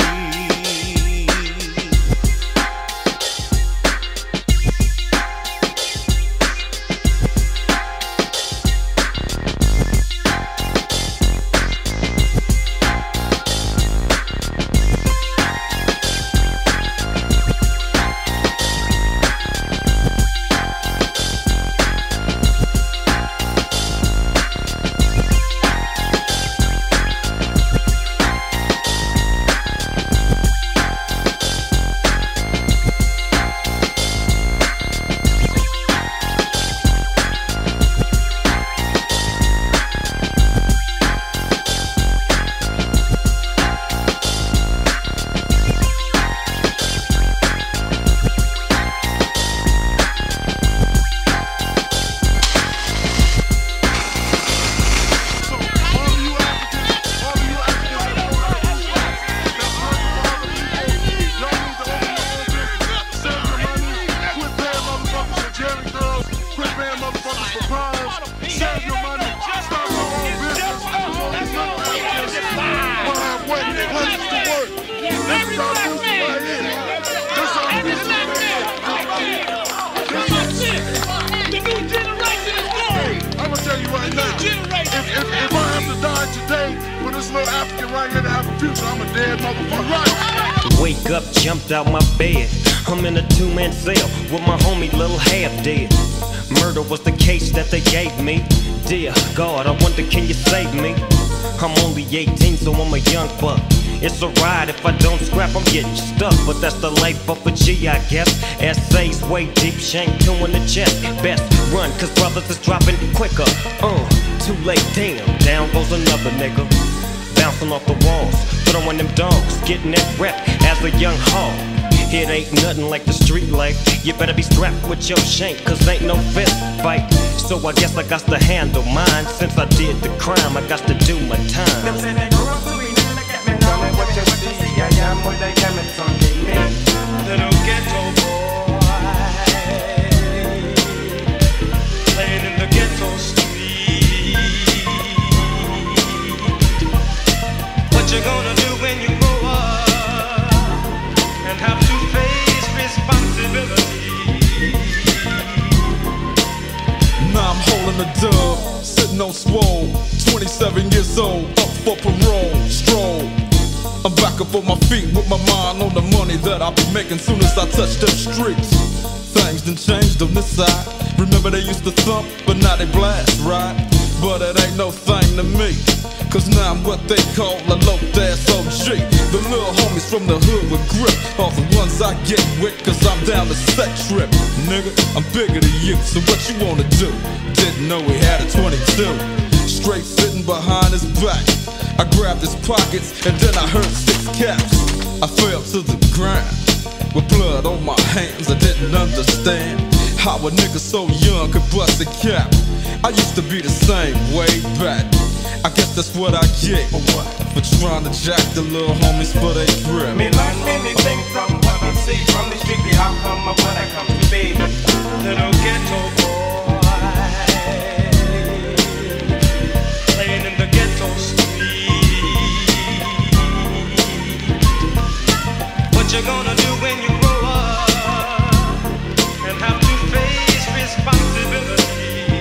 It's a ride, if I don't scrap, I'm getting stuck. But that's the life of a G, I guess. Essays way deep, shank two in the chest. Best run, cause brothers is dropping quicker. Uh, too late, damn, down goes another nigga. Bouncing off the walls, throwing them dogs, getting that rep as a young hog. It ain't nothing like the street life. You better be strapped with your shank, cause ain't no fist fight. So I guess I got to handle mine. Since I did the crime, I got to do my time. What you see, I am what I am, it's on the name. Little ghetto boy, playing in the ghetto street. What you gonna do when you grow up and have to face responsibility? Now I'm holding a dub, sitting on swole, twenty-seven years old, up for parole, stroll. I'm back up on my feet with my mind on the money that I'll be making soon as I touch them streets. Things done changed on this side. Remember they used to thump, but now they blast, right? But it ain't no thing to me, cause now I'm what they call a low-ass O G. The little homies from the hood with grip are the ones I get with, cause I'm down the set trip. Nigga, I'm bigger than you, so what you wanna do? Didn't know he had a twenty-two. Straight sitting behind his back, I grabbed his pockets and then I heard six caps. I fell to the ground with blood on my hands. I didn't understand how a nigga so young could bust a cap. I used to be the same way back. I guess that's what I get for trying to jack the little homies for they grip. Me learn many things from what I see. From the street, the outcome of what I come to be. Little ghetto boy. What you gonna do when you grow up and have to face responsibility?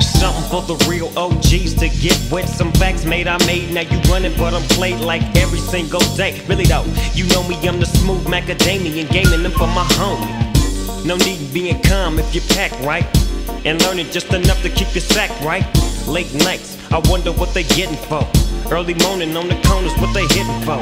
Something for the real O Gs to get with. Some facts made I made, now you running but I'm played like every single day. Really though, you know me, I'm the smooth macadamian, gaming them for my homie. No need being calm if you pack right, and learning just enough to keep your sack right. Late nights, I wonder what they getting for. Early morning on the corners, what they hitting for?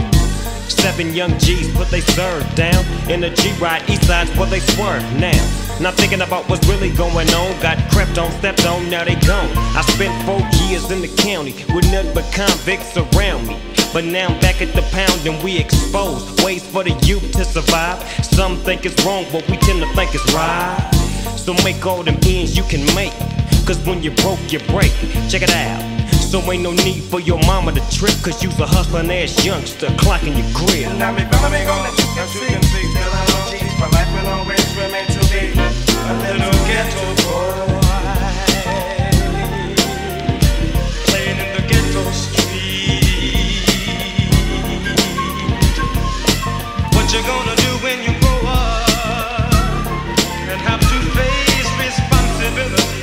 Seven young G's put they serve down in the G-Ride, east side's where they swerve now. Not thinking about what's really going on. Got crept on, stepped on, now they gone. I spent four years in the county with nothing but convicts around me. But now I'm back at the pound and we expose ways for the youth to survive. Some think it's wrong, but we tend to think it's right. So make all them ends you can make, cause when you broke, you break. Check it out. So ain't no need for your mama to trip, cause you's a hustling ass youngster clocking your crib. Now me mama ain't gonna let you can see, till I don't cheat. My life will always remain to be a little ghetto boy, playing in the ghetto street. What you gonna do when you grow up and have to face responsibility?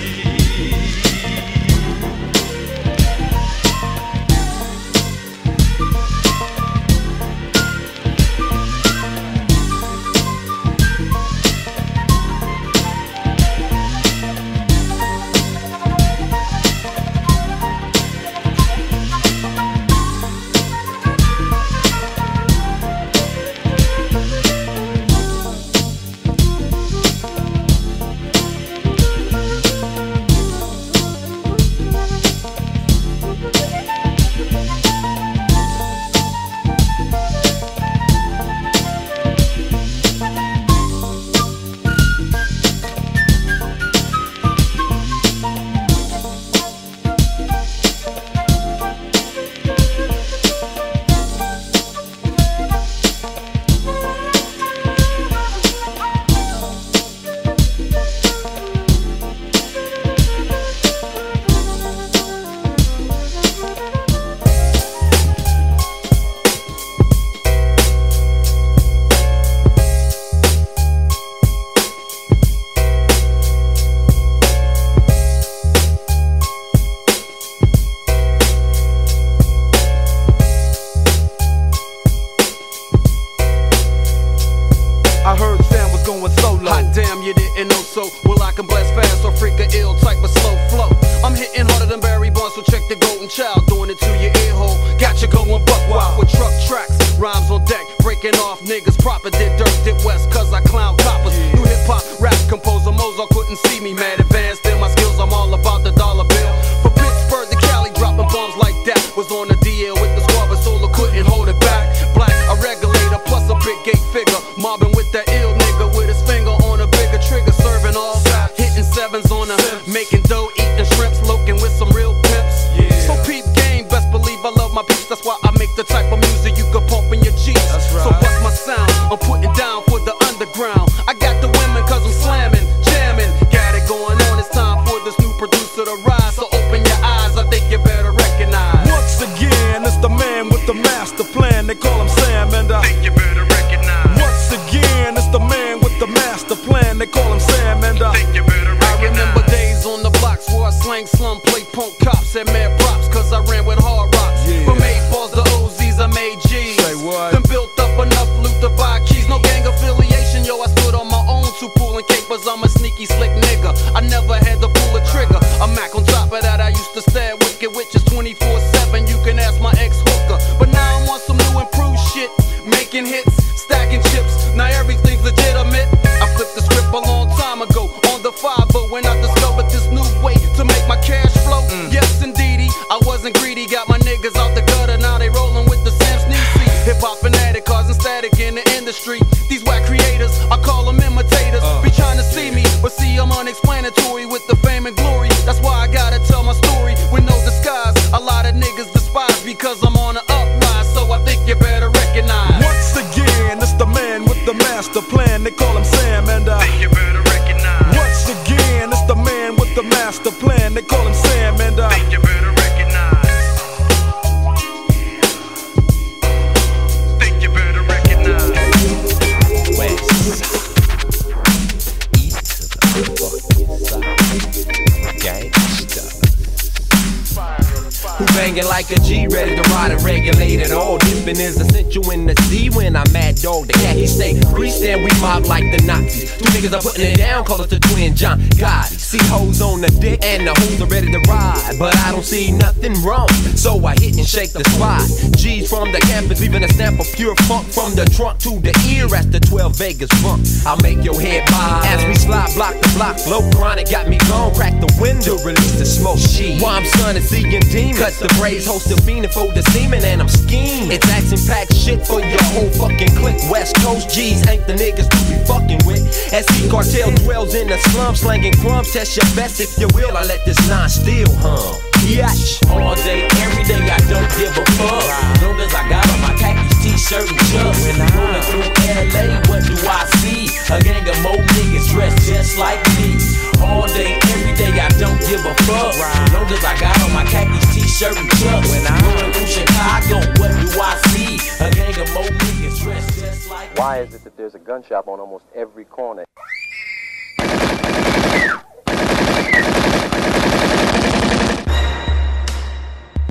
Shake the spot, G's from the happens, even a snap of pure funk from the trunk to the ear at the twelve Vegas bump. I'll make your head bob as we slide block to block. Low chronic got me gone, crack the window, release the smoke. She, why I'm son of seeing demons. Cut the braids, host a fiending for the semen, and I'm scheming. It's action packed shit for your whole fucking clique. West Coast G's ain't the niggas to be fucking with. S E Cartel dwells in the slums, slanging crumbs. Test your best if you will. I let this non steal, huh? Yes. All day, every day, I don't give a fuck. As long as I got on my khakis, t-shirt, and chucks. When I'm rolling through L A, what do I see? A gang of more niggas dressed just like me. All day, every day, I don't give a fuck. As long as I got on my khakis, t-shirt, and chucks. When I'm rolling through Chicago, what do I see? A gang of more niggas dressed just like me. Why is it that there's a gun shop on almost every corner?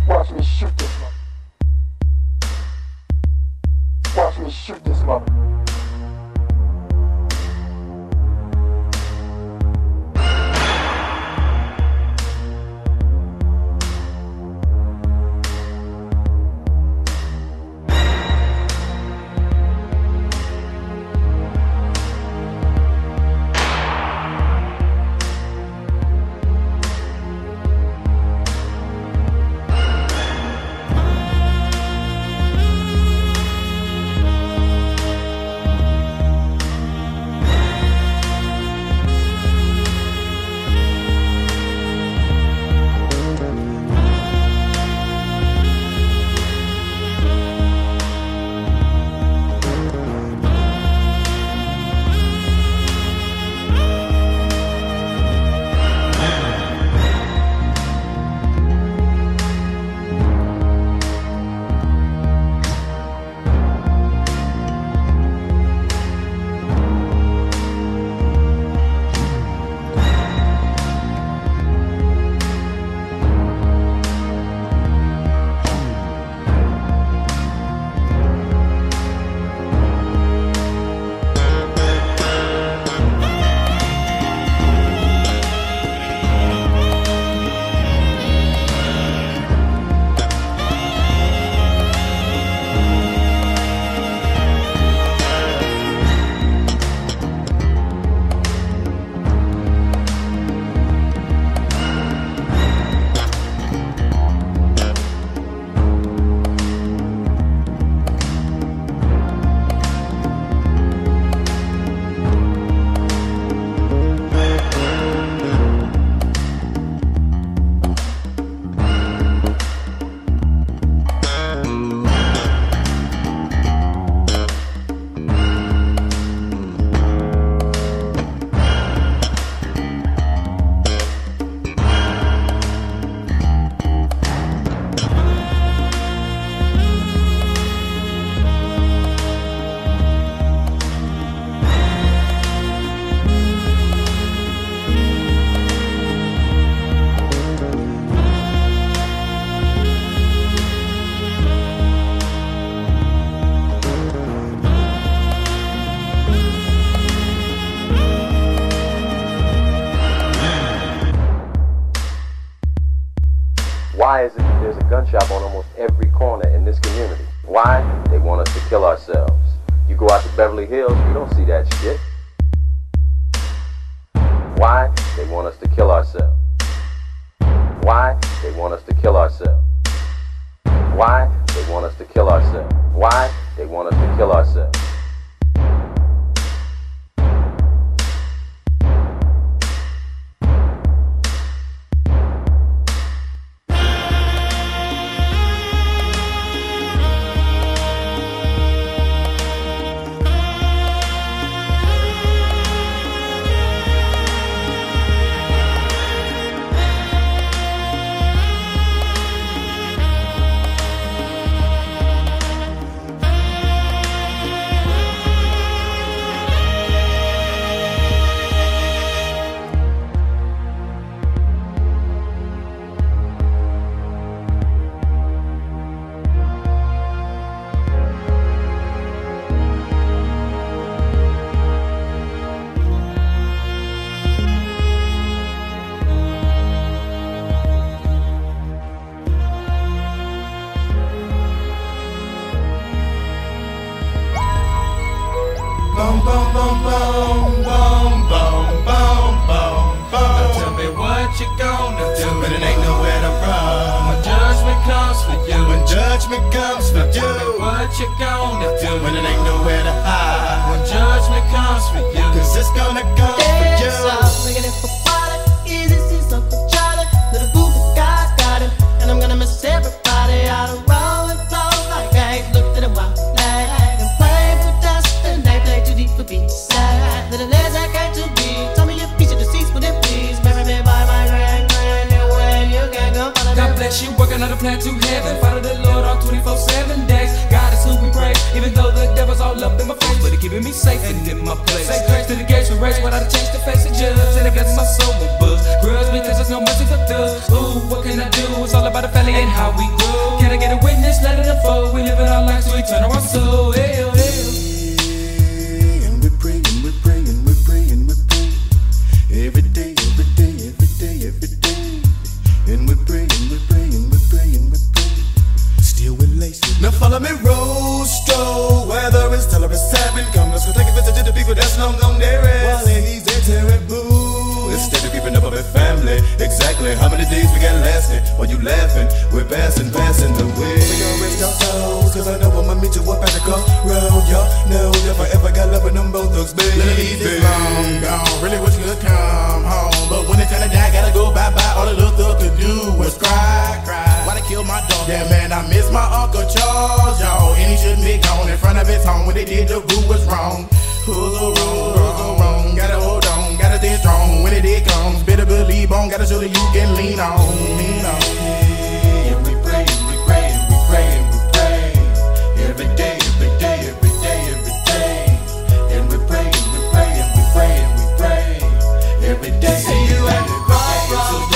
Watch me shoot this mother. Watch me shoot this mother. boom, boom, boom, boom, boom, boom, boom. Now tell me what you gonna do, but it ain't nowhere to run. When judgment comes for you, when judgment comes for you. Tell me what you gonna do, when it ain't nowhere to hide. When judgment comes for you, cause it's gonna come for you. Looking for water, easy see something charlie. Little boo, God's got him, and I'm gonna miss everybody out of. She working on the plan to heaven. Follow the Lord all twenty-four seven days. God is who we pray. Even though the devil's all up in my face, but he keeping me safe and in my place. Say grace to the gates we race, without a chance to face the judge. And I bless my soul with books. Grudge because there's no mercy for thugs. Ooh, what can I do? It's all about the family and how we grow. Can I get a witness? Let it unfold. We living our lives, so we turn our soul. Ew, ew. Follow me, Rosto, weather is tell her it's seven. Come, let's go take a visit to the people that's long gone there is. While he's there, terrible. Instead of keeping up with family, exactly how many days we got lasting? While you laughing, we're passing, passing the way. We gon' rest our souls, cause I know I'ma meet you up at the crossroad. Y'all know if I ever got love with them both thugs, baby. Ladies is long gone, really wish you could come home. But when it's time to die, gotta go bye-bye. All the little thug could do was cry, cry. Why they kill my dog? Yeah, man, I miss my Uncle Charles, y'all. And he shouldn't be gone in front of his home. When they did, the boo was wrong. Who's so wrong? Who's so wrong? Gotta hold on, gotta stay strong. When it did comes, better believe on. Gotta show that you can lean on, lean on. And we pray, and we pray, and we pray, and we pray. Every day, every day, every day, every day. And we pray, and we pray, and we pray, and we pray. Every day, see you at the crossroads.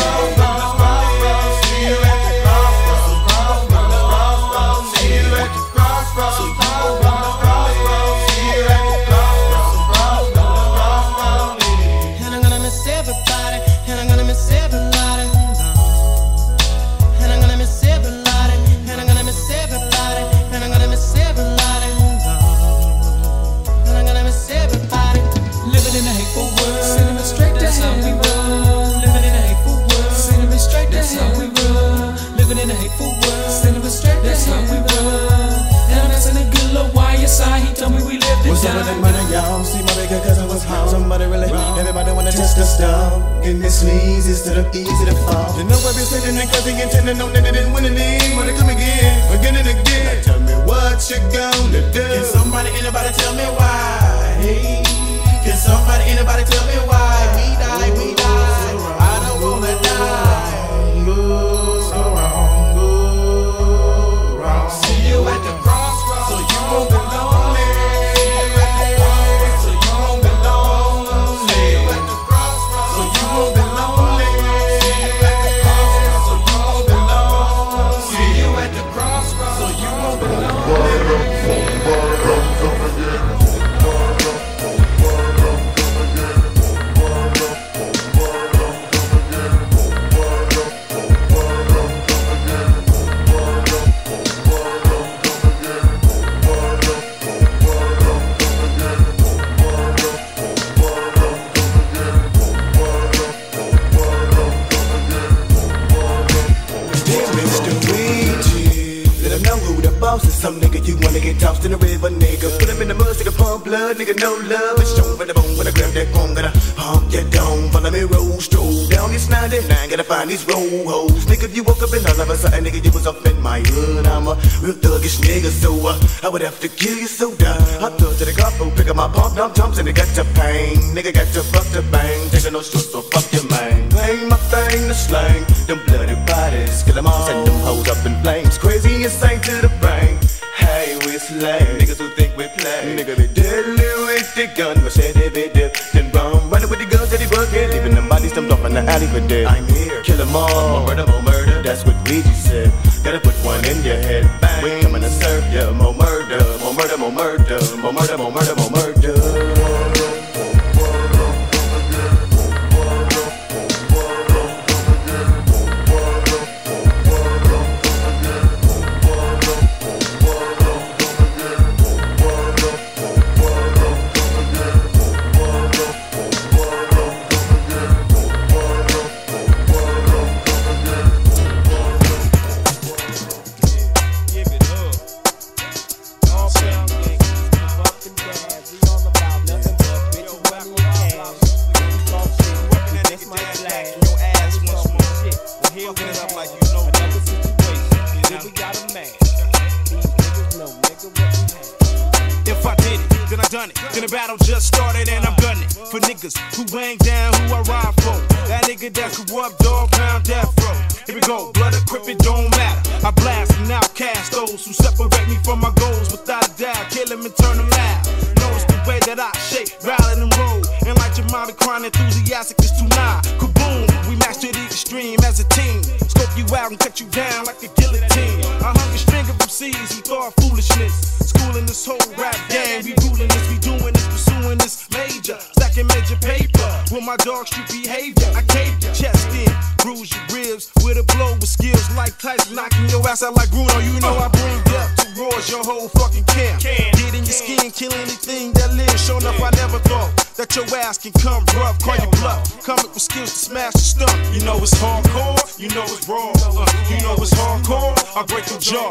If I did it, then I done it. Then the battle just started and I'm gunning for niggas who hang down, who I ride for. That nigga that corrupt dog pound death row. Here we go, blood or crip, it don't matter. I blast and outcast those who separate me from my goals. Without a doubt, kill them and turn them out. Knows the way that I shake, rally and roll. And like your mommy crying, enthusiastic is too nigh. Kaboom, we match to the extreme as a team. Scope you out and cut you down like a guillotine. I hung a string of M Cs who thought foolishness. Schooling this whole rap game, we ruling this, we doing this, pursuing this major, stacking major paper with my dog street behavior. I caved your chest in, bruise your ribs with a blow with skills like Tyson, knocking your ass out like Bruno. You know I bring death to roars your whole fucking camp. Get in your skin, kill anything that lives. Showing up, I never thought that your ass can come rough. Call your bluff, coming with skills to smash the stump. You know it's hardcore, you know it's raw, uh, you know it's hardcore. I break your jaw.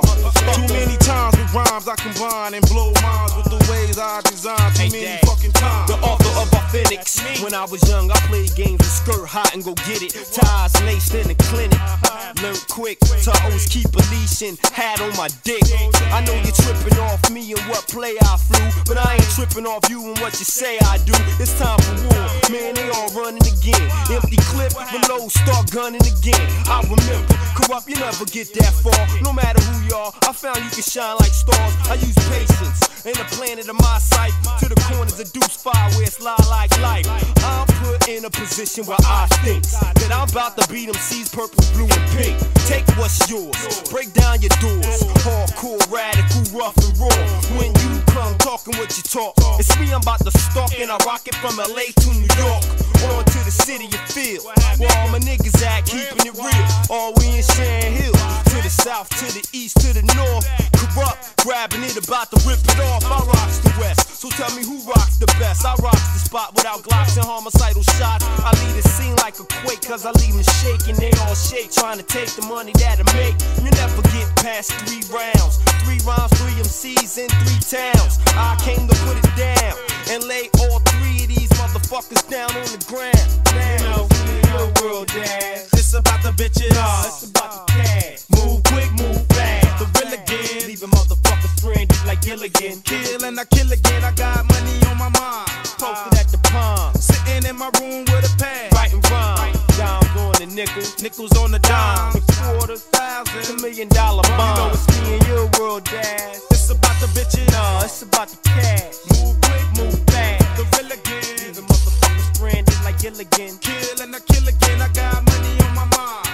Too many times with rhymes I combine and blow minds with the ways I designed too many fucking times. The author of Authentics. When I was young, I played games with skirt hot and go get it. Ties laced in the clinic. Learned quick to always keep a leash and hat on my dick. I know you're tripping off me and what play I flew, but I ain't tripping off you and what you say I do. It's time for war. Man, they all running again. Empty clip below, start gunning again. I remember, corrupt, you never get that far. No matter who you are, I found you can shine like stars. I use patience in the planet of my sight to the corners of Deuce Fire where it's lie like life. I'm put in a position where I think that I'm about to beat them C's purple, blue, and pink. Take what's yours, break down your doors. Hardcore, radical, rough, and raw. When you come talking what you talk, it's me I'm about to stalk, and I rock it from L A to New York. On to the city you feel, where all my niggas at, keeping it real. All we in Shan Hill, to the south, to the east, to the north. Corrupt, grabbing it, about to rip it off. I rocks the west, so tell me who rocks the best. I rocks the spot without glocks and homicidal shots. I leave the scene like a quake, cause I leave them shaking. They all shake, trying to take the money that I make. You never get past three rounds. Three rhymes, three M Cs in three towns. I came to put it down and lay all three of these motherfuckers down on the ground. Now, you know, real world dash. It's about the bitches, nah, it's about the cash. Move quick, move fast, the real again. Leave a motherfucker friend like Gilligan. Kill and I kill again, I got money on my mind. Posted at the pond, sitting in my room with a pad. Writing rhyme, dimes on the nickel, nickels on the dime. Quarters, thousands, a million dollar bomb. You know it's me and your world dash. It's about the bitches, nah, it's about the cash. Move quick, move fast, the real again. Leave a motherfucker friend like Gilligan. Kill and I kill again, I got money on my mind.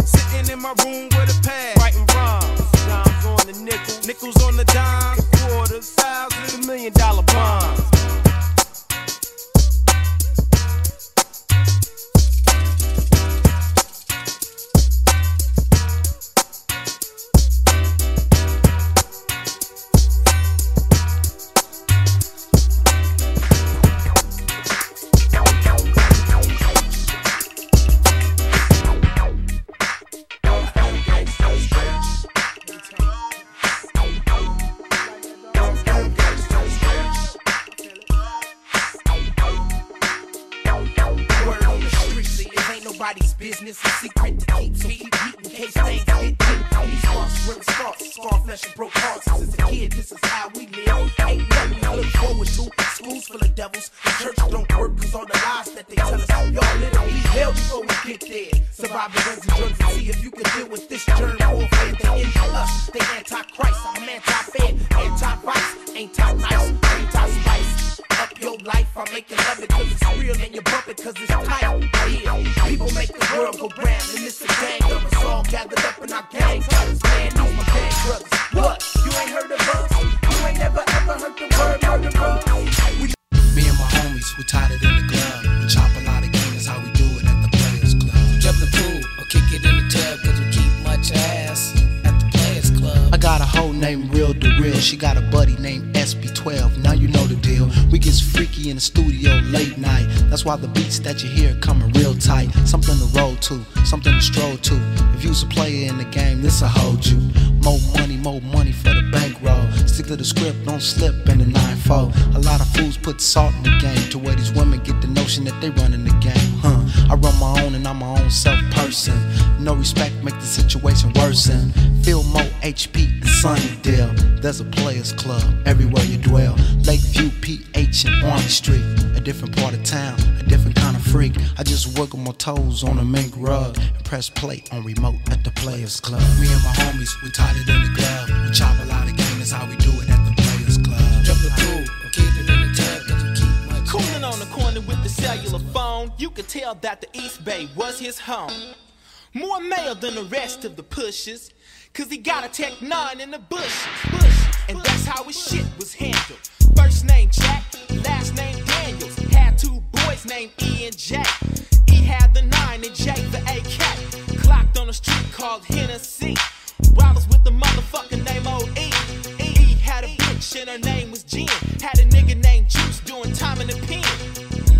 Sitting in my room with a pad, writing rhymes, dimes on the nickel, nickels on the dime, quarters, thousands, a million dollar bonds. Nobody's business, a secret to keep, so keep heat in case things get deep. These sparks where it starts, scar flesh and broke hearts. Since a kid, this is how we live. Ain't nothing we look forward to. Schools full of devils, the church don't work cause all the lies that they tell us. Y'all literally hell before we get there. Surviving guns and drugs and see if you can deal with this germ warfare. They envy us, they anti-Christ, I'm anti-fair, anti-vice, anti-nice, anti-spice. Up your life, I make you love it cause it's real and you bump it cause it's tight. Yeah. People make the world go round and it's a gang of us all gathered up in our gang brothers. Man, these my gang brothers. What? You ain't heard of us? You ain't never ever heard the word murder, bro? Me and my homies, we tied it in the club. We chop a lot of games, how we do it at the Players Club. Jump the pool or kick it in the tub cause we keep much ass at the Players Club. I got a hoe named Real DeReal. She got a buddy named S B twelve. Now you know the deal. We gets freaky in the studio late night. That's why the beats that you hear coming real tight. Something to roll to, something to stroll to. If you's a player in the game, this'll hold you. More money, more money for the bankroll. Stick to the script, don't slip in the nine four. A lot of fools put salt in the game to where these women get the notion that they running the game. Huh? I run my own and I'm my own self person. No respect make the situation worsen. Fillmore, H P, and Sunnydale. There's a players club everywhere you dwell. Lakeview, P H, and Orange Street. A different part of town, a different kind of freak. I just wiggle my toes on a mink rug and press play on remote at the players club. Me and my homies, we tied it in the glove. We chop a lot of game, that's how we do it at the players club. Jump the pool, or keep it in the tub, cause we keep much. Cooling on the corner with the cellular phone. You could tell that the East Bay was his home. More male than the rest of the pushers, cause he got a tech nine in the bushes, bushes. And that's how his shit was handled. First name Jack, last name Daniels. Had two boys named E and J. E had the nine and J the A K. Clocked on a street called Hennessy. Robbers with the motherfucker named O E. E had a bitch and her name was Jen. Had a nigga named Juice doing time in the pen.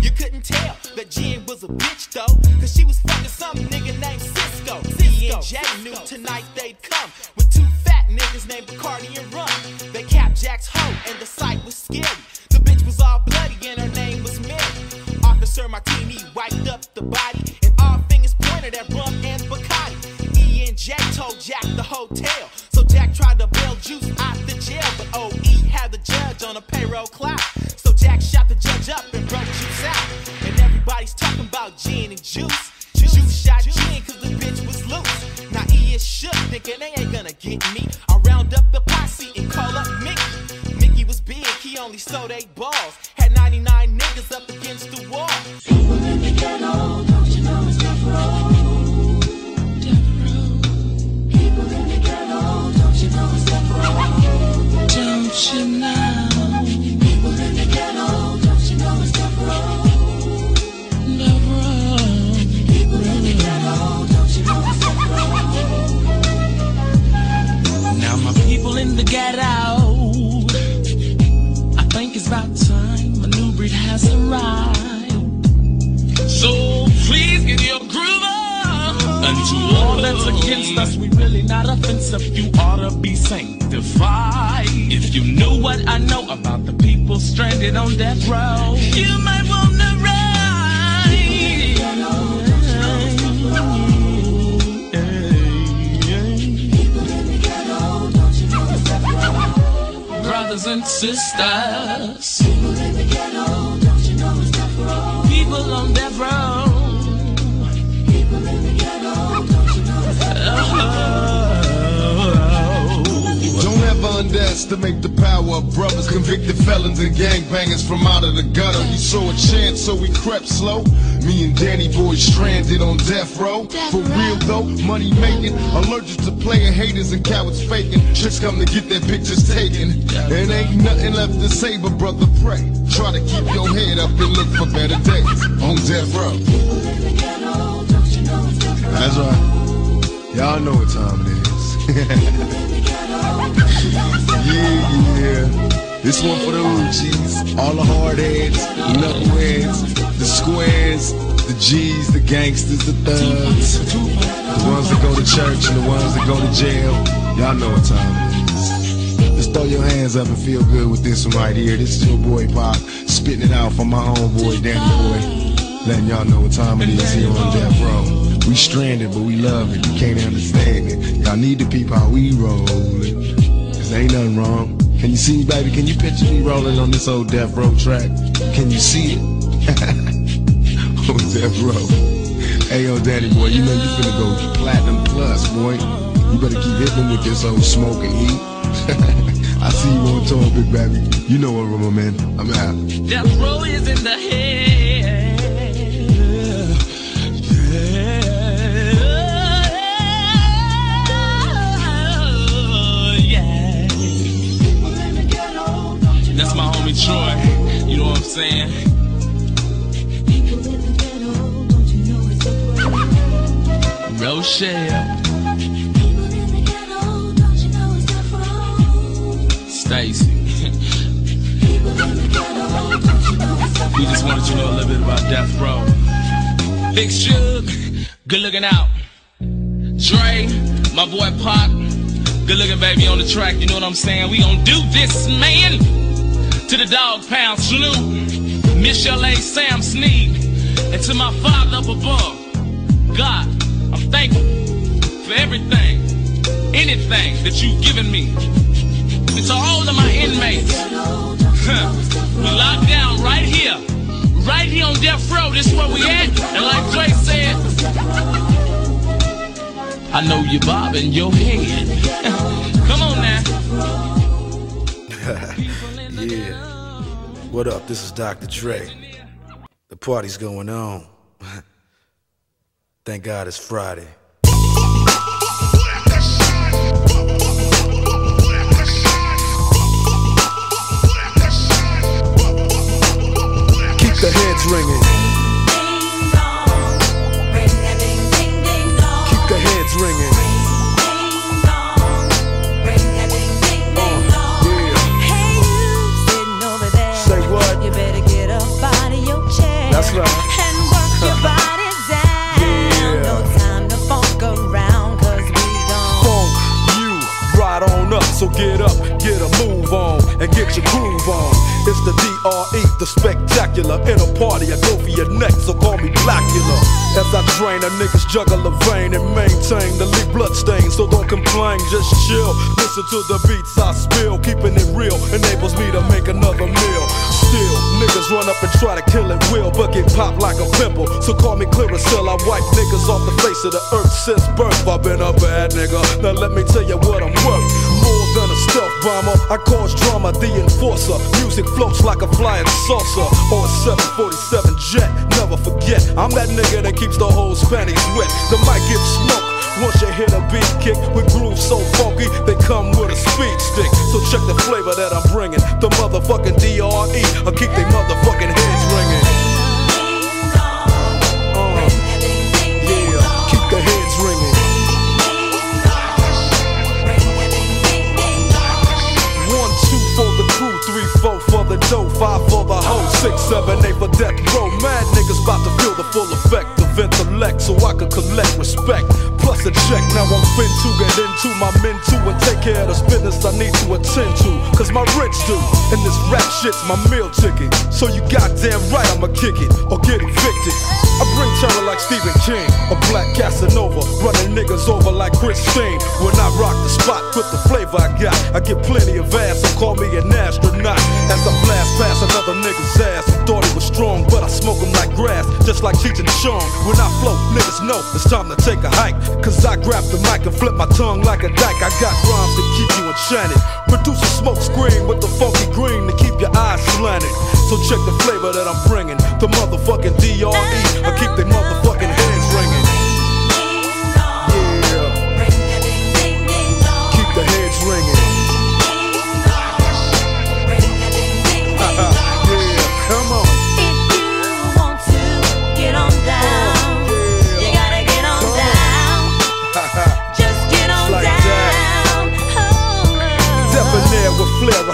You couldn't tell that Jen was a bitch though, cause she was fucking some nigga named Cisco. Cisco. E and J knew tonight they'd come with two fat niggas named Bacardi and Rump. They capped Jack's hoe and the sight was scary. The bitch was all bloody and her name was Mary. Officer Martini wiped up the body and all fingers pointed at Rump and Bacardi. E and J told Jack the hotel, so Jack tried to bail Juice out the jail, but O E had the judge on a payroll clock. So Jack shot the judge up and broke Juice out. And everybody's talking about Gin and Juice. Juice, Juice shot Juice. Gin cause the bitch was loose. Now E is shook, thinking they ain't gonna get me. I round up the posse and call up Mickey. Mickey was big, he only sold eight balls. Had ninety-nine niggas up against the wall. People in the ghetto, don't you know it's Death Row? Death Row. People in the ghetto, don't you know it's Death Row? Don't you know? In the ghetto, I think it's about time a new breed has arrived. So please get your groove on. And to all that's against us, we really not offensive. You ought to be sanctified. If you knew what I know about the people stranded on death row, you might wanna ride. Brothers and sisters, people in the ghetto, don't you know it's death row? People on death row. People in the ghetto, don't you know it's death row? Don't ever underestimate the power of brothers, convicted felons and gangbangers from out of the gutter. We saw a chance, so we crept slow. Me and Danny Boy stranded on death row. Death For real though, money making. Allergic to player haters and cowards faking. Chicks come to get their pictures taken. And ain't nothing left to say but brother pray. Try to keep your head up and look for better days on death row. People in the ghetto, don't you know it's death row? That's right. Y'all know what time it is. Yeah, yeah. This one for the O Gs, all the hard heads, the knuckleheads, the squares, the G's, the gangsters, the thugs, the ones that go to church and the ones that go to jail. Y'all know what time it is. Just throw your hands up and feel good with this one right here. This is your boy Pop, spitting it out for my homeboy Danny Boy, letting y'all know what time it is here on Death Row. We stranded, but we love it. You can't understand it. Y'all need to peep how we rollin', cause ain't nothing wrong. Can you see me, baby? Can you picture me rolling on this old death row track? Can you see it? On death row. Hey, yo, Daddy Boy, you know you finna go platinum plus, boy. You better keep hitting them with this old smoke and heat. I see you on tour, big baby. You know what, Rumble Man. I'm out. Death row is in the head. Yeah. Yeah. That's my homie Troy, you know what I'm saying? People in the ghetto, don't you know it's death row? Rochelle. People in the ghetto, don't you know it's death row? Stacy. People in the ghetto, don't you know it's death row? We just wanted you to know a little bit about death row. Big Suge, good looking out. Dre, my boy Pop, good looking baby on the track, you know what I'm saying? We gon' do this, man! To the dog pound, Snoop, Michelle A, Sam Sneed, and to my father up above, God, I'm thankful for everything. anything that you've given me. And to all of my inmates, huh, we locked down right here, right here on Death Row. This is where we at. And like Dre said, I know you're bobbing your head. Come on now. Yeah. What up? This is Doctor Dre. The party's going on. Thank God it's Friday. Keep the heads ringing. Ding dong, ring a ding ding ding dong. Keep the heads ringing. Ding dong, ring a ding ding ding dong. Yeah. Hey you sitting over there. Say what? You better get up out of your chair. That's right. And work your body down. Yeah. No time to funk around, 'cause we don't funk you right on up. So get up, get a move on, and get your groove on. It's the D R E, the spectacular. In a party, I go for your neck, so call me Blackula. As I drain, a nigga's jugular vein and maintain the leak blood stain. So don't complain, just chill. Listen to the beats I spill. Keeping it real enables me to make another meal. Still, niggas run up and try to kill it will, but get popped like a pimple. So call me clear as hell. I wipe niggas off the face of the earth since birth. I've been a bad nigga. Now let me tell you what I'm worth. More than a stealth bomber, I cause drama, the enforcer. Music floats like a flying saucer or a seven forty-seven jet. Never forget, I'm that nigga that keeps the hoes' panties wet. The mic gets smoked once you hit a beat kick with grooves so funky they come with a speed stick. So check the flavor that I'm bringing. The motherfucking D R E, I keep they motherfucking heads ringing. Uh, yeah, keep the heads ringing. Four for the dough, five for the hoe, six, seven, eight for Death Row. Mad niggas about to feel the full effect of intellect, so I can collect respect plus a check. Now I'm fin to get into my men too, and take care of this business I need to attend to, 'cause my rich do, and this rap shit's my meal ticket. So you goddamn right I'ma kick it or get evicted. I bring terror like Stephen King, a black Casanova, running niggas over like Christine. When I rock the spot with the flavor I got, I get plenty of ass, so call me an astronaut. As I blast past another nigga's ass, I thought he was strong, but I smoke him like grass, just like Cheech and Chong. When I float, niggas know it's time to take a hike, 'cause I grab the mic and flip my tongue like a dyke. I got rhymes to keep you enchanted, produce a smoke screen with the funky green to keep your eyes slanted. So check the flavor that I'm bringing, the motherfucking D R E, I keep they motherfucking heads ringing. Yeah, keep the heads ringing. I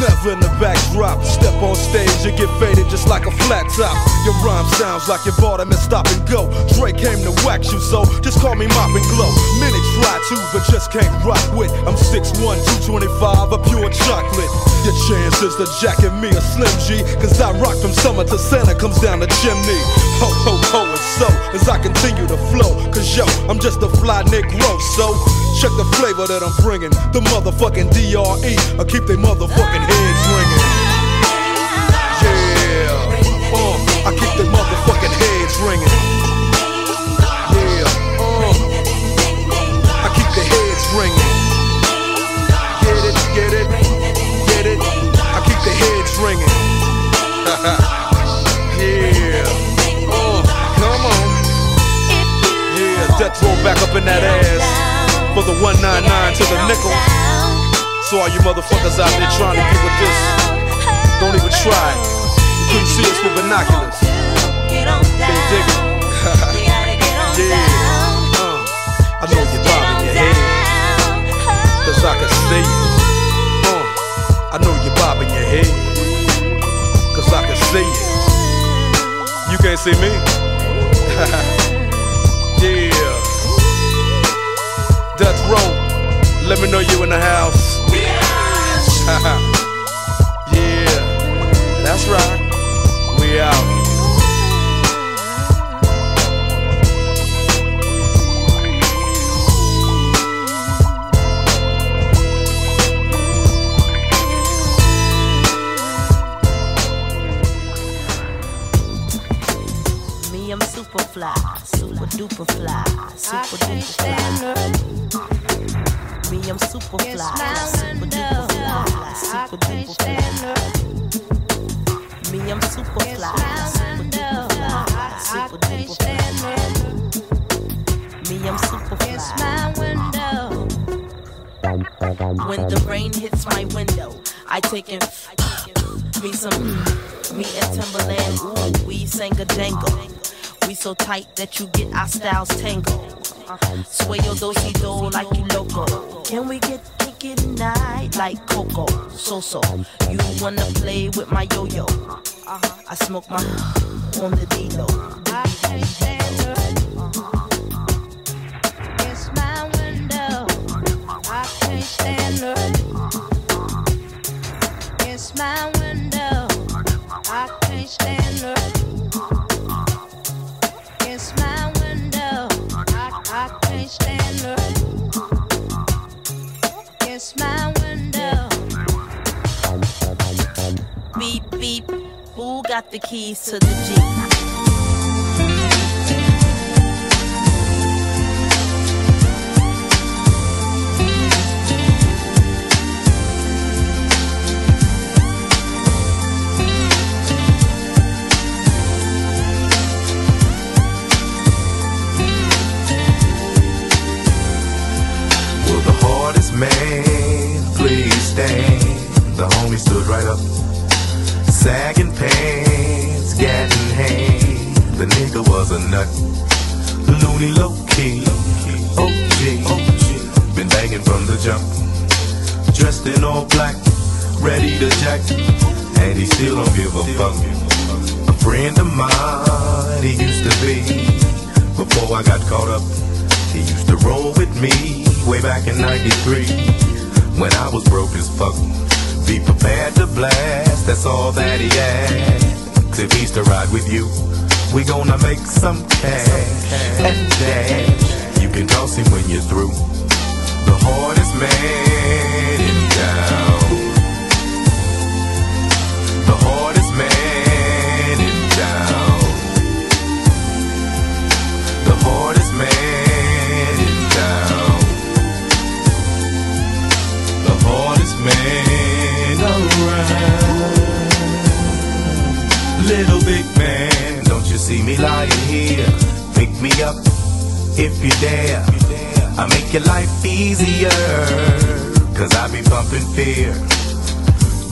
never in the backdrop. Step on stage, you get faded just like a flat top. Your rhyme sounds like you bought him and stop and go. Dre came to wax you, so just call me Mop and Glow. Many try to, but just can't rock with. I'm six one, two twenty-five, a pure chocolate. Your chances to jacket me a Slim G, 'cause I rock from summer to Santa comes down the chimney. Ho, ho, ho, and so, as I continue to flow, 'cause yo, I'm just a fly Negro, so check the flavor that I'm bringing, the motherfucking D R E, I keep they motherfucking heads ringing. Yeah, uh, I keep they motherfucking heads ringing. Yeah, uh, I keep the heads ringing. Get it, get it, get it, I keep the heads ringing. Yeah, uh, come on. Yeah, Death Row back up in that ass. For the one nine nine to the nickel. So all you motherfuckers out there trying to get with this, don't even try it. You couldn't see us with binoculars. They dig it. Yeah, uh, I know you're bobbing your head, 'cause I can see you. uh, I know you're bobbing your head, 'cause I can see you. You can't see me. Yeah, Death Row, let me know you in the house. We are. Yeah. try. We out. Fly, super duper fly, super duper fly. Me, I'm super fly, super duper fly, super duper fly. Me, I'm super fly, super duper fly, super duper fly. Me, I'm super fly. When the rain hits my window, I take in me some me and Timberland. Ooh, we sang a jangle. We so tight that you get our styles tangled. Sway your dozy do like you loco. Can we get kinky tonight like Coco? So so, you wanna play with my yo yo? I smoke my on the D-Lo. I can't stand her. It's my window. I can't stand her. It's my window. I can't stand her. It's my window. Beep beep, who got the keys to the Jeep? Man, please stand. The homie stood right up, sagging pants, gat in hand. The nigga was a nut, loony low-key, O G. Been banging from the jump, dressed in all black, ready to jack, and he still don't give a fuck. A friend of mine, he used to be, before I got caught up. He used to roll with me way back in ninety-three, when I was broke as fuck. Be prepared to blast, that's all that he asked. If he's to ride with you, we gonna make some cash and dash. You can toss him when you're through. The hardest man in town. The hardest man in town. The hardest man. Man around. Little big man, don't you see me lying here? Pick me up if you dare. I make your life easier, cause I be bumping fear.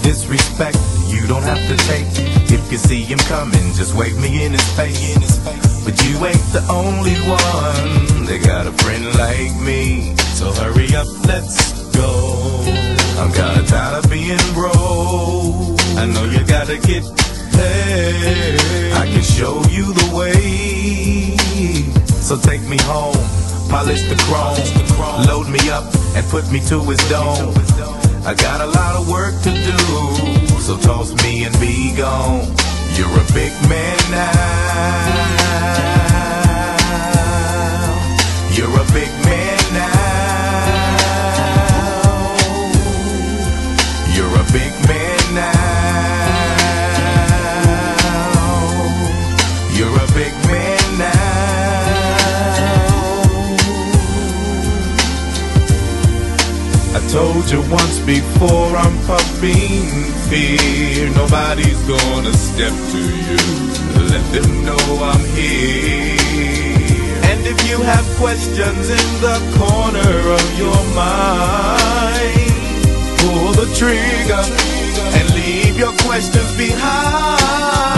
Disrespect, you don't have to take. If you see him coming, just wave me in his face. But you ain't the only one, they got a friend like me. So hurry up, let's go. I'm kinda tired of being broke. I know you gotta get paid. I can show you the way. So take me home, polish the chrome, load me up and put me to his dome. I got a lot of work to do, so toss me and be gone. You're a big man now. You're a big man now. Big man now. You're a big man now. I told you once before, I'm puffing fear. Nobody's gonna step to you. Let them know I'm here. And if you have questions in the corner of your mind, pull the trigger and leave your questions behind.